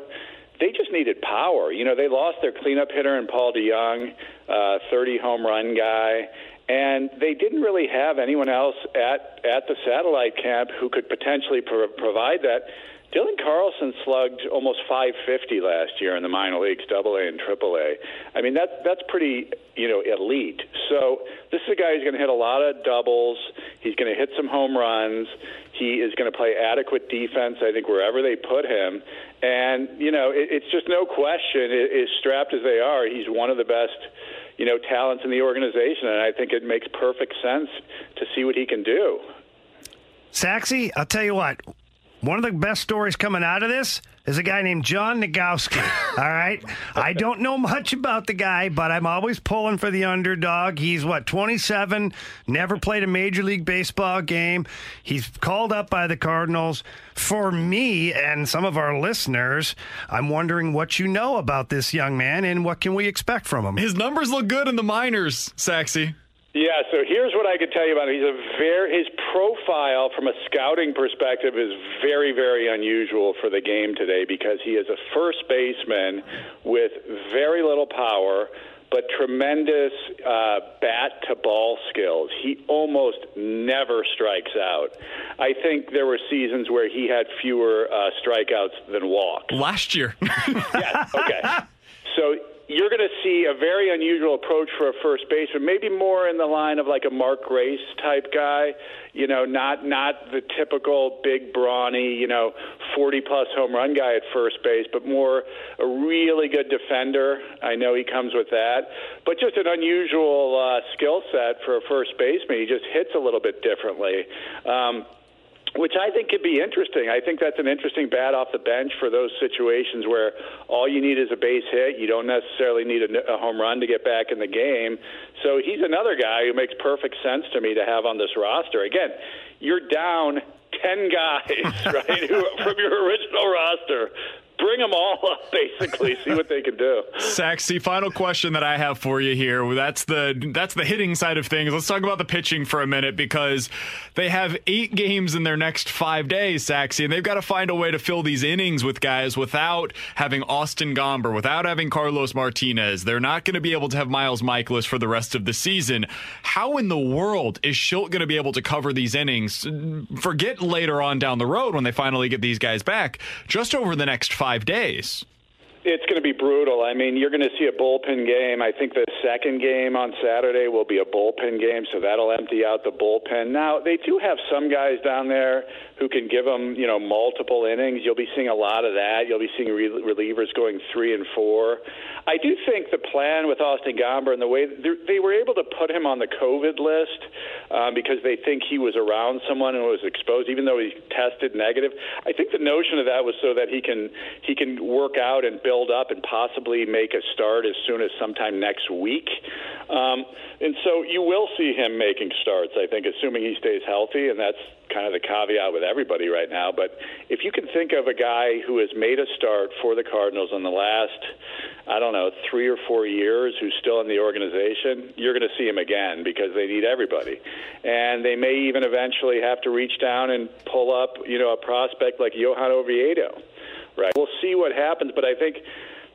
they just needed power. You know, they lost their cleanup hitter in Paul DeYoung, 30-home run guy, and they didn't really have anyone else at the satellite camp who could potentially provide that. Dylan Carlson slugged almost 550 last year in the minor leagues, AA and AAA. I mean, that's pretty, elite. So this is a guy who's going to hit a lot of doubles. He's going to hit some home runs. He is going to play adequate defense, I think, wherever they put him. And, it's just no question, as strapped as they are, he's one of the best talents in the organization, and I think it makes perfect sense to see what he can do. Saxy, I'll tell you what. One of the best stories coming out of this is a guy named John Nagowski, all right? I don't know much about the guy, but I'm always pulling for the underdog. He's, 27, never played a Major League Baseball game. He's called up by the Cardinals. For me and some of our listeners, I'm wondering what you know about this young man and what can we expect from him. His numbers look good in the minors, Saxy. Yeah, so here's what I could tell you about him. His profile from a scouting perspective is very, very unusual for the game today because he is a first baseman with very little power, but tremendous bat-to-ball skills. He almost never strikes out. I think there were seasons where he had fewer strikeouts than walks. Last year. Yes, okay. So you're going to see a very unusual approach for a first baseman, maybe more in the line of like a Mark Grace type guy, not the typical big, brawny, 40-plus home run guy at first base, but more a really good defender. I know he comes with that. But just an unusual skill set for a first baseman. He just hits a little bit differently. Which I think could be interesting. I think that's an interesting bat off the bench for those situations where all you need is a base hit. You don't necessarily need a home run to get back in the game. So he's another guy who makes perfect sense to me to have on this roster. Again, you're down 10 guys, right, from your original roster. Bring them all up, basically. See what they can do. Saxy, final question that I have for you here. That's the hitting side of things. Let's talk about the pitching for a minute because they have 8 games in their next 5 days, Saxy, and they've got to find a way to fill these innings with guys without having Austin Gomber, without having Carlos Martinez. They're not going to be able to have Miles Mikolas for the rest of the season. How in the world is Schilt going to be able to cover these innings? Forget later on down the road when they finally get these guys back. Just over the next 5 days. It's going to be brutal. I mean, you're going to see a bullpen game. I think the second game on Saturday will be a bullpen game, so that'll empty out the bullpen. Now, they do have some guys down there who can give them, multiple innings. You'll be seeing a lot of that. You'll be seeing relievers going 3 and 4. I do think the plan with Austin Gomber and the way they were able to put him on the COVID list because they think he was around someone and was exposed, even though he tested negative. I think the notion of that was so that he can work out and build up and possibly make a start as soon as sometime next week. And so you will see him making starts, I think, assuming he stays healthy, and that's kind of the caveat with everybody right now. But if you can think of a guy who has made a start for the Cardinals in the last, 3 or 4 years who's still in the organization, you're going to see him again because they need everybody. And they may even eventually have to reach down and pull up, a prospect like Johan Oviedo. Right. We'll see what happens, but I think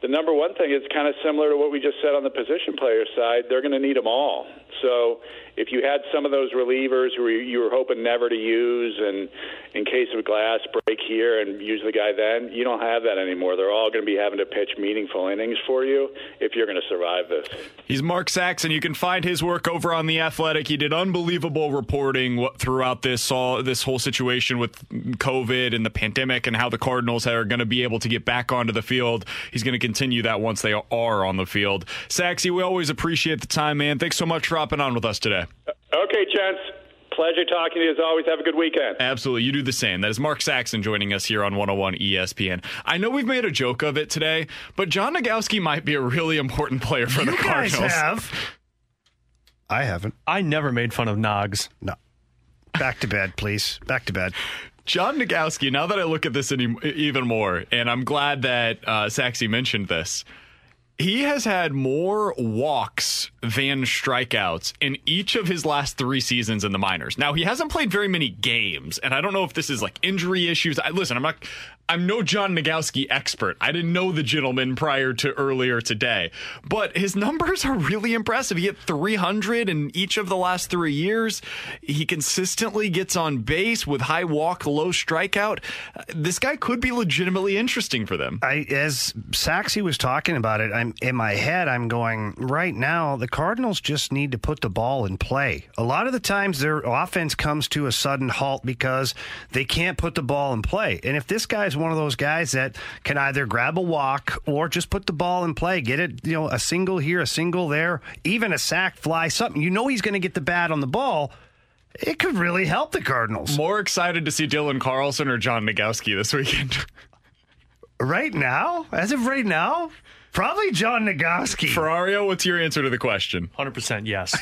the number one thing is kind of similar to what we just said on the position player side. They're going to need them all. So if you had some of those relievers who you were hoping never to use and in case of a glass break here and use the guy then, you don't have that anymore. They're all going to be having to pitch meaningful innings for you if you're going to survive this. He's Mark Saxon. You can find his work over on The Athletic. He did unbelievable reporting throughout this whole situation with COVID and the pandemic and how the Cardinals are going to be able to get back onto the field. He's going to continue that once they are on the field. Saxy, we always appreciate the time, man. Thanks so much for hopping on with us today. Okay, gents. Pleasure talking to you as always. Have a good weekend. Absolutely. You do the same. That is Mark Saxon joining us here on 101 ESPN. I know we've made a joke of it today, but John Nagowski might be a really important player for the Cardinals. You guys have. I haven't. I never made fun of Nogs. No. Back to bed, please. Back to bed. John Nagowski, now that I look at this even more, and I'm glad that Saxy mentioned this, he has had more walks than strikeouts in each of his last 3 seasons in the minors. Now, he hasn't played very many games, and I don't know if this is like injury issues. I'm not I'm no John Nagowski expert. I didn't know the gentleman prior to earlier today, but his numbers are really impressive. He hit 300 in each of the last 3 years. He consistently gets on base with high walk, low strikeout. This guy could be legitimately interesting for them. As Saxy was talking about it, I'm in my head, I'm going, right now, the Cardinals just need to put the ball in play. A lot of the times their offense comes to a sudden halt because they can't put the ball in play. And if this guy's one of those guys that can either grab a walk or just put the ball in play, get it, you know, a single here, a single there, even a sack fly, something, you know, he's going to get the bat on the ball. It could really help the Cardinals. More excited to see Dylan Carlson or John Nagowski this weekend? Right now? As of right now? Probably John Nagowski. Ferrario, what's your answer to the question? 100% yes.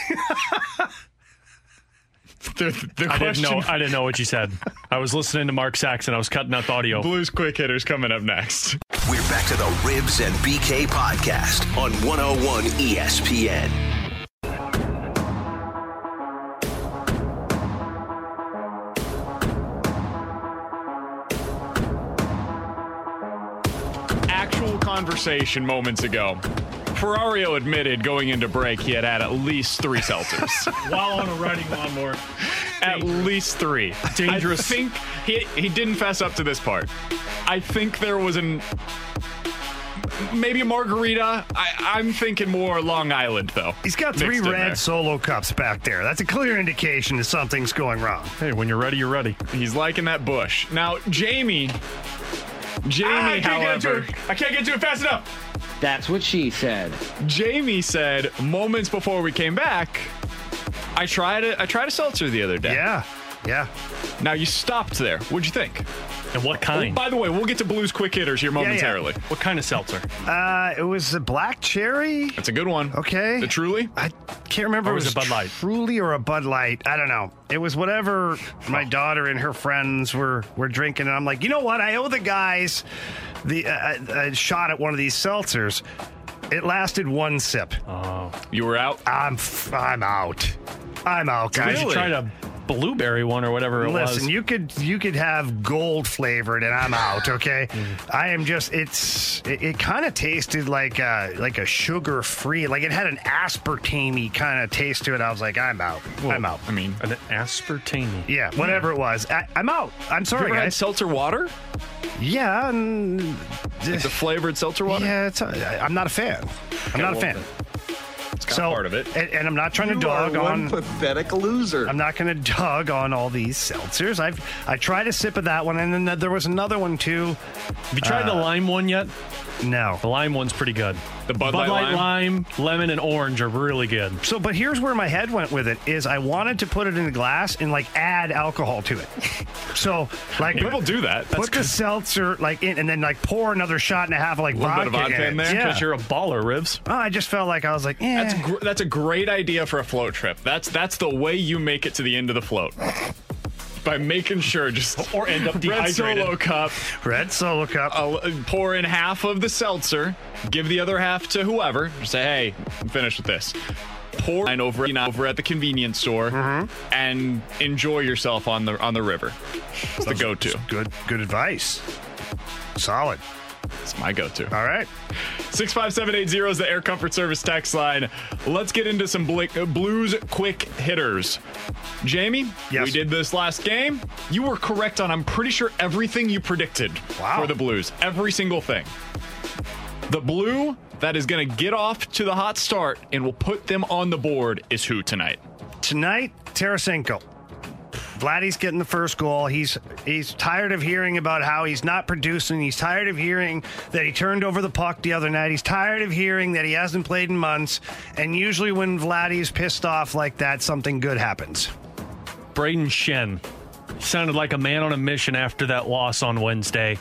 I didn't know what you said. I was listening to Mark Saxon. I was cutting up audio. Blues Quick Hitters coming up next. We're back to the Ribs and BK podcast on 101 ESPN. Actual conversation moments ago. Ferrario admitted going into break he had at least three seltzers. While on a riding lawnmower. At least three. Dangerous. I think he didn't fess up to this part. I think there was maybe a margarita. I'm thinking more Long Island, though. He's got three red Solo cups back there. That's a clear indication that something's going wrong. Hey, when you're ready, you're ready. He's liking that bush. Now, I can't get to it fast enough. That's what she said. Jamie said moments before we came back, I tried a seltzer the other day. Yeah. Now you stopped there. What'd you think? And what kind? Oh, by the way, we'll get to Blues Quick Hitters here momentarily. Yeah. What kind of seltzer? It was a black cherry. That's a good one. Okay. The Truly? I can't remember. Or was it Bud Light? Truly or a Bud Light? I don't know. It was whatever my daughter and her friends were drinking, and I'm like, you know what? I owe the guys a shot at one of these seltzers. It lasted one sip. Oh, you were out? I'm out, guys. Really? You tried a blueberry one or whatever it was. Listen, you could have gold flavored and I'm out, okay? I am just, it kind of tasted like a sugar-free, like it had an aspartame-y kind of taste to it. I was like, I'm out. Well, I'm out. I mean, an aspartame. Yeah, whatever it was. I'm out. I'm sorry, you ever had seltzer water? Yeah. It's a flavored seltzer water? Yeah, I'm not a fan. It's kind of part of it. And I'm not trying to dog on. You are one pathetic loser. I'm not going to dog on all these seltzers. I tried a sip of that one, and then there was another one, too. Have you tried the lime one yet? No. The lime one's pretty good. The Bud Light lime, lemon, and orange are really good. So, but here's where my head went with it, is I wanted to put it in a glass and, like, add alcohol to it. So, like... People do that. Put the seltzer, like, in, and then, like, pour another shot and a half of, like, vodka in it. A little bit of vodka in there? Because you're a baller, Ribs. Oh, I just felt like I was like, eh. That's a great idea for a float trip. That's the way you make it to the end of the float. By making sure just... Or end up dehydrated. Red Solo Cup. I'll pour in half of the seltzer. Give the other half to whoever. Say, hey, I'm finished with this. Pour it over at the convenience store and enjoy yourself on the river. It's the go-to. Good advice. Solid. It's my go-to. All right. 65780 is the Air Comfort Service text line. Let's get into some Blues Quick Hitters. Jamie, yes. We did this last game. You were correct on, I'm pretty sure, everything you predicted for the Blues. Every single thing. The blue that is going to get off to the hot start and will put them on the board is who tonight? Tonight, Tarasenko. Vladdy's getting the first goal. He's tired of hearing about how he's not producing. He's tired of hearing that he turned over the puck the other night. He's tired of hearing that he hasn't played in months. And usually when Vladdy's pissed off like that, something good happens. Brayden Schenn sounded like a man on a mission after that loss on Wednesday.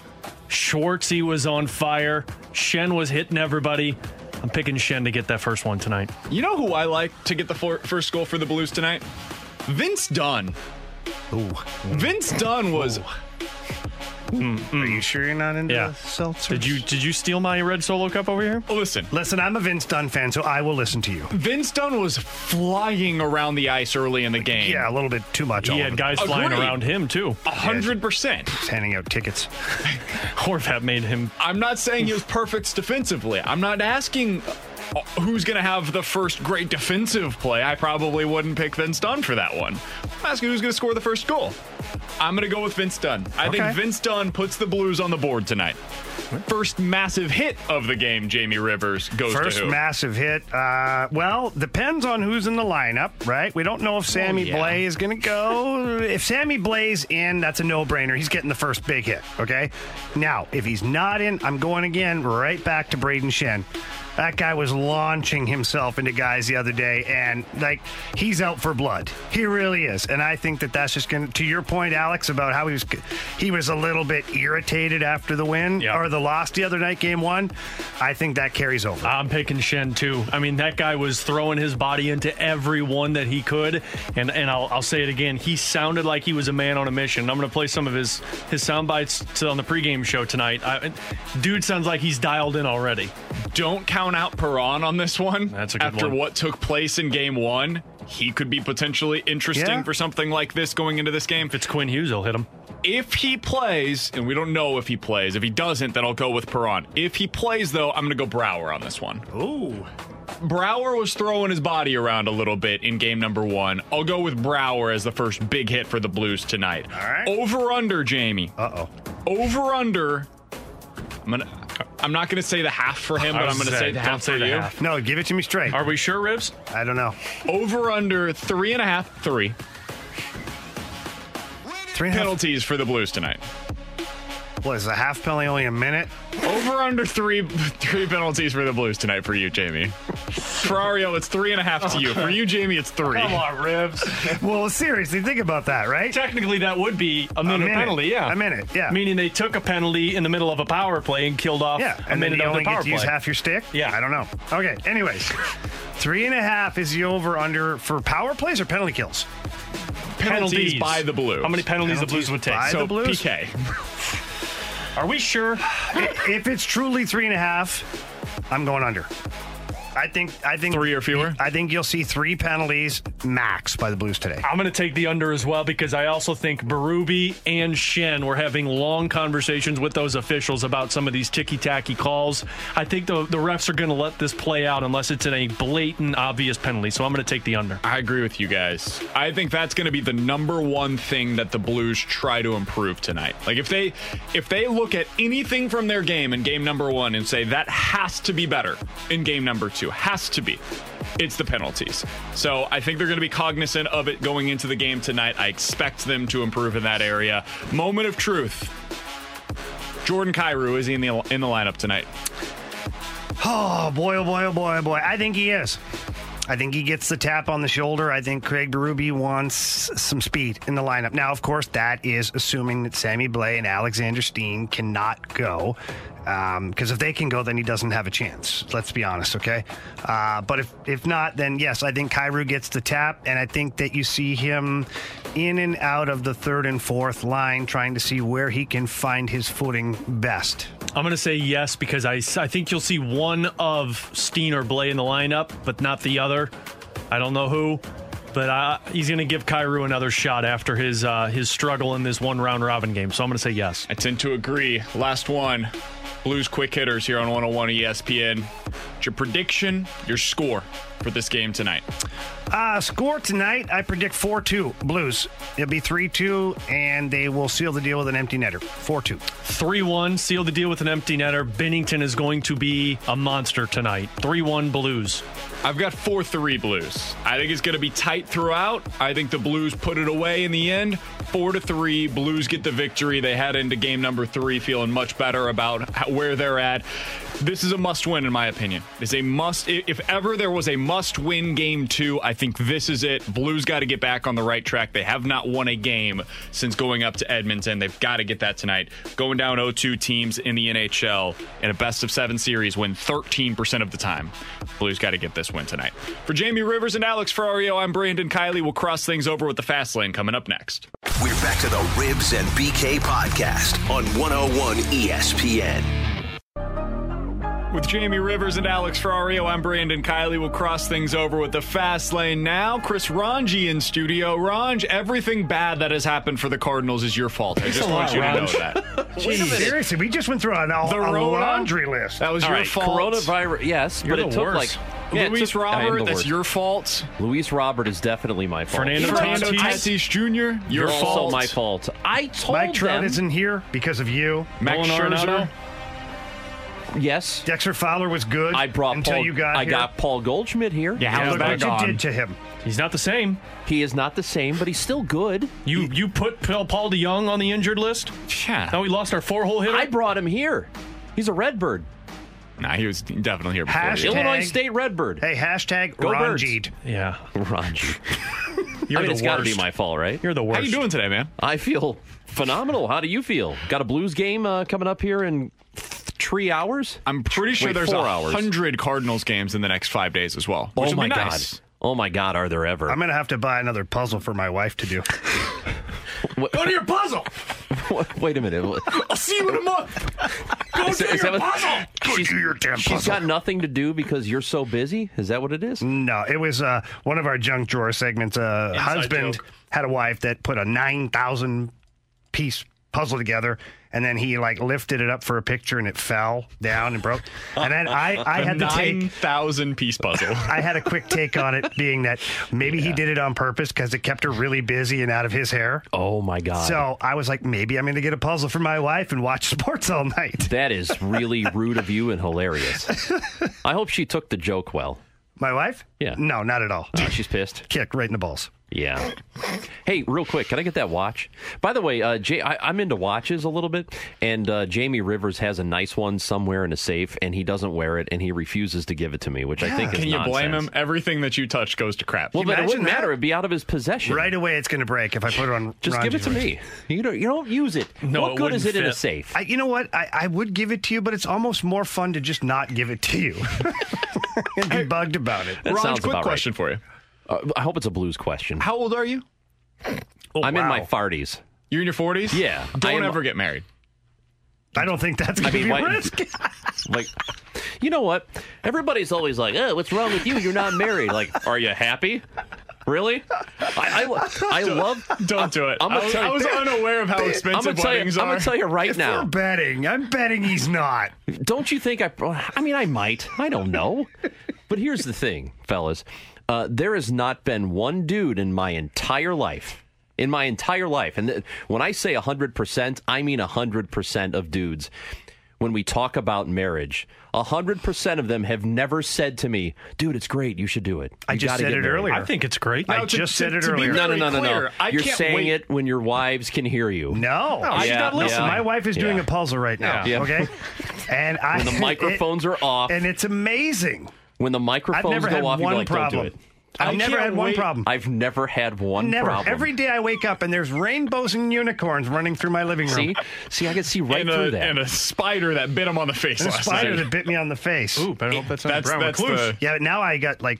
Schwartzy was on fire. Schenn was hitting everybody. I'm picking Schenn to get that first one tonight. You know who I like to get the first goal for the Blues tonight? Vince Dunn. Ooh. Vince Dunn was Are you sure you're not into seltzer? Did you steal my red Solo cup over here? Listen, I'm a Vince Dunn fan, so I will listen to you. Vince Dunn was flying around the ice early in the game. Yeah, a little bit too much. He had guys flying around him, too. 100%. Handing out tickets. Horvat made him... I'm not saying he was perfect defensively. I'm not asking... who's going to have the first great defensive play? I probably wouldn't pick Vince Dunn for that one. I'm asking who's going to score the first goal. I'm going to go with Vince Dunn. I think Vince Dunn puts the Blues on the board tonight. First massive hit of the game, Jamie Rivers goes first to who? First massive hit. Well, depends on who's in the lineup, right? We don't know if Sammy Blais is going to go. If Sammy Blais in, that's a no-brainer. He's getting the first big hit, okay? Now, if he's not in, I'm going again right back to Brayden Schenn. That guy was launching himself into guys the other day, and, like, he's out for blood. He really is. And I think that that's just going to your point, Alex, about how he was a little bit irritated after the win or the loss the other night, game one. I think that carries over. I'm picking Schenn, too. I mean, that guy was throwing his body into everyone that he could, and I'll say it again. He sounded like he was a man on a mission. I'm going to play some of his sound bites on the pregame show tonight. Dude sounds like he's dialed in already. Don't count out Perron on this one. That's a good one. After what took place in game one, he could be potentially interesting for something like this going into this game. If it's Quinn Hughes, he'll hit him. If he plays, and we don't know if he plays. If he doesn't, then I'll go with Perron. If he plays, though, I'm going to go Brower on this one. Ooh. Brower was throwing his body around a little bit in game number one. I'll go with Brower as the first big hit for the Blues tonight. All right. Over-under, Jamie. Uh-oh. Over-under. I'm not going to say the half for him, but I'm going to say the half for you. Half. No, give it to me straight. Are we sure, Ribs? I don't know. Over under 3.5, 3. 3.5 penalties for the Blues tonight. What is a half penalty? Only a minute. Over under three penalties for the Blues tonight for you, Jamie. For Ariel, it's 3.5 to you. For you, Jamie, it's 3. Come on, Ribs. Well, seriously, think about that, right? Technically, that would be a minute penalty. Yeah, a minute. Yeah, meaning they took a penalty in the middle of a power play and killed off. Yeah, and a minute then you only get to use half your stick. Yeah, I don't know. Okay, anyways, 3.5 is the over under for power plays or penalty kills. Penalties by the Blues. How many penalties the Blues would take? By the Blues? PK. Are we sure? If it's truly 3.5, I'm going under. I think 3 or fewer. I think you'll see 3 penalties max by the Blues today. I'm going to take the under as well because I also think Berube and Schenn were having long conversations with those officials about some of these ticky-tacky calls. I think the refs are going to let this play out unless it's in a blatant, obvious penalty. So I'm going to take the under. I agree with you guys. I think that's going to be the number one thing that the Blues try to improve tonight. Like if they look at anything from their game in game number one and say that has to be better in game number two. Has to be. It's the penalties. So I think they're going to be cognizant of it going into the game tonight. I expect them to improve in that area. Moment of truth. Jordan Kyrou, is he in the lineup tonight? Oh, boy, oh, boy, oh, boy, oh, boy. I think he is. I think he gets the tap on the shoulder. I think Craig Berube wants some speed in the lineup. Now, of course, that is assuming that Sammy Blais and Alexander Steen cannot go. Because if they can go, then he doesn't have a chance. Let's be honest, okay? But if not, then yes, I think Kyrou gets the tap, and I think that you see him in and out of the third and fourth line trying to see where he can find his footing best. I'm going to say yes because I think you'll see one of Steen or Blais in the lineup, but not the other. I don't know who. But he's going to give Kyrou another shot after his struggle in this one round robin game. So I'm going to say yes. I tend to agree. Last one. Blues quick hitters here on 101 ESPN. What's your prediction, your score for this game tonight? Score tonight, I predict 4-2 Blues. It'll be 3-2, and they will seal the deal with an empty netter. 4-2. 3-1, seal the deal with an empty netter. Binnington is going to be a monster tonight. 3-1 Blues. I've got 4-3 Blues. I think it's going to be tight throughout. I think the Blues put it away in the end. 4-3, Blues get the victory. They head into game number 3 feeling much better about where they're at. This is a must-win in my opinion. opinion. It's a must. If ever there was a must-win game two, I think this is it. Blues got to get back on the right track. They have not won a game since going up to Edmonton. They've got to get that tonight. Going down 0-2 teams in the NHL in a best-of-7 series win 13% of the time. Blues got to get this win tonight. For Jamie Rivers and Alex Ferrario, I'm Brandon Kiley. We'll cross things over with the Fast Lane coming up next. We're back to the Ribs and BK podcast on 101 ESPN. With Jamie Rivers and Alex Ferrario, I'm Brandon Kiley. We'll cross things over with the Fast Lane now. Chris Ranji in studio. Ranj, everything bad that has happened for the Cardinals is your fault. I just want you to know that. Seriously, we just went through a laundry list. That was your fault. Coronavirus, yes, but it took like... Yeah, Luis Robert, that's your fault. Luis Robert is definitely my fault. Fernando Tatis Jr., your fault. Also my fault. I told Mike Trout isn't here because of you. Max Scherzer. Yes. Dexter Fowler was good. I brought until Paul, you got I here. Got Paul Goldschmidt here. Yeah, how about what you did to him? He's not the same. He is not the same, but he's still good. You put Paul DeYoung on the injured list? Yeah. Now we lost our four-hole hitter? I brought him here. He's a Redbird. Nah, he was definitely here before. Hashtag, Illinois State Redbird. Hey, hashtag Ranjeed. Yeah, Ranji. You're the worst. It's got to be my fault, right? You're the worst. How you doing today, man? I feel phenomenal. How do you feel? Got a Blues game coming up here in 3 hours? I'm pretty sure there's 100 Cardinals games in the next 5 days as well. Oh, my God. Nice. Oh, my God, are there ever. I'm going to have to buy another puzzle for my wife to do. Go to your puzzle! Wait a minute. I'll see you in a month. Go do your damn puzzle. She's got nothing to do because you're so busy? Is that what it is? No, it was one of our junk drawer segments. Husband joke. Had a wife that put a 9,000-piece puzzle together, and then he lifted it up for a picture, and it fell down and broke. And then I had to take 9,000-piece puzzle. I had a quick take on it, being that maybe he did it on purpose because it kept her really busy and out of his hair. Oh my God! So I was like, maybe I'm going to get a puzzle for my wife and watch sports all night. That is really rude of you and hilarious. I hope she took the joke well. My wife? Yeah. No, not at all. Oh, she's pissed. Kicked right in the balls. Yeah. Hey, real quick, can I get that watch? By the way, Jay, I'm into watches a little bit, and Jamie Rivers has a nice one somewhere in a safe, and he doesn't wear it, and he refuses to give it to me, which I think is nonsense. Can you blame him? Everything that you touch goes to crap. Well, but it wouldn't matter. It'd be out of his possession. Right away, it's going to break if I put it on. Just Ron give it to me. You don't use it. No, what good is it fit. In a safe? You know what? I would give it to you, but it's almost more fun to just not give it to you. And be bugged about it. Ron, quick question for you. I hope it's a Blues question. How old are you? Oh, I'm in my 40s. You're in your 40s? Yeah. Don't ever get married. I don't think that's going to be a risk. You know what? Everybody's always like, what's wrong with you? You're not married. Are you happy? Really? I love... Don't do it. I was unaware of how expensive weddings are. I'm going to tell you right now. If we're betting, I'm betting he's not. Don't you think I mean, I might. I don't know. But here's the thing, fellas. There has not been one dude in my entire life, and when I say 100%, I mean 100% of dudes. When we talk about marriage, 100% of them have never said to me, "Dude, it's great. You should do it." I just said it earlier. I think it's great. I just said it earlier. No. You're saying it when your wives can hear you. No, I should not listen. My wife is doing a puzzle right now. Yeah. Okay, and when the microphones are off, and it's amazing. When the microphones go off, you're like, "Don't do it." I've never had one problem. I've never had one problem. Every day I wake up and there's rainbows and unicorns running through my living room. See, I can see right through that. And a spider that bit him on the face. A spider that bit me on the face. Ooh, better hope that's not brown recluse. Yeah, now I got my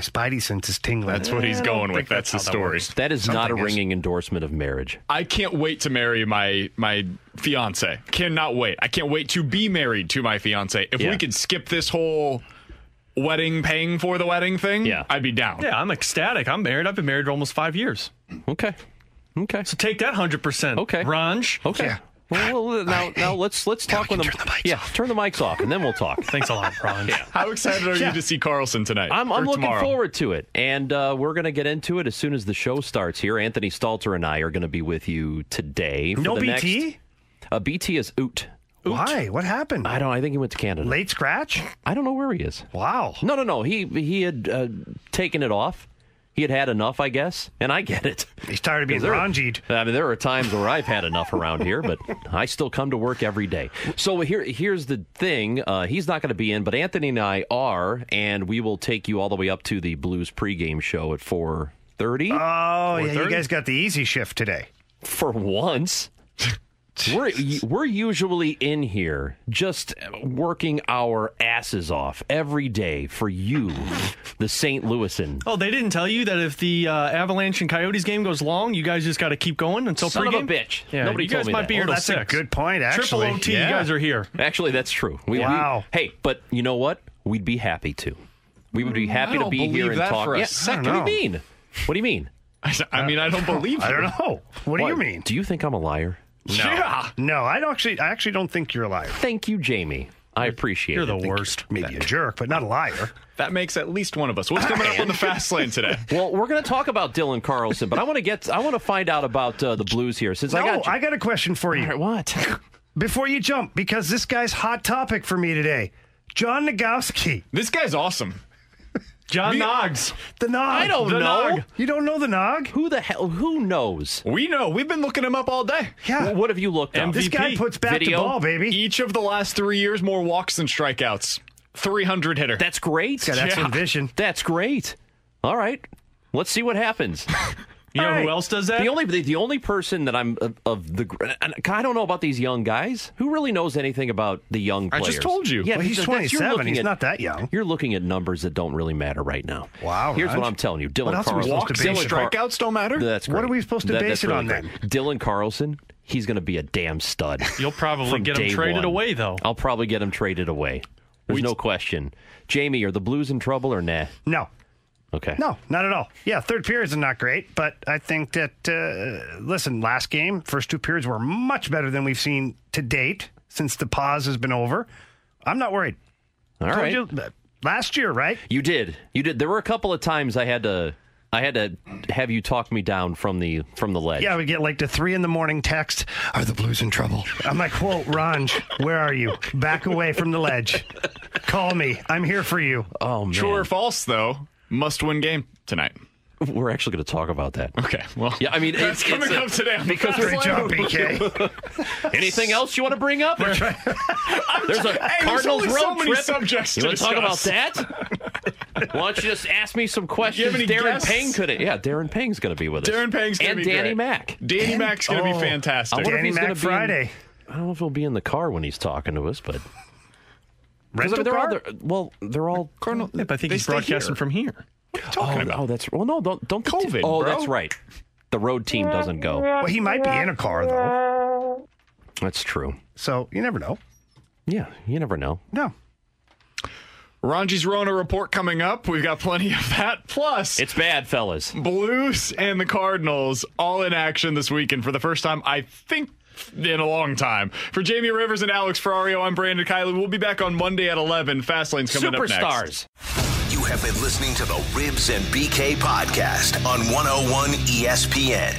spidey senses tingling. That's what he's going with. That's the story. That is not a ringing endorsement of marriage. I can't wait to marry my fiance. Cannot wait. I can't wait to be married to my fiance. If we could skip this whole wedding, paying for the wedding thing, I'd be down. Yeah, I'm ecstatic. I'm married. I've been married for almost 5 years. Okay. So take that 100%. Okay, Ranj. Okay. Yeah. Well, now let's talk with them. Turn the mics off, and then we'll talk. Thanks a lot, Ranj. Yeah. How excited are you to see Carlson tonight? I'm looking forward to it, and we're going to get into it as soon as the show starts here. Anthony Stalter and I are going to be with you today. For BT? BT is out. Why? What happened? I don't know. I think he went to Canada. Late scratch? I don't know where he is. Wow. No. He had taken it off. He had had enough, I guess, and I get it. He's tired of being rangied. I mean, there are times where I've had enough around here, but I still come to work every day. So here's the thing. He's not going to be in, but Anthony and I are, and we will take you all the way up to the Blues pregame show at 4:30. Oh, yeah, you guys got the easy shift today. For once. We're usually in here just working our asses off every day for you, the St. Louisan. Oh, they didn't tell you that if the Avalanche and Coyotes game goes long, you guys just got to keep going until pregame? Son of a bitch. Yeah, nobody told me that. You guys might be here till 6. That's a good point, actually. Triple OT, you guys are here. Actually, that's true. Wow. Hey, but you know what? We'd be happy to. We would be happy to be here and talk. What do you mean? What do you mean? I mean, I don't believe you. I don't know. What do you mean? Do you think I'm a liar? No. Yeah. No, I actually don't think you're a liar. Thank you, Jamie. I appreciate it. You're the worst. Maybe a jerk, but not a liar. That makes at least one of us. What's coming up on the Fast Lane today? Well, we're going to talk about Dylan Carlson, but I want to find out about the Blues here. I got a question for you. All right, what? Before you jump, because this guy's hot topic for me today. John Nagowski. This guy's awesome. John Nogs. The Nog. I don't know. Nog. You don't know the Nog? Who the hell? Who knows? We know. We've been looking him up all day. Yeah. Well, what have you looked up? MVP. This guy puts back the ball, baby. Each of the last 3 years, more walks than strikeouts. 300 hitter. That's great. Yeah, that's envision. That's great. All right. Let's see what happens. You know who else does that? The only person that I'm of the... I don't know about these young guys. Who really knows anything about the young players? I just told you. Yeah, well, he's 27. He's not that young. You're looking at numbers that don't really matter right now. Wow. Here's what I'm telling you. Dylan Carlson. Strikeouts don't matter? That's great. What are we supposed to base it on then? Dylan Carlson, he's going to be a damn stud. You'll probably get him traded away, though. I'll probably get him traded away. There's no question. Jamie, are the Blues in trouble or nah? No. Okay. No, not at all. Yeah, third periods are not great, but I think that, last game, first two periods were much better than we've seen to date since the pause has been over. I'm not worried. All right. You, last year, right? You did. There were a couple of times I had to have you talk me down from the ledge. Yeah, we get like the 3 a.m. text. Are the Blues in trouble? I'm like, whoa, Ranj, where are you? Back away from the ledge. Call me. I'm here for you. Oh man. True or false, though? Must-win game tonight. We're actually going to talk about that. Okay. Well, yeah. I mean, it's coming up today. Because great job, BK. Anything else you want to bring up? There's a Cardinals road trip. Subjects you want to talk about that? Why don't you just ask me some questions? Darren Pang could it? Yeah, Darren Pang's going to be with us. Darren Pang's going to be great. And Danny Mack. Danny Mack's going to be fantastic. Danny Mack Friday. I don't know if he'll be in the car when he's talking to us, but. They're all Cardinal. Yeah, I think he's broadcasting from here. What are you talking about? Don't COVID. That's right. The road team doesn't go. Well, he might be in a car though. That's true. So you never know. Yeah, you never know. No. Ranji's Rona report coming up. We've got plenty of that. Plus, it's bad, fellas. Blues and the Cardinals all in action this weekend for the first time, I think, in a long time. For Jamie Rivers and Alex Ferrario, I'm Brandon Kiley. We'll be back on Monday at 11. Fastlane's coming up next. Superstars. You have been listening to the Ribs and BK podcast on 101 ESPN.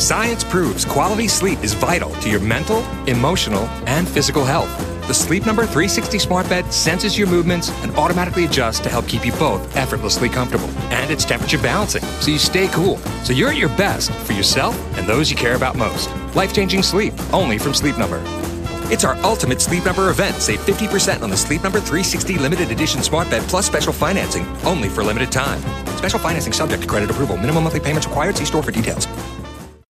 Science proves quality sleep is vital to your mental, emotional, and physical health. The Sleep Number 360 smart bed senses your movements and automatically adjusts to help keep you both effortlessly comfortable. And it's temperature balancing, so you stay cool. So you're at your best for yourself and those you care about most. Life-changing sleep, only from Sleep Number. It's our ultimate Sleep Number event. Save 50% on the Sleep Number 360 limited edition smart bed plus special financing, only for a limited time. Special financing subject to credit approval. Minimum monthly payments required. See store for details.